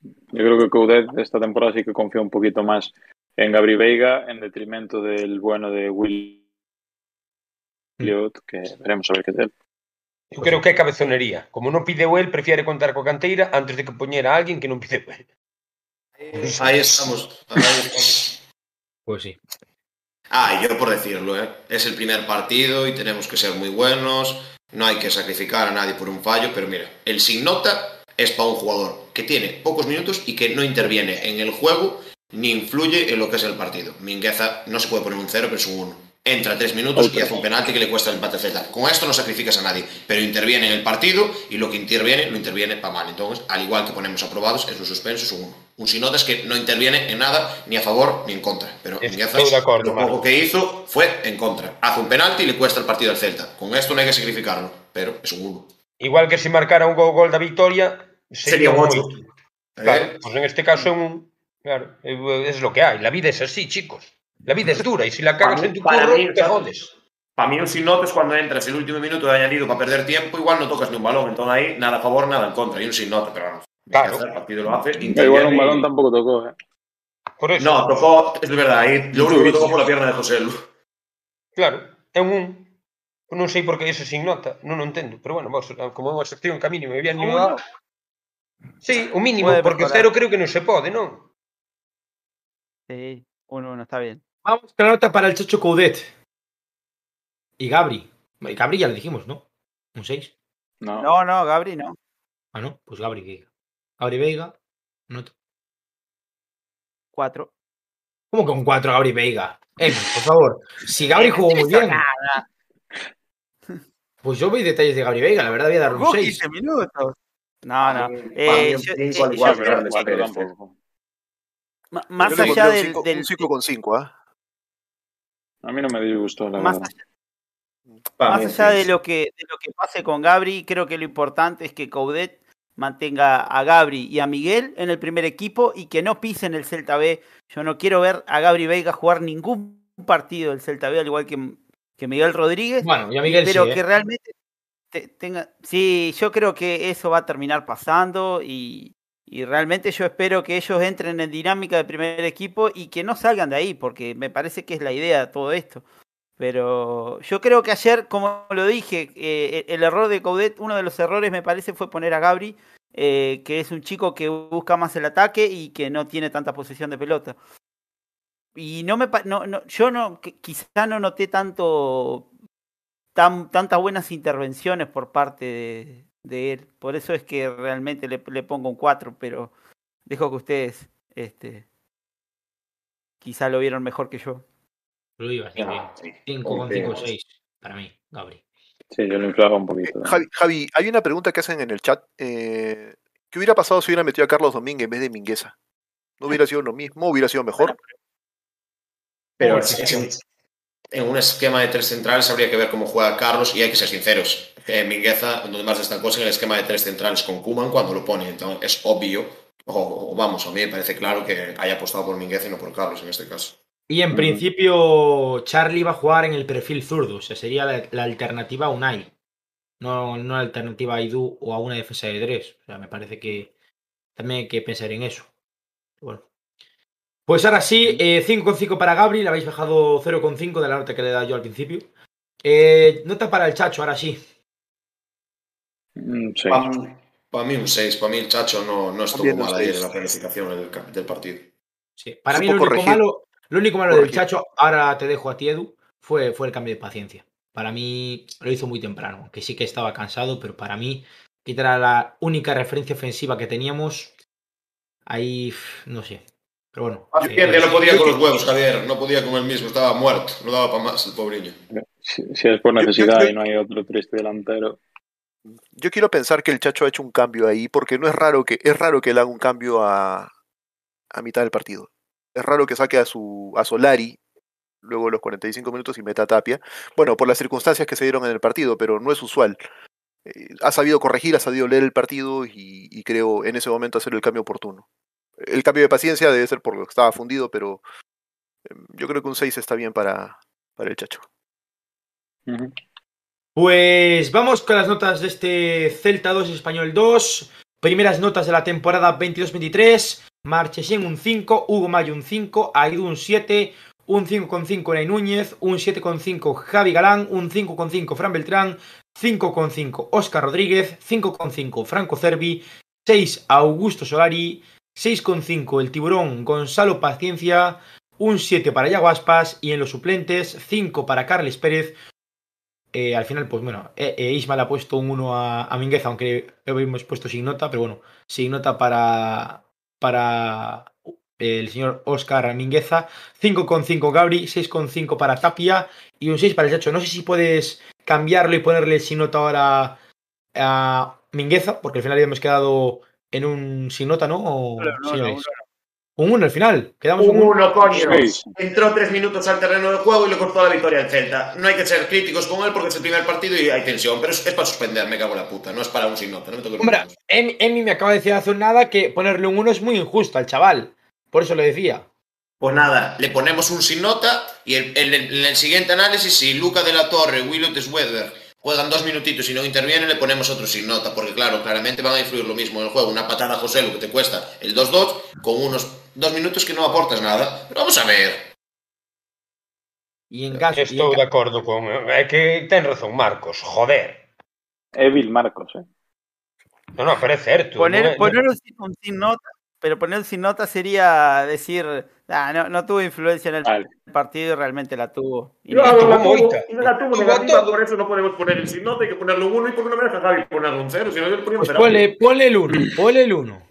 Yo creo que Coudet esta temporada sí que confía un poquito más en Gabri Veiga, en detrimento del bueno de Will. Que veremos a ver qué tal. Yo creo que es cabezonería. Como no pide Well, prefiere contar con Canteira antes de que puñera a alguien que no pide Well. Ahí estamos. Ahí estamos. Pues sí. Ah, y yo por decirlo, ¿eh? Es el primer partido y tenemos que ser muy buenos. No hay que sacrificar a nadie por un fallo, pero mira, el sin nota es para un jugador que tiene pocos minutos y que no interviene en el juego ni influye en lo que es el partido. Mingueza no se puede poner un cero, pero es un uno. Entra tres minutos okay. y hace un penalti que le cuesta el empate a Celta. Con esto no sacrificas a nadie, pero interviene en el partido y lo que interviene, lo interviene para mal. Entonces, al igual que ponemos aprobados, es un suspenso, es un uno. Un sin nota es que no interviene en nada, ni a favor ni en contra. Pero Mingueza, lo poco que hizo fue en contra. Hace un penalti y le cuesta el partido al Celta. Con esto no hay que sacrificarlo, pero es un uno. Igual que si marcara un gol de victoria, sería, sería un ocho. ¿Eh? Claro, pues en este caso un... claro, es lo que hay. La vida es así, chicos. La vida es dura y si la cagas mí, en tu curro, mí, te jodes. Para mí un sin nota es cuando entras el último minuto de añadido para perder tiempo, igual no tocas ni un balón. Entonces ahí, nada a favor, nada en contra. Y un sin nota, pero vamos. Claro. El partido lo hace. Pero igual un balón y... tampoco tocó, ¿eh? Por eso. No, tocó, es verdad. Ahí lo único que tocó fue la pierna de Joselu. Claro, es un... No sé por qué ese sin nota, no lo entiendo. Pero bueno, vos, como hemos estado en camino y me habían animado... Sí, un mínimo, puede porque preparar. Cero creo que no se puede, ¿no? Sí, uno, uno, está bien. Vamos con la nota para el Chacho Coudet. Y Gabri. Gabri ya lo dijimos, ¿no? ¿Un seis? No, no, no Gabri no. Ah, no, pues Gabri Veiga. Gabri Veiga, nota. cuatro. ¿Cómo que un cuatro, Gabri Veiga? Eh, por favor. Si Gabri jugó muy bien. Nada. Pues yo vi detalles de Gabri Veiga, la verdad voy a darle un seis. quince minutos. No, no. Eh, yo, eh, yo, yo, yo, más yo allá del, cinco, del cinco con cinco, ¿eh? A mí no me disgustó la más verdad. Allá, más mí, allá sí. de, lo que, de lo que pase con Gabri, creo que lo importante es que Coudet mantenga a Gabri y a Miguel en el primer equipo y que no pisen el Celta B. Yo no quiero ver a Gabri Veiga jugar ningún partido del Celta B, al igual que, que Miguel Rodríguez. Bueno, y a Miguel pero sí, ¿eh? Que realmente te, tenga... Sí, yo creo que eso va a terminar pasando y... Y realmente yo espero que ellos entren en dinámica de primer equipo y que no salgan de ahí, porque me parece que es la idea de todo esto. Pero yo creo que ayer, como lo dije, eh, el error de Coudet, uno de los errores me parece fue poner a Gabri, eh, que es un chico que busca más el ataque y que no tiene tanta posesión de pelota. Y no me no, no, yo no quizá no noté tanto tan, tantas buenas intervenciones por parte de... de él, por eso es que realmente le, le pongo un cuatro, pero dejo que ustedes este quizá lo vieron mejor que yo. Lo iba así ah, bien. cinco coma cinco seis para mí, Gabri. Sí, yo lo inflaba un poquito, ¿no? Javi, Javi, hay una pregunta que hacen en el chat. Eh, ¿Qué hubiera pasado si hubiera metido a Carlos Domínguez en vez de Mingueza? ¿No hubiera sido lo mismo? ¿Hubiera sido mejor? Pero en un esquema de tres centrales habría que ver cómo juega Carlos y hay que ser sinceros. Eh, Mingueza, donde más destacó es en el esquema de tres centrales con Koeman cuando lo pone. Entonces es obvio, o, o vamos, a mí me parece claro que haya apostado por Mingueza y no por Carlos en este caso. Y en mm. principio Charlie va a jugar en el perfil zurdo, o sea, sería la, la alternativa a Unai, no, no la alternativa a Aidoo o a una defensa de tres. O sea, me parece que también hay que pensar en eso. Bueno. Pues ahora sí, cinco coma cinco eh, para Gabri, le habéis bajado cero coma cinco de la nota que le he dado yo al principio. Eh, nota para el Chacho, ahora sí. Un seis. Para, para mí un seis. Para mí el Chacho no, no estuvo mal ayer en la planificación del, del partido. Sí. Para mí lo único malo, lo único malo del Chacho, ahora te dejo a ti, Edu, fue, fue el cambio de Paciencia. Para mí lo hizo muy temprano, que sí que estaba cansado, pero para mí, quitar a la única referencia ofensiva que teníamos, ahí no sé. Pero bueno. Paciencia eh, no podía con los huevos, Javier, no podía con él mismo, estaba muerto, no daba para más el pobre niño. Si, si es por necesidad yo, yo, y no hay otro triste delantero. Yo quiero pensar que el Chacho ha hecho un cambio ahí, porque no es raro que, es raro que le haga un cambio a, a mitad del partido. Es raro que saque a su a Solari luego los cuarenta y cinco minutos y meta Tapia. Bueno, por las circunstancias que se dieron en el partido, pero no es usual. Eh, ha sabido corregir, ha sabido leer el partido y, y creo en ese momento hacer el cambio oportuno. El cambio de Paciencia debe ser porque estaba fundido, pero yo creo que un seis está bien para, para el Chacho. Uh-huh. Pues vamos con las notas de este Celta dos, Español dos. Primeras notas de la temporada veintidós veintitrés. Marchesín un cinco, Hugo Mayo un cinco, Aidoo un siete, un cinco coma cinco Unai Núñez, un siete coma cinco Javi Galán, un cinco coma cinco Fran Beltrán, cinco coma cinco Oscar Rodríguez, cinco coma cinco Franco Cervi, seis Augusto Solari, seis coma cinco el Tiburón Gonzalo Paciencia, un siete para Yago Aspas y en los suplentes cinco para Carles Pérez. Eh, al final, pues bueno, eh, eh, Ismael ha puesto un uno a, a Mingueza, aunque lo hemos puesto sin nota, pero bueno, sin nota para, para eh, el señor Óscar Mingueza, cinco coma cinco Gabri, seis coma cinco para Tapia y un seis para el Chacho. No sé si puedes cambiarlo y ponerle sin nota ahora a Mingueza, porque al final ya hemos quedado en un sin nota, ¿no? O, no, no, no, no. Un uno al final. Quedamos un uno, coño. Sí. Entró tres minutos al terreno del juego y le cortó la victoria al Celta. No hay que ser críticos con él porque es el primer partido y hay tensión, pero es, es para suspender, me cago en la puta. No es para un sin nota. No me toco. Hombre, Emi, Emi me acaba de decir hace nada que ponerle un uno es muy injusto al chaval. Por eso le decía. Pues nada, le ponemos un sin nota y en el, el, el, el siguiente análisis, si Luca de la Torre, Willot Weather juegan dos minutitos y no intervienen, le ponemos otro sin nota, porque claro, claramente van a influir lo mismo en el juego. Una patada a Joselu que te cuesta el dos dos, con unos dos minutos que no aportas nada. Pero vamos a ver. Y en caso, Estoy y en de ca acuerdo con... Es que ten razón, Marcos, joder. Evil Marcos, eh. No, no, pero es cierto. Poner, no, poner no... un sin nota, pero poner un sin nota sería decir... Nah, no, no tuvo influencia en el vale. partido y realmente la tuvo. Y no, la tuvo, la tuvo, no la tuvo negativa, por eso no podemos poner el signo, hay que ponerlo uno y por una vez a Javi ponerlo un cero. Si no, yo pues ponle, ponle el uno, ponle el uno.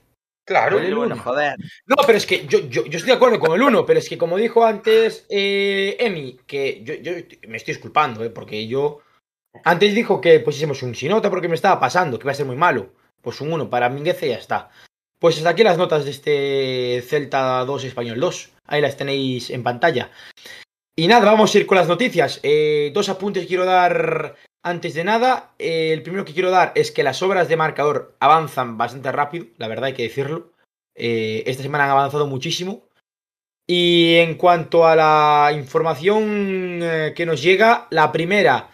Claro, ponle el uno, joder. No, pero es que yo, yo, yo estoy de acuerdo con el uno, pero es que como dijo antes eh, Emi, que yo, yo me estoy disculpando, eh, porque yo antes dijo que pues hicimos un sinota porque me estaba pasando, que iba a ser muy malo. Pues un uno para Mingueza y ya está. Pues hasta aquí las notas de este Celta dos Español dos. Ahí las tenéis en pantalla. Y nada, vamos a ir con las noticias. Eh, dos apuntes quiero dar antes de nada. Eh, el primero que quiero dar es que las obras de marcador avanzan bastante rápido. La verdad, hay que decirlo. Eh, esta semana han avanzado muchísimo. Y en cuanto a la información eh, que nos llega, la primera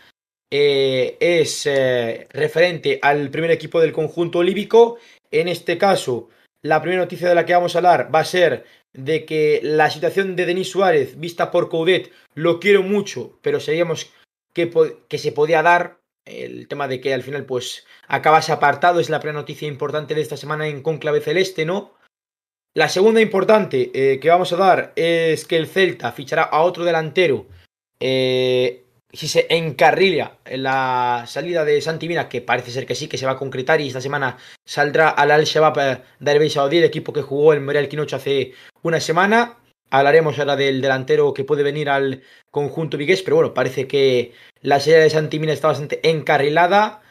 eh, es eh, referente al primer equipo del conjunto olívico. En este caso... La primera noticia de la que vamos a hablar va a ser de que la situación de Denis Suárez, vista por Coudet, lo quiero mucho, pero sabíamos que, que se podía dar. El tema de que al final pues acabase apartado es la primera noticia importante de esta semana en Cónclave Celeste, ¿no? La segunda importante eh, que vamos a dar es que el Celta fichará a otro delantero eh, si se encarrila en la salida de Santi Mina, que parece ser que sí, que se va a concretar y esta semana... Saldrá al Al-Shabaab de Arabia Saudí, el equipo que jugó el Real Quinocho hace una semana. Hablaremos ahora del delantero que puede venir al conjunto vigués, pero bueno, parece que la serie de Santi Mina está bastante encarrilada.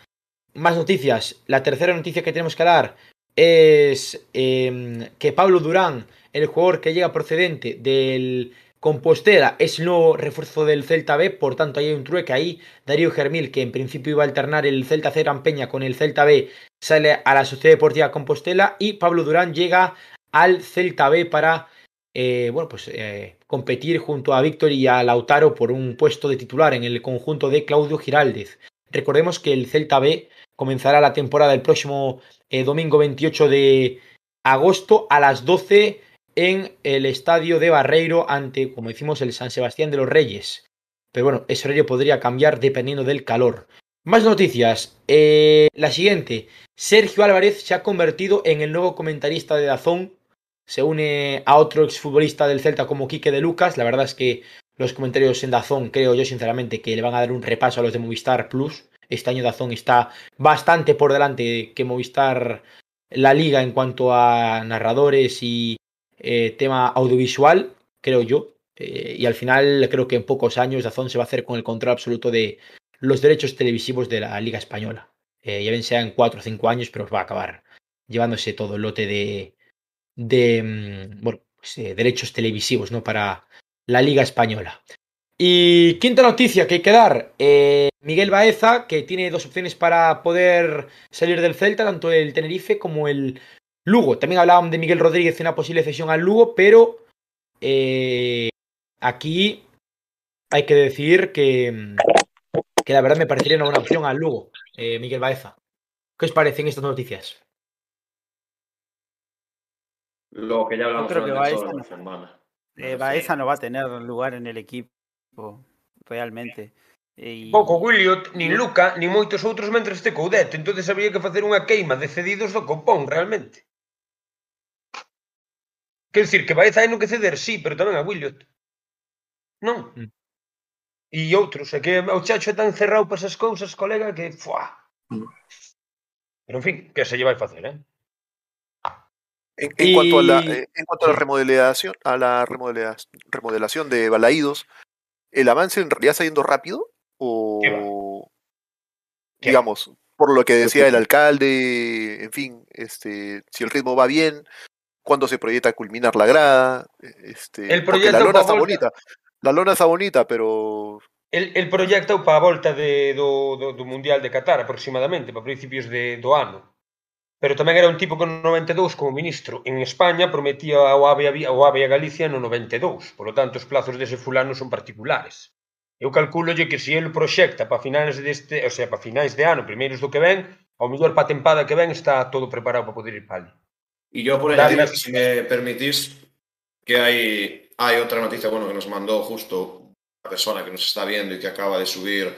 Más noticias. La tercera noticia que tenemos que hablar es eh, que Pablo Durán, el jugador que llega procedente del Compostela, es el nuevo refuerzo del Celta B, por tanto ahí hay un trueque ahí. Darío Germil, que en principio iba a alternar el Celta C Campeña con el Celta B, sale a la Sociedad Deportiva Compostela y Pablo Durán llega al Celta B para eh, bueno, pues, eh, competir junto a Víctor y a Lautaro por un puesto de titular en el conjunto de Claudio Giraldez. Recordemos que el Celta B comenzará la temporada el próximo eh, domingo veintiocho de agosto a las doce en el estadio de Barreiro ante, como decimos, el San Sebastián de los Reyes. Pero bueno, ese horario podría cambiar dependiendo del calor. Más noticias. Eh, la siguiente. Sergio Álvarez se ha convertido en el nuevo comentarista de DAZN. Se une a otro exfutbolista del Celta como Quique de Lucas. La verdad es que los comentarios en DAZN, creo yo sinceramente, que le van a dar un repaso a los de Movistar Plus. Este año DAZN está bastante por delante que Movistar la Liga en cuanto a narradores y eh, tema audiovisual, creo yo. Eh, y al final creo que en pocos años DAZN se va a hacer con el control absoluto de los derechos televisivos de la Liga Española. Eh, ya bien sea en cuatro o cinco años, pero va a acabar llevándose todo el lote de, de bueno, pues, eh, derechos televisivos, ¿no?, para la Liga Española. Y quinta noticia que hay que dar. Eh, Miguel Baeza, que tiene dos opciones para poder salir del Celta, tanto el Tenerife como el Lugo. También hablaban de Miguel Rodríguez, una posible cesión al Lugo, pero eh, aquí hay que decir que, que la verdad me parecería una buena opción al Lugo, eh, Miguel Baeza. ¿Qué os parecen estas noticias? Lo que ya hablamos de la semana. Eh, Baeza no va a tener lugar en el equipo. Realmente e... Pouco Williot, nin Luca, nin moitos outros mentres este Coudet. Entón habría que facer unha queima de cedidos do copón, realmente. Quer dizer, que Baeza hai non que ceder, sí, pero tamén a Williot. Non? Mm. E outros, é que o chacho é tan cerrado para esas cousas, colega, que... Fuá. Mm. Pero, en fin, que se lle vai facer, eh? En, en, y... cuanto a la, en cuanto a la remodelación, a la remodelación de Balaídos, ¿el avance en realidad está yendo rápido? O, ¿Qué? digamos, por lo que decía el alcalde, en fin, este, si el ritmo va bien, ¿cuándo se proyecta culminar la grada? Este, el porque la lona está bonita, la lona está bonita, pero... El, el proyecto para a volta de, do, do, do Mundial de Qatar, aproximadamente, para principios de, do ano. Pero tamén era un tipo que no noventa e dous, como ministro en España, prometía ao AVE, ao AVE a Galicia no noventa e dous. Por lo tanto, os plazos dese fulano son particulares. Eu calculo que se ele proxecta para finais deste, o sea, para finais de ano, primeiros do que ven, ao mellor para a tempada que ven está todo preparado para poder ir para ali. E eu, por aí, se me permitís, que hai hai outra noticia, bueno, que nos mandou justo a persona que nos está viendo e que acaba de subir,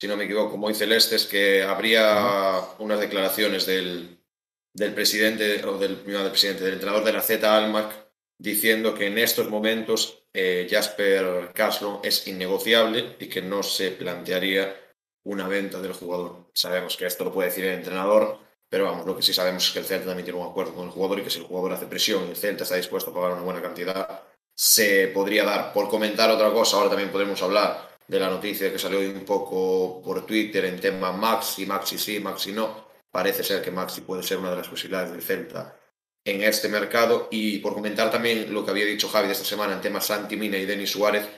se non me equivoco, moi celestes, que habría unas declaraciones del del presidente o del, no, del presidente del entrenador de la Z, Almac, diciendo que en estos momentos eh, Jasper Castro es innegociable y que no se plantearía una venta del jugador. Sabemos que esto lo puede decir el entrenador, pero vamos, lo que sí sabemos es que el Celta también tiene un acuerdo con el jugador y que si el jugador hace presión y el Celta está dispuesto a pagar una buena cantidad, se podría dar. Por comentar otra cosa, ahora también podemos hablar de la noticia que salió un poco por Twitter en tema Maxi, Maxi sí, Maxi no. Parece ser que Maxi puede ser una de las posibilidades del Celta en este mercado. Y por comentar también lo que había dicho Javi de esta semana en tema Santi Mina y Denis Suárez.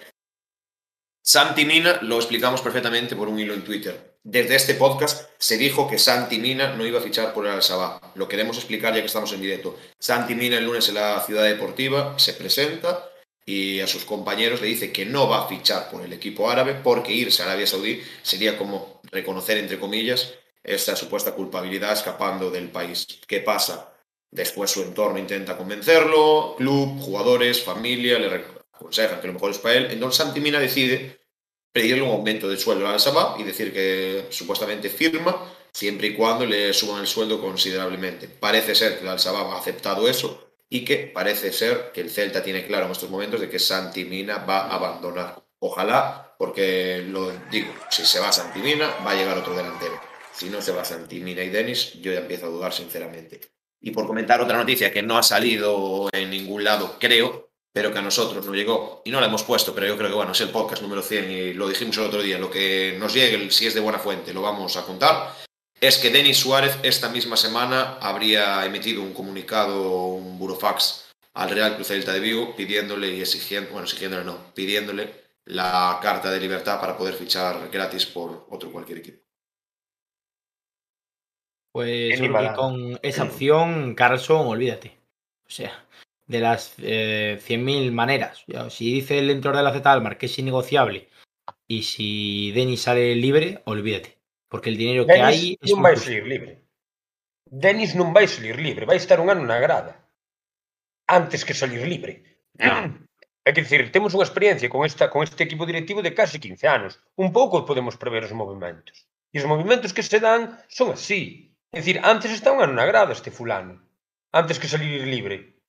Santi Mina lo explicamos perfectamente por un hilo en Twitter. Desde este podcast se dijo que Santi Mina no iba a fichar por el Al-Sabah. Lo queremos explicar ya que estamos en directo. Santi Mina el lunes en la Ciudad Deportiva se presenta y a sus compañeros le dice que no va a fichar por el equipo árabe porque irse a Arabia Saudí sería como reconocer, entre comillas, esta supuesta culpabilidad escapando del país. ¿Qué pasa? Después su entorno intenta convencerlo, club, jugadores, familia, le aconsejan que lo mejor es para él. Entonces Santi Mina decide pedirle un aumento de sueldo al Al-Sabah y decir que supuestamente firma siempre y cuando le suban el sueldo considerablemente. Parece ser que el Al-Sabah ha aceptado eso y que parece ser que el Celta tiene claro en estos momentos de que Santi Mina va a abandonar. Ojalá, porque lo digo, si se va Santi Mina va a llegar otro delantero. Si no se va Santi Mina y Denis, yo ya empiezo a dudar sinceramente. Y por comentar otra noticia que no ha salido en ningún lado, creo, pero que a nosotros no llegó y no la hemos puesto, pero yo creo que bueno, es el podcast número cien y lo dijimos el otro día, lo que nos llegue, si es de buena fuente, lo vamos a contar, es que Denis Suárez esta misma semana habría emitido un comunicado, un burofax al Real Club Celta de Vigo pidiéndole y exigiendo, bueno, exigiéndole no, pidiéndole la carta de libertad para poder fichar gratis por otro cualquier equipo. Pues con esa opción, Carlson, olvídate. O sea, de las eh, cien mil maneras. Si dice el entrenador de la Z Almar que es innegociable y si Denis sale libre, olvídate. Porque el dinero Denis que hay... Denis no va a salir libre. Denis no va a salir libre. Va a estar un año en una grada. Antes que salir libre. No. É dicir, temos unha experiencia con, esta, con este equipo directivo de case quince anos. Un pouco podemos prever os movimentos. E os movimentos que se dan son así. É dicir, antes está un ano na grada este fulano. Antes que salir libre.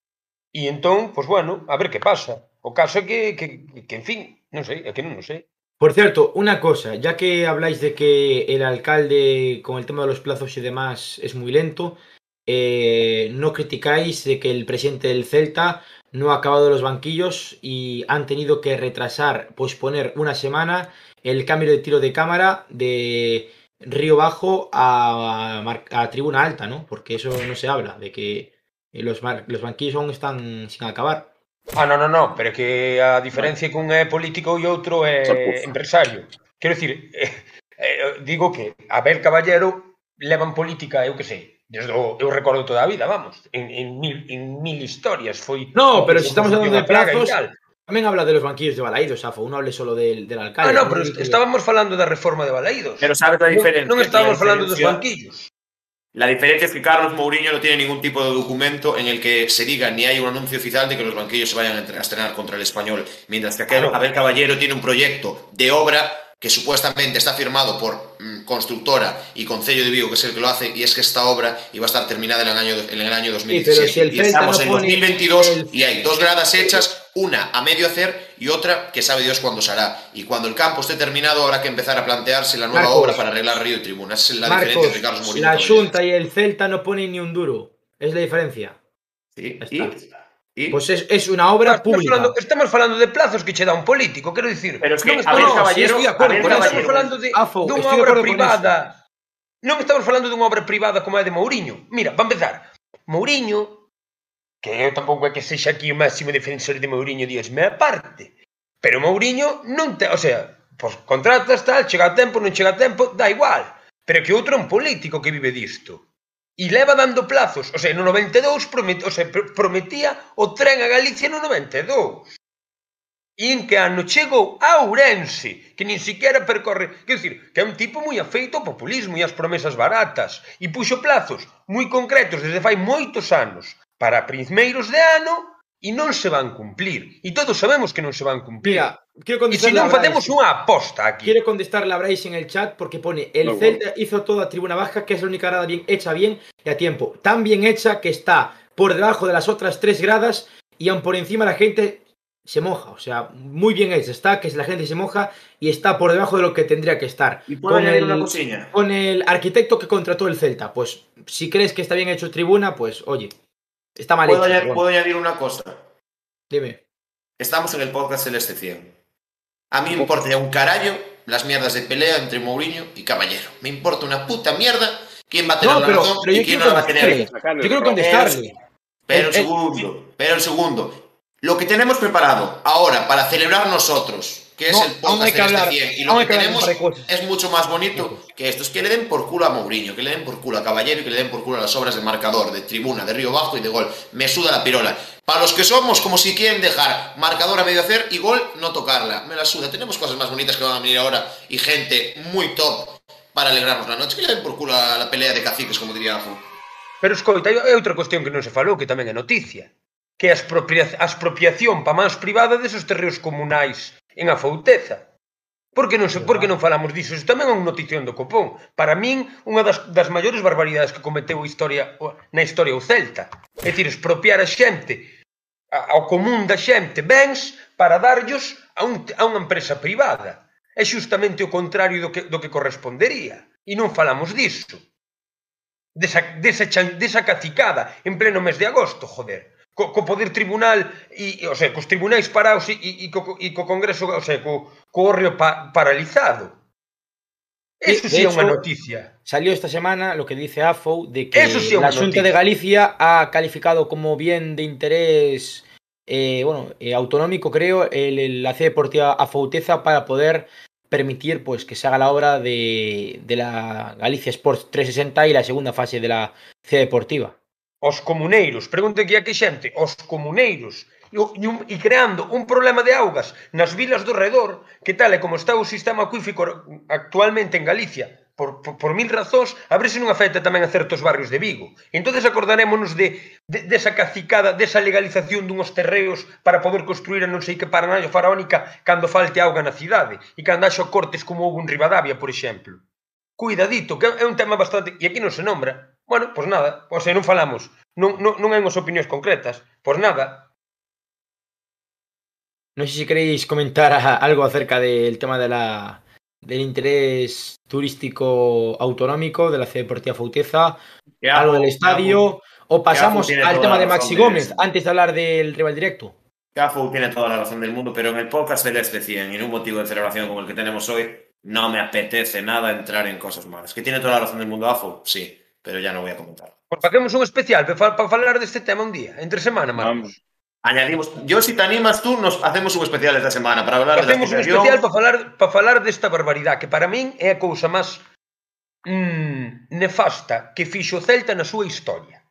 E entón, pois bueno, a ver que pasa. O caso é que, que, que en fin, non sei, é que non, non sei. Por cierto, una cosa, ya que habláis de que el alcalde con el tema de los plazos y demás es muy lento, eh, no criticáis de que el presidente del Celta no ha acabado los banquillos y han tenido que retrasar, posponer una semana el cambio de tiro de cámara de Río Bajo a, a Tribuna Alta, ¿no? Porque eso no se habla, de que los, los banquillos aún están sin acabar. Ah, no, no, no, pero que a diferencia que un é político e outro é empresario. Quero dicir, eh, eh, digo que Abel Caballero levan política, eu que sei, desde o, eu recordo toda a vida, vamos, en, en, mil, en mil historias foi... No, pero se estamos hablando de plazos, tamén habla de los banquillos de Balaídos, Afo, non hable solo del, del alcalde. Ah, no, pero estábamos falando da reforma de Balaídos. Pero sabes a diferencia. Non estábamos falando dos banquillos. La diferencia es que Carlos Mourinho no tiene ningún tipo de documento en el que se diga ni hay un anuncio oficial de que los banquillos se vayan a estrenar contra el Español. Mientras que aquel, claro. Abel Caballero tiene un proyecto de obra que supuestamente está firmado por mm, constructora y Concello de Vigo, que es el que lo hace, y es que esta obra iba a estar terminada en el año, en el año dos mil diecisiete. Sí, si el y estamos no en dos mil veintidós el... y hay dos gradas hechas, una a medio hacer y otra que sabe Dios cuándo se hará. Y cuando el campo esté terminado habrá que empezar a plantearse la nueva Marcos, obra para arreglar Río y Tribuna. Esa es la Marcos, diferencia entre Carlos Mourinho. La Xunta y el Celta no ponen ni un duro. Es la diferencia. Sí, está. ¿Y? Pues es, es una obra estamos pública. Falando, estamos hablando de plazos que che da un político, quiero decir. Pero es que, no, a ver, no, caballero, sí, acuerdo, a ver, caballero, estamos hablando de, Afo, de una obra de privada. No estamos hablando de una obra privada como es de Mourinho. Mira, para empezar, Mourinho, que yo tampoco es que sea aquí el máximo defensor de Mourinho, Dios me aparte. Pero Mourinho, non te, o sea, pues contratas tal, chega a tempo, non chega a tempo, da igual. Pero que otro un político que vive disto. E leva dando plazos, o sea, no noventa y dos promet, o sea, prometía o tren a Galicia no noventa y dos. E en que ano chegou a Ourense, que nin siquiera percorre, quer dizer, que é un tipo moi afeito ao populismo e ás promesas baratas, e puxo plazos moi concretos desde fai moitos anos para primeiros de ano e non se van cumplir. E todos sabemos que non se van cumplir. Mira, e se non facemos unha aposta aquí. Quiero contestarle a Brais en el chat porque pone el no, Celta bueno. hizo toda Tribuna Baja, que es la única grada bien hecha bien y a tiempo. Tan bien hecha que está por debajo de las otras tres gradas y aún por encima la gente se moja. O sea, muy bien hecha está, que la gente se moja y está por debajo de lo que tendría que estar. Y con el, una cocina. Con el arquitecto que contrató el Celta. Pues si crees que está bien hecho Tribuna, pues oye. Está mal ¿Puedo hecho, añadir, bueno. Puedo añadir una cosa. Dime. Estamos en el podcast Celeste cien. A mí me importa un carajo las mierdas de pelea entre Mourinho y Caballero. Me importa una puta mierda quién va a tener no, pero, la razón pero y quién no la va a tener. Yo quiero contestarle. Pero el, el segundo, el... pero el segundo. Lo que tenemos preparado ahora para celebrar nosotros, que no, es el podcast Celeste cien, y lo que tenemos es mucho más bonito que esto. Es que le den por culo a Mourinho, que le den por culo a Caballero y que le den por culo a las obras de marcador, de Tribuna, de Río Bajo y de gol. Me suda la pirola. Para los que somos como si quieren dejar marcador a medio hacer y gol no tocarla. Me la suda. Tenemos cosas más bonitas que van a venir ahora y gente muy top para alegrarnos la noche. Que le den por culo a la pelea de caciques, como diría Ajo. Pero escoita, hai outra cuestión que non se falou, que tamén é noticia. Que a expropiación para mans privadas desos terreos comunais en Afou Celta. Por que non, se, por que non falamos disso? Iso tamén é unha notición do copón. Para min, unha das, das maiores barbaridades que cometeu a historia, na historia o Celta. É dicir, expropiar a xente ao común da xente bens para darllos a, un, a unha empresa privada. É xustamente o contrario do que, do que correspondería. E non falamos disso. Desa, desa, desa cacicada en pleno mes de agosto, joder. Co, co poder tribunal, e, e, o sea, cos tribunais parados e, e, e, co, e co Congreso, o sea, co, co orrio pa, paralizado. Eso sí é unha noticia. Salió esta semana lo que dice Afou de que sí la Xunta de Galicia ha calificado como bien de interés eh, bueno, eh, autonómico, creo, el, el, la C Deportiva Afou Celta para poder permitir pues que se haga la obra de, de la Galicia Sports trescientos sesenta y la segunda fase de la C Deportiva. Os comuneiros, pregunte aquí a que xente, os comuneiros, e, e creando un problema de augas nas vilas do redor, que tal e como está o sistema acuífico actualmente en Galicia, por, por, por mil razóns, a ver se non afecta tamén a certos barrios de Vigo. Entón acordarémonos de, de, desa cacicada, desa legalización dunhos terreos para poder construir a non sei que paranaio faraónica cando falte auga na cidade e cando haxo cortes como houve en Ribadavia, por exemplo. Cuidadito, que é un tema bastante... E aquí non se nombra. Bueno, pois nada, pois non falamos. Non, non, non hai unhas opinións concretas. Pois nada. Non sei se queréis comentar algo acerca del tema de la... del interés turístico autonómico de la ciudad deportiva Afouteza, algo del estadio, o pasamos al tema de Maxi Gómez, antes de hablar del rival directo. Afou tiene toda la razón del mundo, pero en el podcast del S cien, en un motivo de celebración como el que tenemos hoy, no me apetece nada entrar en cosas malas. ¿Que tiene toda la razón del mundo Afou? Sí, pero ya no voy a comentar. Pues hacemos un especial para hablar de este tema un día, entre semana, Marcos. Añadimos, yo si te animas tú, nos hacemos un especial esta semana para hablar hacemos de la situación. Hacemos un especial para falar de esta barbaridad, que para min é a cousa máis mmm, nefasta que fixo o Celta na súa historia.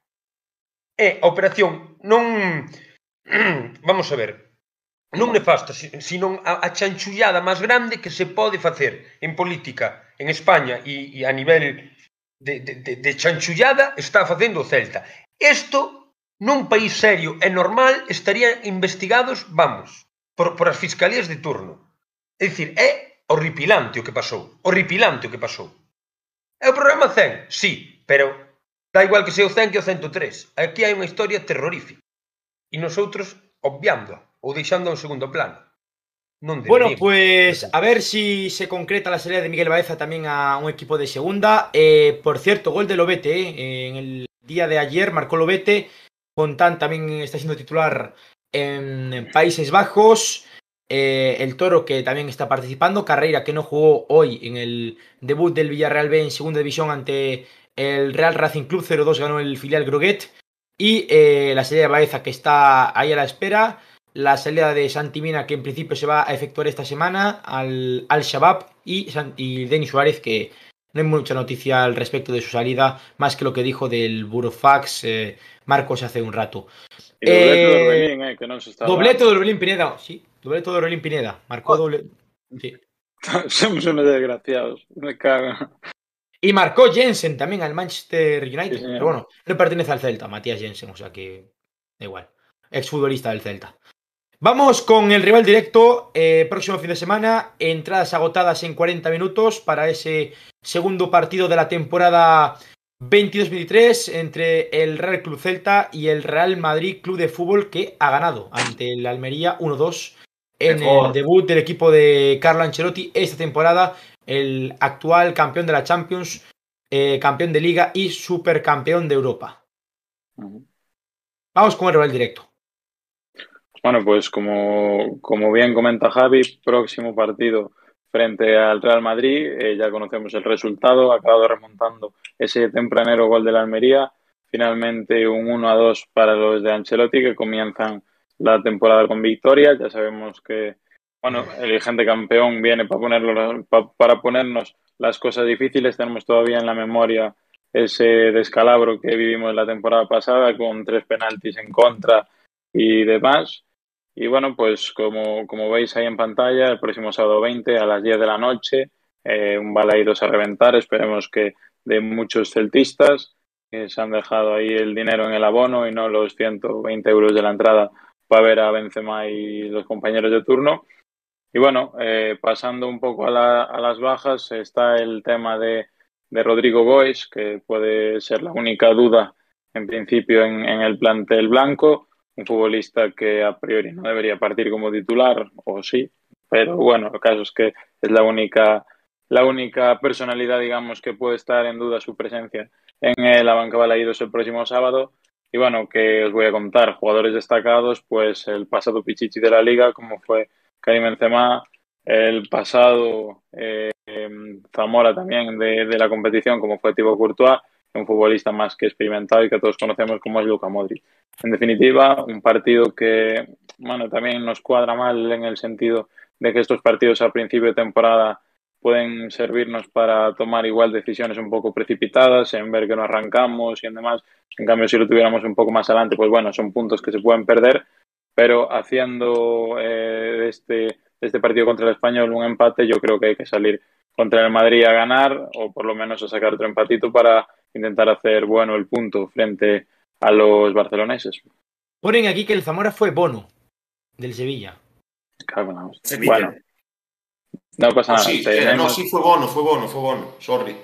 É a operación non, mmm, vamos a ver, non nefasta, sino a, a chanchullada máis grande que se pode facer en política en España e, e a nivel de, de, de, de chanchullada está facendo o Celta. Isto... Nun país serio e normal estarían investigados, vamos, por, por as fiscalías de turno. É dicir, é horripilante o que pasou. Horripilante o que pasou. É o programa cen, sí, pero dá igual que sea o cen que o ciento tres. Aquí hai unha historia terrorífica. E nosotros obviándoa ou deixando a un segundo plano. Non bueno, pues a ver si se concreta la salida de Miguel Baeza tamén a un equipo de segunda. Eh, por cierto, gol de Lobete, eh, en el día de ayer marcó Lobete. Fontán también está siendo titular en Países Bajos, eh, el Toro que también está participando, Carreira que no jugó hoy en el debut del Villarreal B en segunda división ante el Real Racing Club, cero dos ganó el filial Groguet, y eh, la salida de Baeza que está ahí a la espera, la salida de Santi Mina que en principio se va a efectuar esta semana al, al Shabab, y, y Denis Suárez que no hay mucha noticia al respecto de su salida, más que lo que dijo del Burofax eh, Marcos hace un rato. Y doblete eh, de Orbelín, eh, que no se está doblete de Orbelín Pineda, sí, doblete de Orbelín Pineda. Marcó oh. doble... sí. Somos unos desgraciados, me cago. Y marcó Jensen también al Manchester United, sí, pero bueno, no pertenece al Celta, Matías Jensen, o sea que da igual, exfutbolista del Celta. Vamos con el rival directo, eh, próximo fin de semana, entradas agotadas en cuarenta minutos para ese segundo partido de la temporada veintidós veintitrés entre el Real Club Celta y el Real Madrid Club de Fútbol que ha ganado ante el Almería uno dos en el debut del equipo de Carlo Ancelotti esta temporada, el actual campeón de la Champions, eh, campeón de Liga y supercampeón de Europa. Vamos con el rival directo. Bueno, pues como, como bien comenta Javi, próximo partido frente al Real Madrid, eh, ya conocemos el resultado, ha acabado remontando ese tempranero gol de la Almería, finalmente un uno a dos para los de Ancelotti que comienzan la temporada con victoria, ya sabemos que bueno, el vigente campeón viene para, ponerlo, para ponernos las cosas difíciles, tenemos todavía en la memoria ese descalabro que vivimos la temporada pasada con tres penaltis en contra y demás. Y bueno, pues como, como veis ahí en pantalla, el próximo sábado veinte a las diez de la noche, eh, un Balaídos a reventar, esperemos que de muchos celtistas que se han dejado ahí el dinero en el abono y no los ciento veinte euros de la entrada para ver a Benzema y los compañeros de turno. Y bueno, eh, pasando un poco a, la, a las bajas, está el tema de, de Rodrigo Góes, que puede ser la única duda en principio en, en el plantel blanco. Un futbolista que a priori no debería partir como titular, o sí, pero bueno, el caso es que es la única, la única personalidad, digamos, que puede estar en duda su presencia en el Abanca Balaídos el próximo sábado. Y bueno, que os voy a contar, jugadores destacados, pues el pasado pichichi de la Liga, como fue Karim Benzema, el pasado eh, Zamora también de, de la competición, como fue Thibaut Courtois, un futbolista más que experimentado y que todos conocemos como es Luka Modric. En definitiva, un partido que bueno, también nos cuadra mal en el sentido de que estos partidos a principio de temporada pueden servirnos para tomar igual decisiones un poco precipitadas, en ver que no arrancamos y en demás. En cambio, si lo tuviéramos un poco más adelante, pues bueno, son puntos que se pueden perder, pero haciendo eh, este, este partido contra el Español, un empate, yo creo que hay que salir contra el Madrid a ganar o por lo menos a sacar otro empatito para intentar hacer bueno el punto frente a los barceloneses. Ponen aquí que el Zamora fue bono del Sevilla. Bueno, Sevilla. No pasa nada. Sí, tenemos... No, sí, fue bono, fue bono, fue bono. Sorry.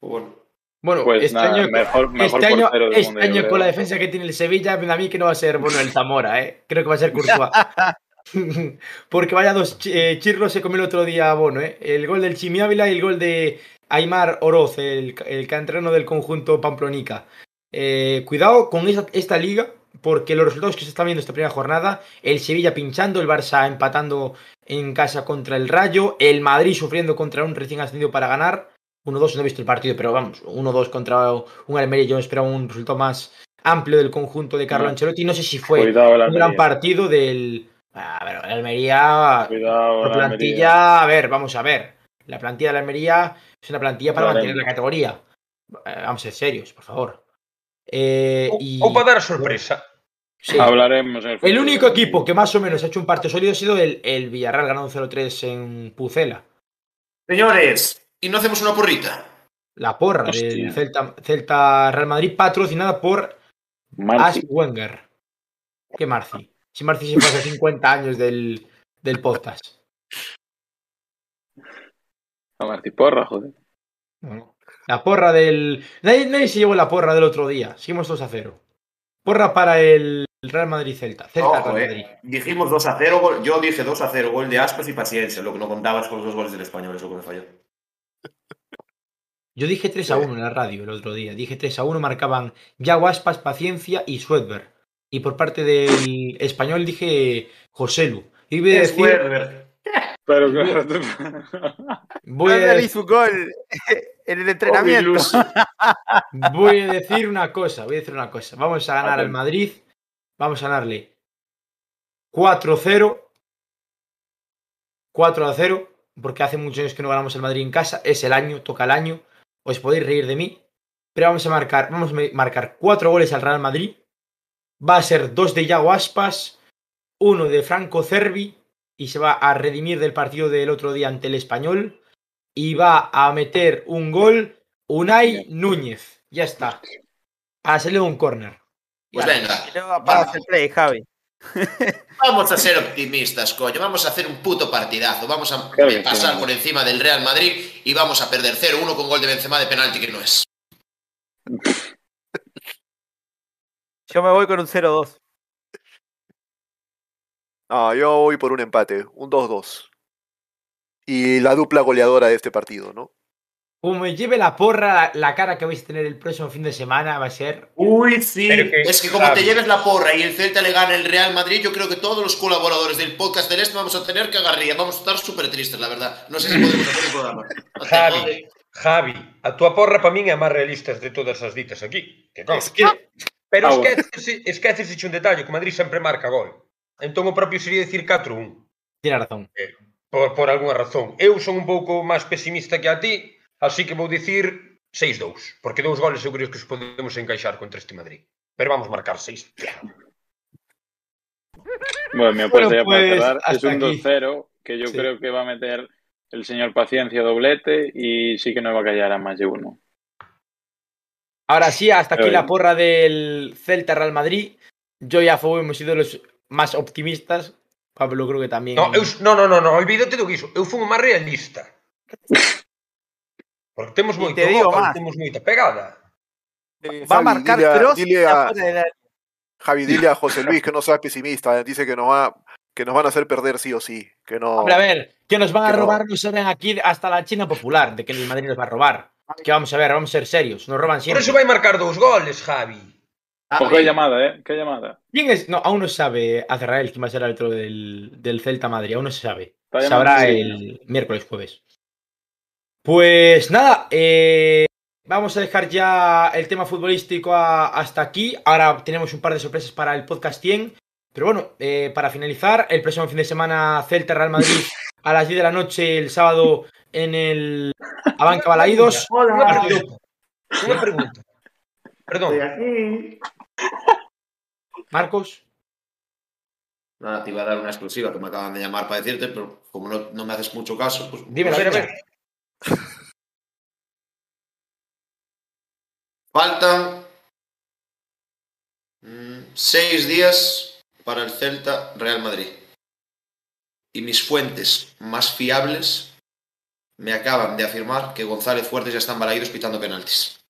Fue bono. Bueno, pues este nada, año, mejor, mejor este portero año, del este mundo, año con creo. La defensa que tiene el Sevilla, a mí que no va a ser bono el Zamora, ¿eh? Creo que va a ser Courtois. Porque vaya dos, eh, Chirlo se comió el otro día a Bono, ¿eh? El gol del Chimi Ávila y el gol de Aimar Oroz, el, el canterano del conjunto Pamplonica. Eh, cuidado con esta, esta liga, porque los resultados que se están viendo esta primera jornada, el Sevilla pinchando, el Barça empatando en casa contra el Rayo, el Madrid sufriendo contra un recién ascendido para ganar, uno dos, no he visto el partido, pero vamos, uno dos contra un Almería, yo esperaba un resultado más amplio del conjunto de Carlo Ancelotti, no sé si fue cuidado, un gran partido del... A ver, el Almería, cuidado, la plantilla, Almería. A ver, vamos a ver. La plantilla de la Almería es una plantilla para mantener la categoría. Vamos a ser serios, por favor. Eh, o, y... o para dar sorpresa. Sí. Hablaremos. En el, el único equipo que más o menos ha hecho un partido sólido ha sido el, el Villarreal, ganando cero tres en Pucela. Señores, y no hacemos una porrita. La porra Hostia. del Celta, Celta Real Madrid, patrocinada por Marci. Ash Wenger. ¿Qué Marci? Si Marci se pasa cincuenta años del, del podcast. La Marci porra, joder. Bueno, la porra del... Nadie, nadie se llevó la porra del otro día. Seguimos dos a cero. Porra para el Real Madrid Celta. Celta Ojo, Real Madrid. Eh. Dijimos dos a cero. Yo dije dos a cero. Gol de Aspas y Paciencia. Lo que no contabas con los dos goles del Español. Eso que me falló. Yo dije tres a uno en la radio el otro día. Dije tres a uno. Marcaban Yago Aspas, Paciencia y Suedberg. Y por parte del Español dije Joselu. Y voy a decir... Pero claro, tú... voy a decir su gol en el entrenamiento. Voy a decir una cosa, voy a decir una cosa. Vamos a ganar al Madrid. Vamos a ganarle cuatro a cero. cuatro a cero, porque hace muchos años que no ganamos el Madrid en casa. Es el año, toca el año. Os podéis reír de mí. Pero vamos a marcar, vamos a marcar cuatro goles al Real Madrid. Va a ser dos de Yago Aspas, uno de Franco Cervi, y se va a redimir del partido del otro día ante el Español, y va a meter un gol Unai Núñez. Ya está. Ha salido un córner. Pues venga. Para hacer play, Javi. Vamos a ser optimistas, coño. Vamos a hacer un puto partidazo. Vamos a pasar por encima del Real Madrid y vamos a perder cero uno con gol de Benzema de penalti que no es. Yo me voy con un cero dos. No, yo voy por un empate, un dos dos. Y la dupla goleadora de este partido, ¿no? Como me lleve la porra, la cara que vais a tener el próximo fin de semana va a ser... Uy, sí. Que, es que como ¿sabes? Te lleves la porra y el Celta le gana el Real Madrid, yo creo que todos los colaboradores del podcast del Este vamos a tener cagarría. Vamos a estar súper tristes, la verdad. No sé si podemos hacer el programa. Javi, Javi, a tu porra para mí es más realista de todas las ditas aquí. Que no. Es que... Pero ah, es, bueno. que, es que haces dicho un detalle, que Madrid siempre marca gol. Entón o propio sería decir cuatro uno. Tiene razón. Eh, por, por alguna razón. Eu son un pouco máis pesimista que a ti, así que vou dicir seis dos, porque dous goles eu creo que os podemos encaixar contra este Madrid. Pero vamos a marcar seis. Bueno, mi apuesta bueno, pues, ya para cerrar es un dos cero, que yo sí. creo que va a meter el señor Paciencia doblete y sí que no va a callar a más de uno. Ahora sí, hasta aquí la porra del Celta Real Madrid. Yo y Afou hemos sido los más optimistas. Pablo creo que también. No, eu, no, no, no, no, olvídate do que iso. Eu fui máis realista. Porque temos moito, te digo, gol, temos moita pegada. Va a marcar cross. Javi, dile a José Luis que no seas pesimista, dice que nos va que nos van a hacer perder sí o sí, que no. Hombre, a ver, que nos van a robar, nos saben aquí hasta la China popular de que el Madrid nos va a robar. Que vamos a ver, vamos a ser serios, nos roban siempre. Por eso va a marcar dos goles, Javi. Pues qué llamada, ¿eh? Qué llamada. ¿Quién es? No, aún no sabe Azrael quién va a ser el árbitro del, del Celta Madrid, aún no se sabe. Sabrá el miércoles, jueves. Pues nada, eh, vamos a dejar ya el tema futbolístico a, hasta aquí. Ahora tenemos un par de sorpresas para el podcast cien. Pero bueno, eh, para finalizar, el próximo fin de semana Celta Real Madrid a las diez de la noche el sábado en el Abanca Balaídos. Hola, hola. Partido... Una pregunta. Perdón. Marcos. Nada, te iba a dar una exclusiva que me acaban de llamar para decirte, pero como no, no me haces mucho caso, pues... Dime, pues, a ver, a ver. Faltan mmm, seis días para el Celta Real Madrid. Y mis fuentes más fiables me acaban de afirmar que González Fuertes ya está en Balaídos pitando penaltis.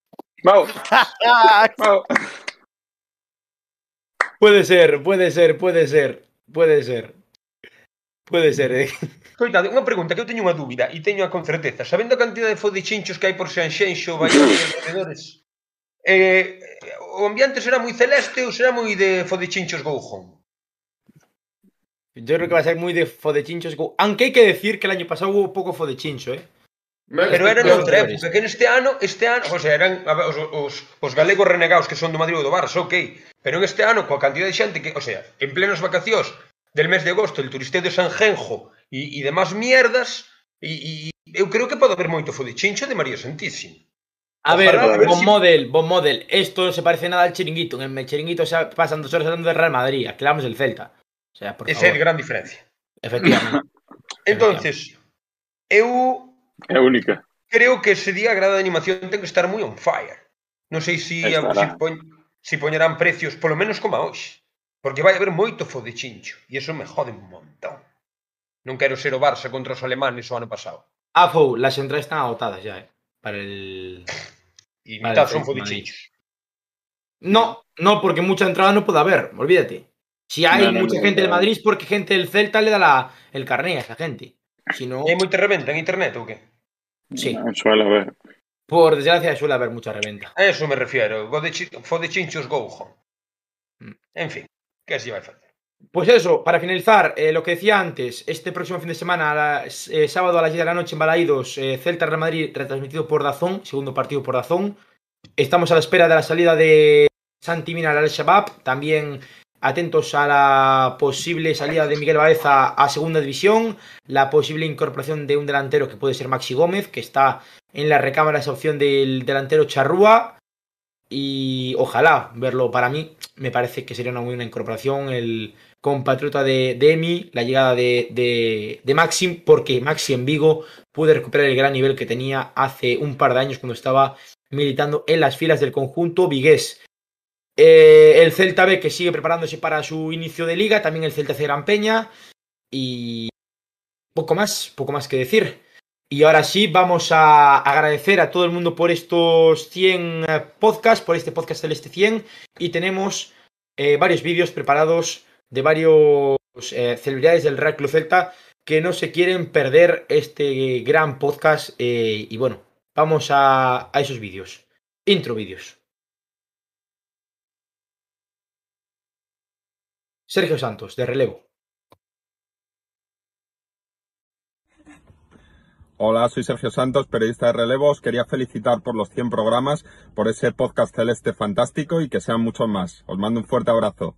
¡Mau! ¡Mau! Puede ser, puede ser, puede ser. Puede ser. Puede ser, eh. Coitado, unha pregunta que eu teño unha dúbida e teño a con certeza. Sabendo a cantidad de fodichinchos que hai por Sanxenxo, vai aos alrededores, eh, o ambiente será moi celeste ou será moi de fodichinchos goujón? Yo creo que va a ser moi de fodichinchos goujón. Aunque hai que decir que el año pasado hubo pouco fodichincho, eh. Pero eran outra época, que neste ano, este ano, o sea, eran os, os, os galegos renegados que son do Madrid ou do Barça, ok. Pero neste ano, coa cantidad de xente que, o sea, en plenos vacacións, del mes de agosto, el turisteo de Sanxenxo y, y demás mierdas, y, y eu creo que pode haber moito fodichincho de María Santísima. A ver, bon, bon si... model, bon model, esto no se parece nada al chiringuito. En el chiringuito se pasan dos horas hablando de Real Madrid, aclamamos el Celta. O sea, por esa é a gran diferencia. Efectivamente. Entonces, eu... é única. Creo que ese día a grada de animación ten que estar moi on fire. Non sei se si, si, pon, si poñerán precios, polo menos como a hoxe. Porque vai haber moito fodichincho e iso me jode un montón. Non quero ser o Barça contra os alemanes o ano pasado. Afou, las entradas están agotadas ya, eh, para el... Y mitad son fodichinchos. No, no, porque mucha entrada no puede haber, olvídate. Si hai no, no, mucha no, gente no, no, no. de Madrid, porque gente del Celta le da la, el carné a esa gente. Si no... ¿Hay moita reventa en internet ou que? Sí. No, suele haber. Por desgracia suele haber mucha reventa. A eso me refiero, fodichinchos goujón. En fin. ¿Qué se iba a hacer? Pues eso, para finalizar, eh, lo que decía antes, este próximo fin de semana, la, eh, sábado a las diez de la noche en Balaídos, eh, Celta Real Madrid retransmitido por Dazón, segundo partido por Dazón. Estamos a la espera de la salida de Santi Mina al Al-Shabaab, también atentos a la posible salida de Miguel Baeza a segunda división, la posible incorporación de un delantero que puede ser Maxi Gómez, que está en la recámara esa opción del delantero Charrúa. Y ojalá verlo, para mí me parece que sería una buena incorporación el compatriota de, de Emi, la llegada de, de, de Maxim, porque Maxi en Vigo puede recuperar el gran nivel que tenía hace un par de años cuando estaba militando en las filas del conjunto vigués. Eh, el Celta B, que sigue preparándose para su inicio de liga, también el Celta C Gran Peña y poco más, poco más que decir. Y ahora sí, vamos a agradecer a todo el mundo por estos cien podcasts, por este podcast Celeste cien. Y tenemos eh, varios vídeos preparados de varios eh, celebridades del Real Club Celta que no se quieren perder este gran podcast. Eh, y bueno, vamos a, a esos vídeos. Intro vídeos. Sergio Santos, de relevo. Hola, soy Sergio Santos, periodista de Relevo. Os quería felicitar por los cien programas, por ese podcast celeste fantástico y que sean muchos más. Os mando un fuerte abrazo.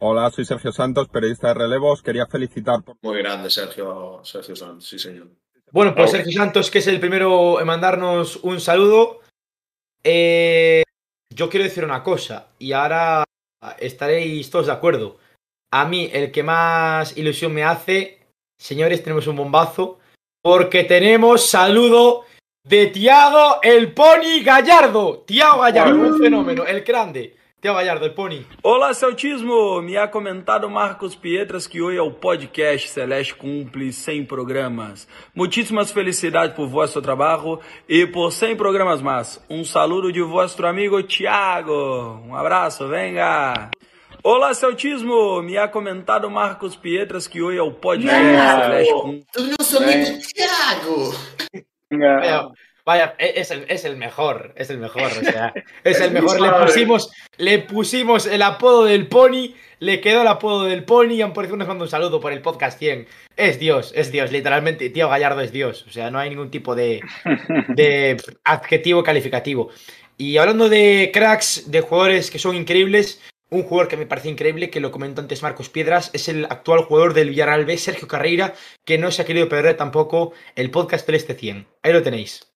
Hola, soy Sergio Santos, periodista de Relevo. Os quería felicitar por... Muy grande, Sergio, Sergio Santos, sí señor. Bueno, pues Sergio Santos, que es el primero en mandarnos un saludo. Eh, yo quiero decir una cosa y ahora estaréis todos de acuerdo. A mí el que más ilusión me hace... Señores, tenemos un bombazo porque tenemos saludo de Tiago el Pony Gallardo. Tiago Gallardo, un fenómeno, el grande. Tiago Gallardo, el Pony. Olá, Celtismo. Me ha comentado Marcos Piedras que hoje é o podcast Celeste cumple cem programas. Muitíssimas felicidades por vosso trabalho e por cem programas mais. Um saludo de vosso amigo Tiago. Um abraço, venga. Hola, Celtismo! Me ha comentado Marcos Piedras que hoy al podcast Celeste... ¡Tú no sos mi Tiago! Vaya, vaya es, el, es el mejor, es el mejor, o sea, es el mejor. Le pusimos, le pusimos el apodo del Pony, le quedó el apodo del Pony y han por eso nos manda un saludo por el podcast cien. Es Dios, es Dios, literalmente, Tiago Gallardo es Dios, o sea, no hay ningún tipo de, de adjetivo calificativo. Y hablando de cracks, de jugadores que son increíbles... Un jugador que me parece increíble, que lo comentó antes Marcos Piedras, es el actual jugador del Villarreal B, Sergio Carreira, que no se ha querido perder tampoco el podcast Celeste cien. Ahí lo tenéis.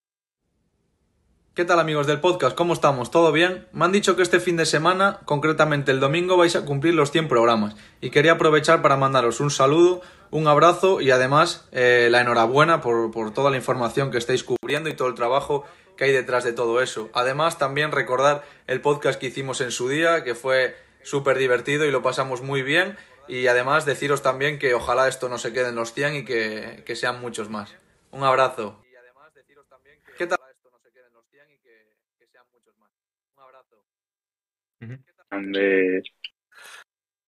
¿Qué tal amigos del podcast? ¿Cómo estamos? ¿Todo bien? Me han dicho que este fin de semana, concretamente el domingo, vais a cumplir los cien programas y quería aprovechar para mandaros un saludo, un abrazo y además eh, la enhorabuena por, por toda la información que estáis cubriendo y todo el trabajo que hay detrás de todo eso. Además también recordar el podcast que hicimos en su día, que fue súper divertido y lo pasamos muy bien, y además deciros también que ojalá esto no se quede en los cien y que, que sean muchos más. Un abrazo. ¿Qué tal? De...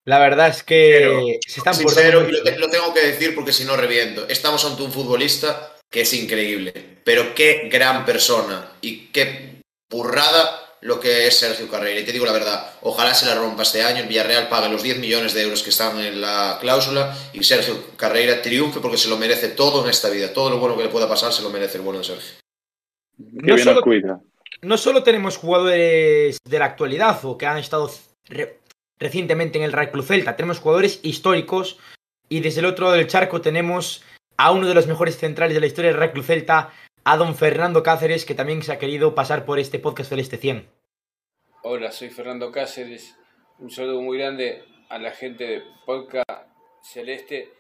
La verdad es que pero, se están sincero, y lo, te, lo tengo que decir porque si no reviento. Estamos ante un futbolista que es increíble, pero qué gran persona y qué burrada lo que es Sergio Carrera. Y te digo la verdad, ojalá se la rompa este año. El Villarreal paga los diez millones de euros que están en la cláusula y Sergio Carrera triunfe porque se lo merece todo en esta vida. Todo lo bueno que le pueda pasar se lo merece el bueno de Sergio. Que no bien solo... cuida. No solo tenemos jugadores de la actualidad o que han estado re recientemente en el Real Club Celta, tenemos jugadores históricos y desde el otro lado del charco tenemos a uno de los mejores centrales de la historia del Real Club Celta, a don Fernando Cáceres, que también se ha querido pasar por este podcast Celeste cien. Hola, soy Fernando Cáceres, un saludo muy grande a la gente de Podcast Celeste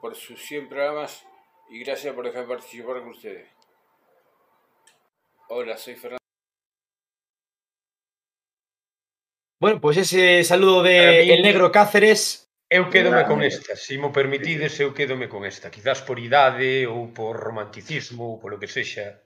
por sus cien programas y gracias por dejar participar con ustedes. Hola, soy Fernando. Bueno, pues ese saludo de mí, el negro Cáceres. Eu quédome con esta, se me permitides, eu quédome con esta. Quizás por idade ou por romanticismo ou polo que sexa.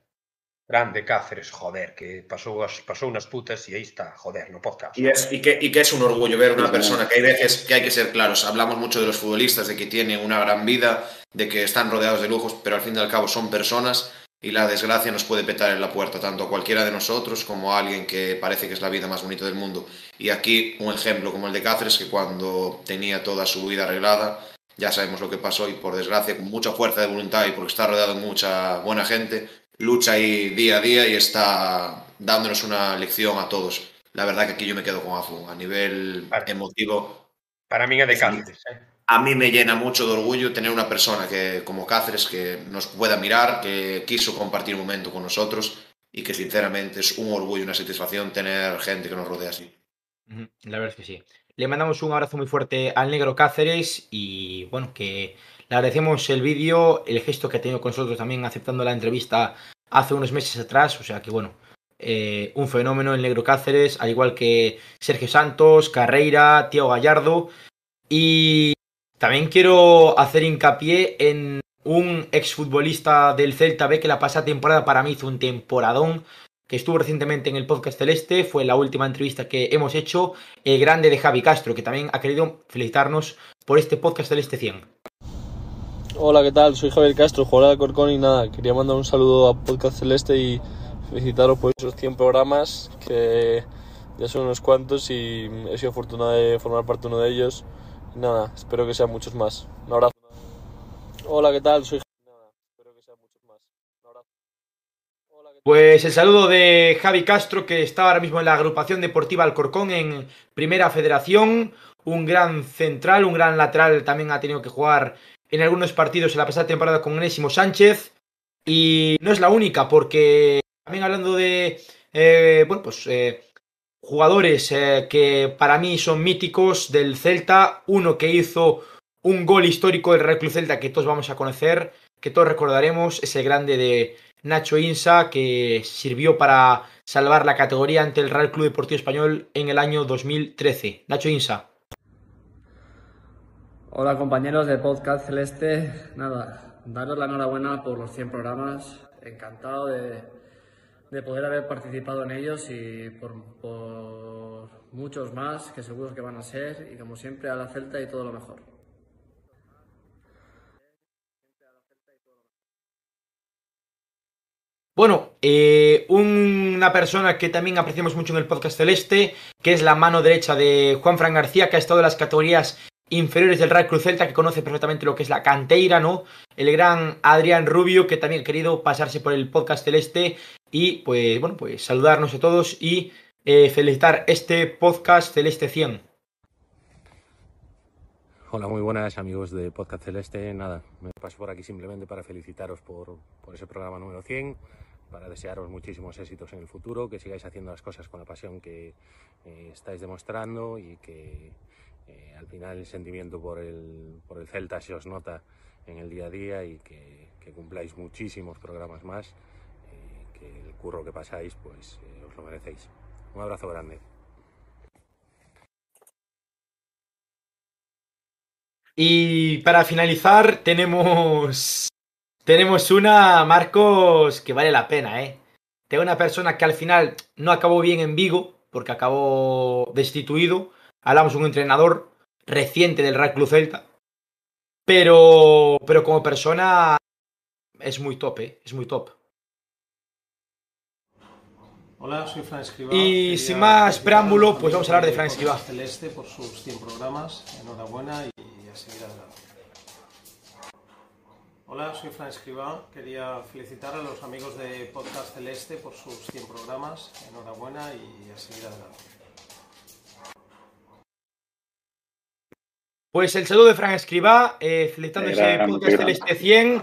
Grande Cáceres, joder, que pasou, as, pasou unas putas e aí está, joder, no podcast. Y, es, y, que, y que es un orgullo ver una persona que hay veces que hay que ser claros. Hablamos mucho de los futbolistas, de que tienen una gran vida, de que están rodeados de lujos, pero al fin y al cabo son personas. Y la desgracia nos puede petar en la puerta, tanto a cualquiera de nosotros como a alguien que parece que es la vida más bonita del mundo. Y aquí un ejemplo como el de Cáceres, que cuando tenía toda su vida arreglada, ya sabemos lo que pasó y por desgracia, con mucha fuerza de voluntad y porque está rodeado de mucha buena gente, lucha ahí día a día y está dándonos una lección a todos. La verdad que aquí yo me quedo con Afou, a nivel para, emotivo. Para mí es de Cáceres, ¿eh? A mí me llena mucho de orgullo tener una persona que, como Cáceres, que nos pueda mirar, que quiso compartir un momento con nosotros y que sinceramente es un orgullo y una satisfacción tener gente que nos rodea así. La verdad es que sí. Le mandamos un abrazo muy fuerte al negro Cáceres y bueno, que le agradecemos el vídeo, el gesto que ha tenido con nosotros también aceptando la entrevista hace unos meses atrás, o sea que bueno, eh, un fenómeno el negro Cáceres, al igual que Sergio Santos, Carreira, Tiago Gallardo y... También quiero hacer hincapié en un exfutbolista del Celta B que la pasada temporada para mí hizo un temporadón, que estuvo recientemente en el podcast Celeste, fue la última entrevista que hemos hecho, el grande de Javi Castro, que también ha querido felicitarnos por este podcast Celeste cien. Hola, ¿qué tal? Soy Javier Castro, jugador de Alcorcón y nada, quería mandar un saludo a Podcast Celeste y felicitaros por esos cien programas, que ya son unos cuantos y he sido afortunado de formar parte de uno de ellos. Nada, espero que sean muchos más. Un abrazo. Hola, ¿qué tal? Soy Nada, espero que sean muchos más. Un abrazo. Hola, ¿qué tal? Pues el saludo de Javi Castro, que está ahora mismo en la agrupación deportiva Alcorcón en Primera Federación. Un gran central, un gran lateral. También ha tenido que jugar en algunos partidos en la pasada temporada con Onésimo Sánchez. Y no es la única, porque también hablando de... Eh, bueno, pues... Eh, Jugadores eh, que para mí son míticos del Celta, uno que hizo un gol histórico del Real Club Celta que todos vamos a conocer, que todos recordaremos, es el grande de Nacho Insa, que sirvió para salvar la categoría ante el Real Club Deportivo Español en el año dos mil trece. Nacho Insa. Hola compañeros de Podcast Celeste, nada, daros la enhorabuena por los cien programas, encantado de... de poder haber participado en ellos y por, por muchos más que seguro que van a ser y como siempre a la Celta y todo lo mejor. Bueno, eh, una persona que también apreciamos mucho en el podcast Celeste, que es la mano derecha de Juanfran García, que ha estado en las categorías inferiores del Real Club Celta, que conoce perfectamente lo que es la canteira, ¿no? El gran Adrián Rubio, que también ha querido pasarse por el podcast Celeste. Y pues bueno, pues saludarnos a todos y eh, felicitar este podcast Celeste cien. Hola, muy buenas amigos de Podcast Celeste. Nada, me paso por aquí simplemente para felicitaros por, por ese programa número cien. para desearos muchísimos éxitos en el futuro, que sigáis haciendo las cosas con la pasión que eh, estáis demostrando y que eh, al final el sentimiento por el, por el Celta se os nota en el día a día y que, que cumpláis muchísimos programas más, eh, que el curro que pasáis pues eh, os lo merecéis. Un abrazo grande. Y para finalizar tenemos... Tenemos una, Marcos, que vale la pena, ¿eh? Tengo una persona que al final no acabó bien en Vigo, porque acabó destituido. Hablamos de un entrenador reciente del Real Club Celta. Pero, pero como persona es muy top, ¿eh? Es muy top. Hola, soy Fran Escribá. Y sin más preámbulo, pues vamos a hablar de Fran Escribá. Celeste por sus cien programas. Enhorabuena y a seguir adelante. Hola, soy Fran Escribá. Quería felicitar a los amigos de Podcast Celeste por sus cien programas. Enhorabuena y a seguir adelante. Pues el saludo de Fran Escribá, eh, felicitándose Podcast Celeste cien.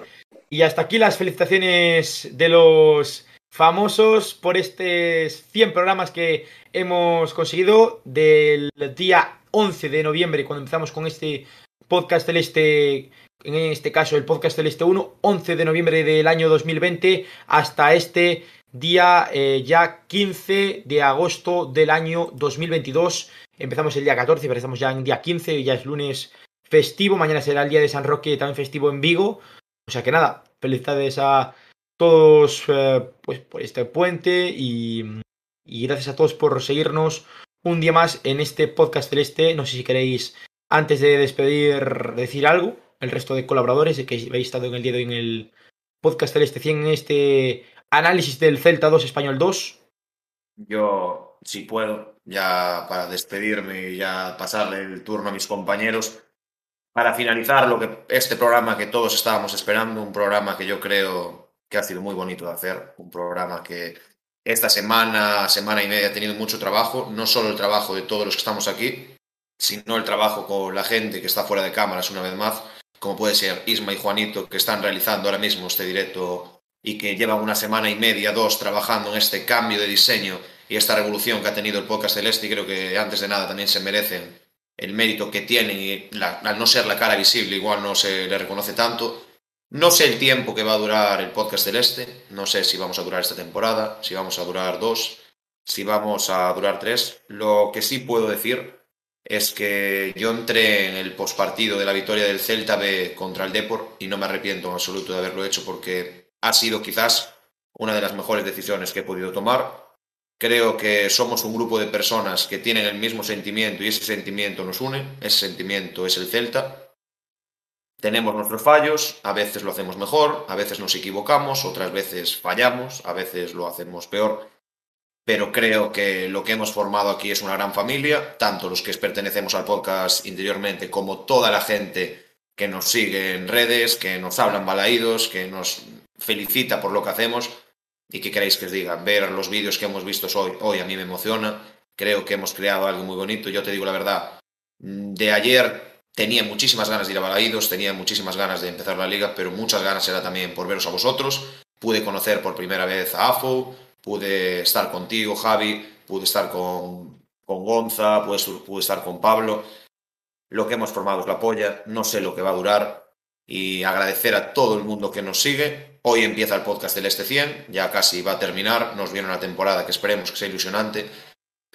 Y hasta aquí las felicitaciones de los famosos por estos cien programas que hemos conseguido del día once de noviembre, cuando empezamos con este Podcast Celeste. En este caso, el Podcast Celeste uno, once de noviembre del año dos mil veinte, hasta este día eh, ya quince de agosto del año dos mil veintidós. Empezamos el día catorce, pero estamos ya en día quince, ya es lunes festivo. Mañana será el día de San Roque, también festivo en Vigo. O sea que nada, felicidades a todos eh, pues, por este puente y, y gracias a todos por seguirnos un día más en este Podcast Celeste. No sé si queréis, antes de despedir, decir algo. El resto de colaboradores que habéis estado en el día de hoy en el Podcast Celeste cien, en este análisis del Celta dos Español dos. Yo, si puedo, ya para despedirme y ya pasarle el turno a mis compañeros, para finalizar lo que este programa que todos estábamos esperando, un programa que yo creo que ha sido muy bonito de hacer, un programa que esta semana, semana y media ha tenido mucho trabajo, no solo el trabajo de todos los que estamos aquí, sino el trabajo con la gente que está fuera de cámaras una vez más, como puede ser Isma y Juanito, que están realizando ahora mismo este directo y que llevan una semana y media, dos, trabajando en este cambio de diseño y esta revolución que ha tenido el Podcast Celeste, y creo que antes de nada también se merecen el mérito que tienen y la, al no ser la cara visible igual no se le reconoce tanto. No sé el tiempo que va a durar el Podcast Celeste, no sé si vamos a durar esta temporada, si vamos a durar dos, si vamos a durar tres. Lo que sí puedo decir es que yo entré en el postpartido de la victoria del Celta B contra el Depor y no me arrepiento en absoluto de haberlo hecho, porque ha sido quizás una de las mejores decisiones que he podido tomar. Creo que somos un grupo de personas que tienen el mismo sentimiento y ese sentimiento nos une, ese sentimiento es el Celta. Tenemos nuestros fallos, a veces lo hacemos mejor, a veces nos equivocamos, otras veces fallamos, a veces lo hacemos peor. Pero creo que lo que hemos formado aquí es una gran familia, tanto los que pertenecemos al podcast interiormente como toda la gente que nos sigue en redes, que nos hablan balaídos, que nos felicita por lo que hacemos. Y que queréis que os diga, ver los vídeos que hemos visto hoy, hoy a mí me emociona. Creo que hemos creado algo muy bonito. Yo te digo la verdad, de ayer tenía muchísimas ganas de ir a Balaídos, tenía muchísimas ganas de empezar la liga, pero muchas ganas era también por veros a vosotros. Pude conocer por primera vez a Afou. Pude estar contigo, Javi, pude estar con, con Gonza, pude, pude estar con Pablo. Lo que hemos formado es la polla, no sé lo que va a durar. Y agradecer a todo el mundo que nos sigue. Hoy empieza el Podcast Celeste cien, ya casi va a terminar. Nos viene una temporada que esperemos que sea ilusionante.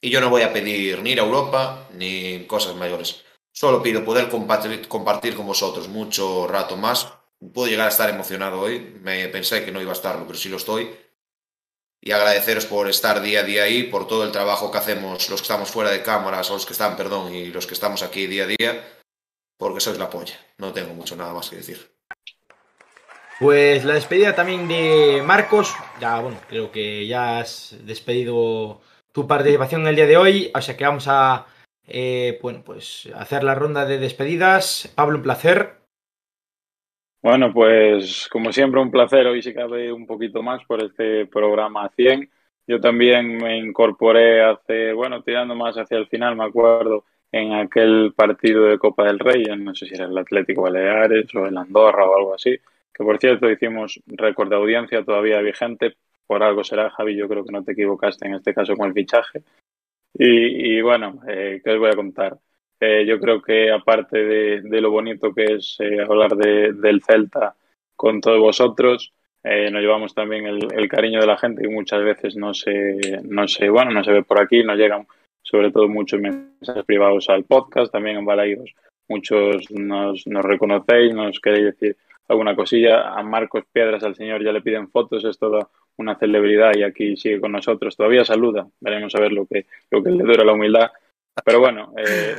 Y yo no voy a pedir ni ir a Europa ni cosas mayores. Solo pido poder compartir, compartir con vosotros mucho rato más. Puedo llegar a estar emocionado hoy. Me pensé que no iba a estarlo, pero sí lo estoy. Y agradeceros por estar día a día ahí, por todo el trabajo que hacemos los que estamos fuera de cámaras, o los que están, perdón, y los que estamos aquí día a día, porque sois la polla. No tengo mucho nada más que decir. Pues la despedida también de Marcos. Ya, bueno, creo que ya has despedido tu participación en el día de hoy, o sea que vamos a, eh, bueno, pues hacer la ronda de despedidas. Pablo, un placer. Bueno, pues como siempre un placer, hoy sí cabe un poquito más por este programa cien. Yo también me incorporé hace, bueno, tirando más hacia el final, me acuerdo, en aquel partido de Copa del Rey, no sé si era el Atlético Baleares o el Andorra o algo así, que por cierto hicimos récord de audiencia todavía vigente, por algo será, Javi, yo creo que no te equivocaste en este caso con el fichaje. Y, y bueno, eh, ¿qué os voy a contar? Eh, yo creo que aparte de, de lo bonito que es eh, hablar de, del Celta con todos vosotros, eh, nos llevamos también el, el cariño de la gente, y muchas veces no se, no se, bueno, no se ve por aquí, nos llegan sobre todo muchos mensajes privados al podcast, también en Balaídos. Muchos nos, nos reconocéis, nos queréis decir alguna cosilla. A Marcos Piedras, al señor, ya le piden fotos, es toda una celebridad y aquí sigue con nosotros. Todavía saluda, veremos a ver lo que, lo que le dura la humildad. Pero bueno, eh,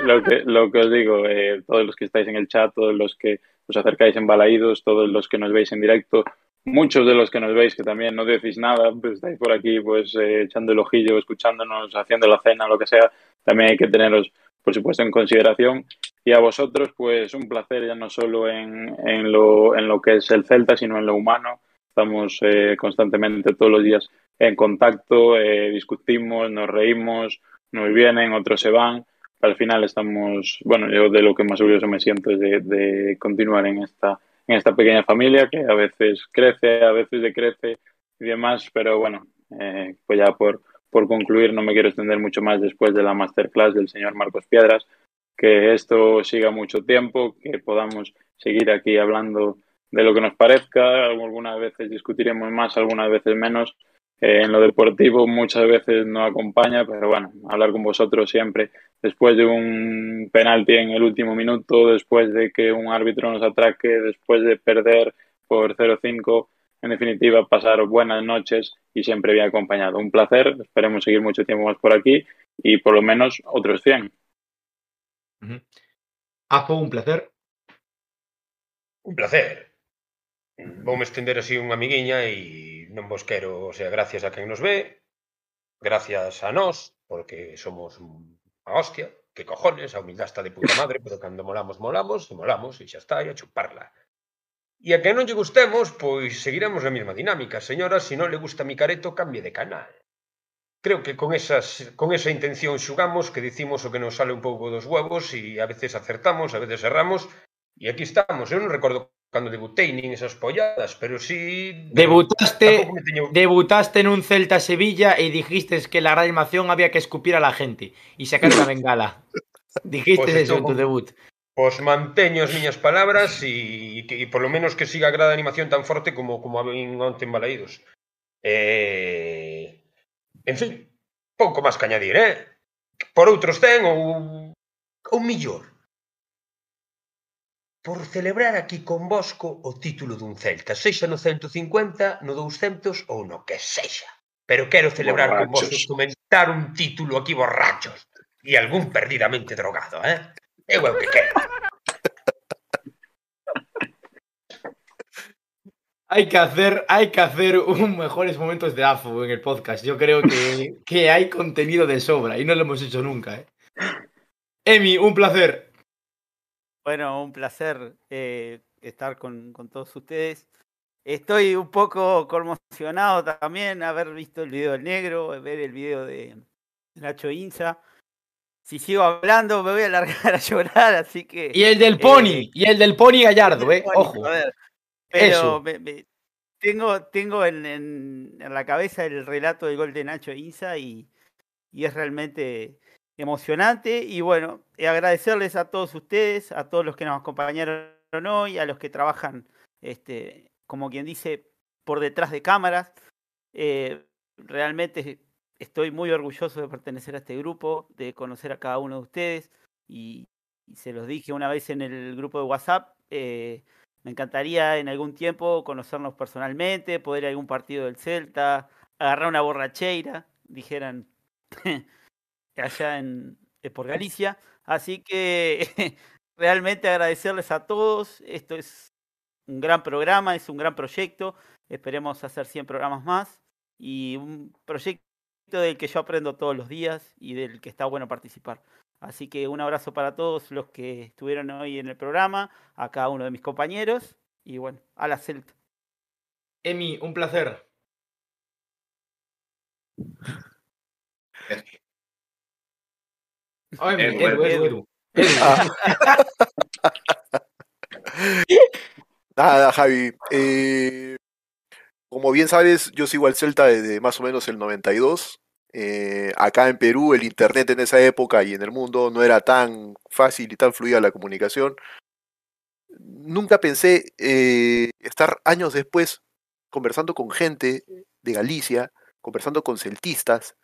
lo, que, lo que os digo, eh, todos los que estáis en el chat, todos los que os acercáis en Balaídos, todos los que nos veis en directo, muchos de los que nos veis que también no decís nada, pues estáis por aquí pues eh, echando el ojillo, escuchándonos, haciendo la cena, lo que sea, también hay que teneros, por supuesto, en consideración. Y a vosotros, pues un placer, ya no solo en, en, lo, en lo que es el Celta, sino en lo humano. Estamos eh, constantemente todos los días en contacto, eh, discutimos, nos reímos, nos vienen, otros se van. Al final estamos, bueno, yo de lo que más orgulloso me siento es de, de continuar en esta, en esta pequeña familia que a veces crece, a veces decrece y demás. Pero bueno, eh, pues ya por... Por concluir, no me quiero extender mucho más después de la masterclass del señor Marcos Piedras. Que esto siga mucho tiempo, que podamos seguir aquí hablando de lo que nos parezca. Algunas veces discutiremos más, algunas veces menos. Eh, en lo deportivo muchas veces no acompaña, pero bueno, hablar con vosotros siempre. Después de un penalti en el último minuto, después de que un árbitro nos atraque, después de perder por cero cinco... En definitiva, pasar buenas noches y siempre bien acompañado. Un placer, esperemos seguir mucho tiempo más por aquí y por lo menos otros cien. Uh-huh. Afou, un placer. Un placer. Vou me estender así unha amiguiña e non vos quero, o sea, gracias a quen nos ve, gracias a nós, porque somos a hostia, que cojones, a humildade está de puta madre, pero cando molamos, molamos, molamos e xa está, e a chuparla. E a que non lle gustemos, pois seguiremos a mesma dinámica. Señora, se non le gusta mi careto, cambie de canal. Creo que con, esas, con esa intención xugamos, que dicimos o que nos sale un pouco dos huevos e a veces acertamos, a veces erramos. E aquí estamos. Eu non recordo cando debutei nin esas polladas, pero si... Debutaste, teño... debutaste en un Celta Sevilla e dijistes que la gran animación había que escupir a la gente e sacar unha bengala. Dijiste pues eso en tu debut. Os manteño as miñas palabras e, e, e por lo menos que siga a grada de animación tan forte como como onte en Balaídos. Eh, en fin, pouco máis que añadir, eh? Por outros ten ou, ou millor. Por celebrar aquí convosco o título dun Celta, sexa no ciento cincuenta, no doscientos ou no que sexa. Pero quero celebrar borrachos. Convosco, comentar un título aquí borrachos e algún perdidamente drogado, eh? É o que quero. Hay que hacer, hay que hacer un mejores momentos de Afou en el podcast. Yo creo que, que hay contenido de sobra y no lo hemos hecho nunca, ¿eh? Emi, un placer. Bueno, un placer eh, estar con, con todos ustedes. Estoy un poco conmocionado también haber visto el video del negro, ver el video de Nacho Inza. Si sigo hablando me voy a largar a llorar, así que... Y el del Pony, eh, y el del Pony Gallardo, eh, Pony, ojo. A ver, pero me, me, tengo, tengo en, en, en la cabeza el relato del gol de Nacho Inza y, y es realmente emocionante. Y bueno, agradecerles a todos ustedes, a todos los que nos acompañaron hoy, a los que trabajan, este, como quien dice, por detrás de cámaras. Eh, realmente... Estoy muy orgulloso de pertenecer a este grupo, de conocer a cada uno de ustedes y, y se los dije una vez en el grupo de WhatsApp, eh, me encantaría en algún tiempo conocernos personalmente, poder ir a algún partido del Celta, agarrar una borracheira, dijeran allá en, por Galicia. Así que realmente agradecerles a todos, esto es un gran programa, es un gran proyecto, esperemos hacer cien programas más y un proyecto del que yo aprendo todos los días y del que está bueno participar. Así que un abrazo para todos los que estuvieron hoy en el programa, a cada uno de mis compañeros y bueno, a la Celta. Emi, un placer. Ay, Emi, Edu, Edu, Edu, Edu. Ah. Nada, Javi. Eh... Como bien sabes, yo sigo al Celta desde más o menos el noventa y dos. Eh, acá en Perú el internet en esa época y en el mundo no era tan fácil y tan fluida la comunicación. Nunca pensé eh, estar años después conversando con gente de Galicia, conversando con celtistas,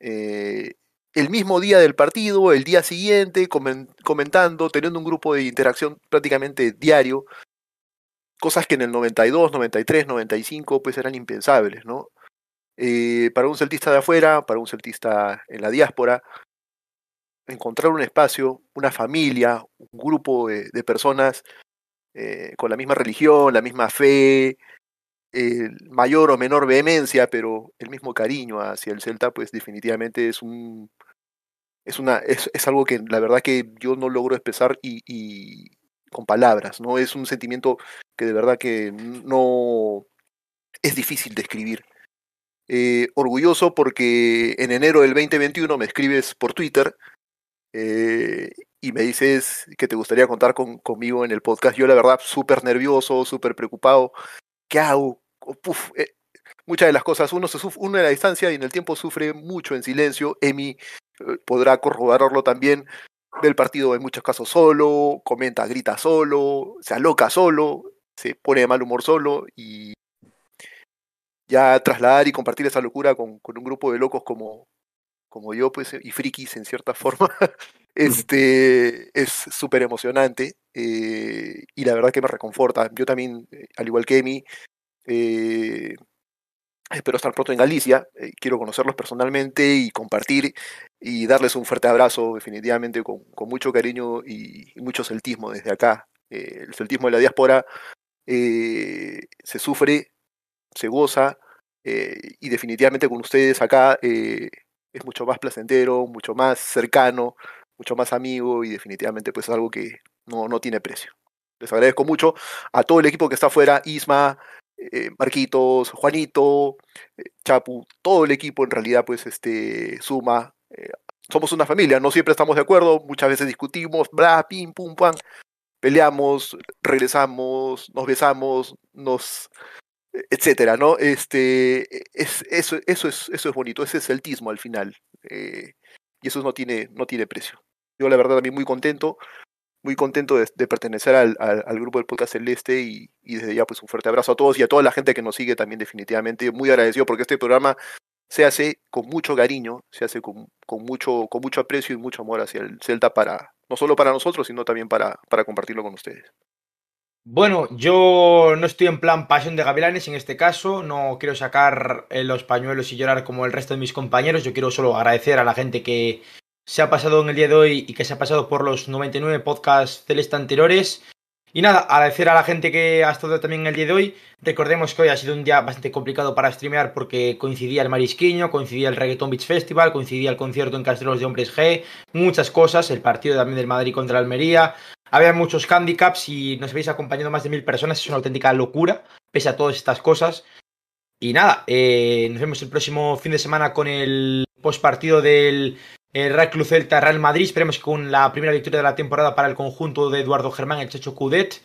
eh, el mismo día del partido, el día siguiente, comentando, teniendo un grupo de interacción prácticamente diario, cosas que en el noventa y dos, noventa y tres, noventa y cinco pues eran impensables, ¿no? Eh, para un celtista de afuera, para un celtista en la diáspora, encontrar un espacio, una familia, un grupo de, de personas eh, con la misma religión, la misma fe, eh, mayor o menor vehemencia, pero el mismo cariño hacia el Celta, pues definitivamente es un es una es, es algo que la verdad que yo no logro expresar y, y con palabras, ¿no? Es un sentimiento que de verdad que no es difícil describir. Eh, orgulloso porque en enero del veinte veintiuno me escribes por Twitter eh, y me dices que te gustaría contar con, conmigo en el podcast. Yo la verdad súper nervioso, súper preocupado. ¿Qué hago? Uf, eh, muchas de las cosas, uno se sufre, uno en la distancia y en el tiempo sufre mucho en silencio. Emi eh, podrá corroborarlo también, del partido en muchos casos solo, comenta, grita solo, se aloca solo, se pone de mal humor solo, y ya trasladar y compartir esa locura con, con un grupo de locos como, como yo, pues, y frikis en cierta forma, este, es súper emocionante, eh, y la verdad que me reconforta. Yo también, al igual que Emi, eh, espero estar pronto en Galicia, eh, quiero conocerlos personalmente y compartir y darles un fuerte abrazo, definitivamente con, con mucho cariño y, y mucho celtismo desde acá. Eh, el celtismo de la diáspora eh, se sufre, se goza, eh, y definitivamente con ustedes acá eh, es mucho más placentero, mucho más cercano, mucho más amigo, y definitivamente pues es algo que no, no tiene precio. Les agradezco mucho a todo el equipo que está afuera, Isma, eh, Marquitos, Juanito, eh, Chapu, todo el equipo en realidad pues este, suma. Eh, somos una familia, no siempre estamos de acuerdo, muchas veces discutimos, bla, pim, pum, pam, peleamos, regresamos, nos besamos, nos... etcétera, ¿no? Este, es, eso, eso, es, eso es bonito, ese es el celtismo al final, eh, y eso no tiene, no tiene precio. Yo la verdad también muy contento, muy contento de, de pertenecer al, al, al grupo del Podcast Celeste, y, y desde ya pues un fuerte abrazo a todos y a toda la gente que nos sigue también definitivamente, muy agradecido porque este programa se hace con mucho cariño, se hace con, con, mucho, con mucho aprecio y mucho amor hacia el Celta, para, no solo para nosotros, sino también para, para compartirlo con ustedes. Bueno, yo no estoy en plan pasión de gavilanes en este caso, no quiero sacar los pañuelos y llorar como el resto de mis compañeros, yo quiero solo agradecer a la gente que se ha pasado en el día de hoy y que se ha pasado por los noventa y nueve podcasts celestes anteriores, y nada, agradecer a la gente que ha estado también en el día de hoy. Recordemos que hoy ha sido un día bastante complicado para streamear porque coincidía el Marisquiño, coincidía el Reggaeton Beach Festival, coincidía el concierto en Castelos de Hombres G, muchas cosas, el partido también del Madrid contra Almería. Había muchos handicaps y nos habéis acompañado más de mil personas. Es una auténtica locura, pese a todas estas cosas. Y nada, eh, nos vemos el próximo fin de semana con el postpartido del Real Club Celta Real Madrid. Esperemos que con la primera victoria de la temporada para el conjunto de Eduardo Germán, el Checho Coudet.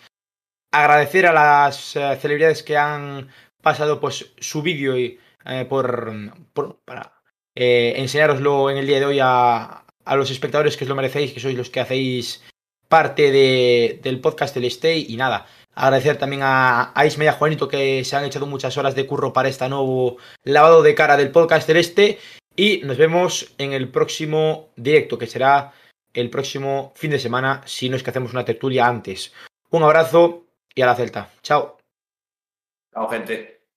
Agradecer a las eh, celebridades que han pasado pues, su vídeo eh, por, por, para eh, enseñároslo en el día de hoy a, a los espectadores, que os lo merecéis, que sois los que hacéis parte de, del podcast del Stay. Y nada, agradecer también a, a Isma y a Juanito, que se han echado muchas horas de curro para este nuevo lavado de cara del podcast del Este, y nos vemos en el próximo directo, que será el próximo fin de semana, si no es que hacemos una tertulia antes. Un abrazo y a la Celta. Chao. Chao, gente.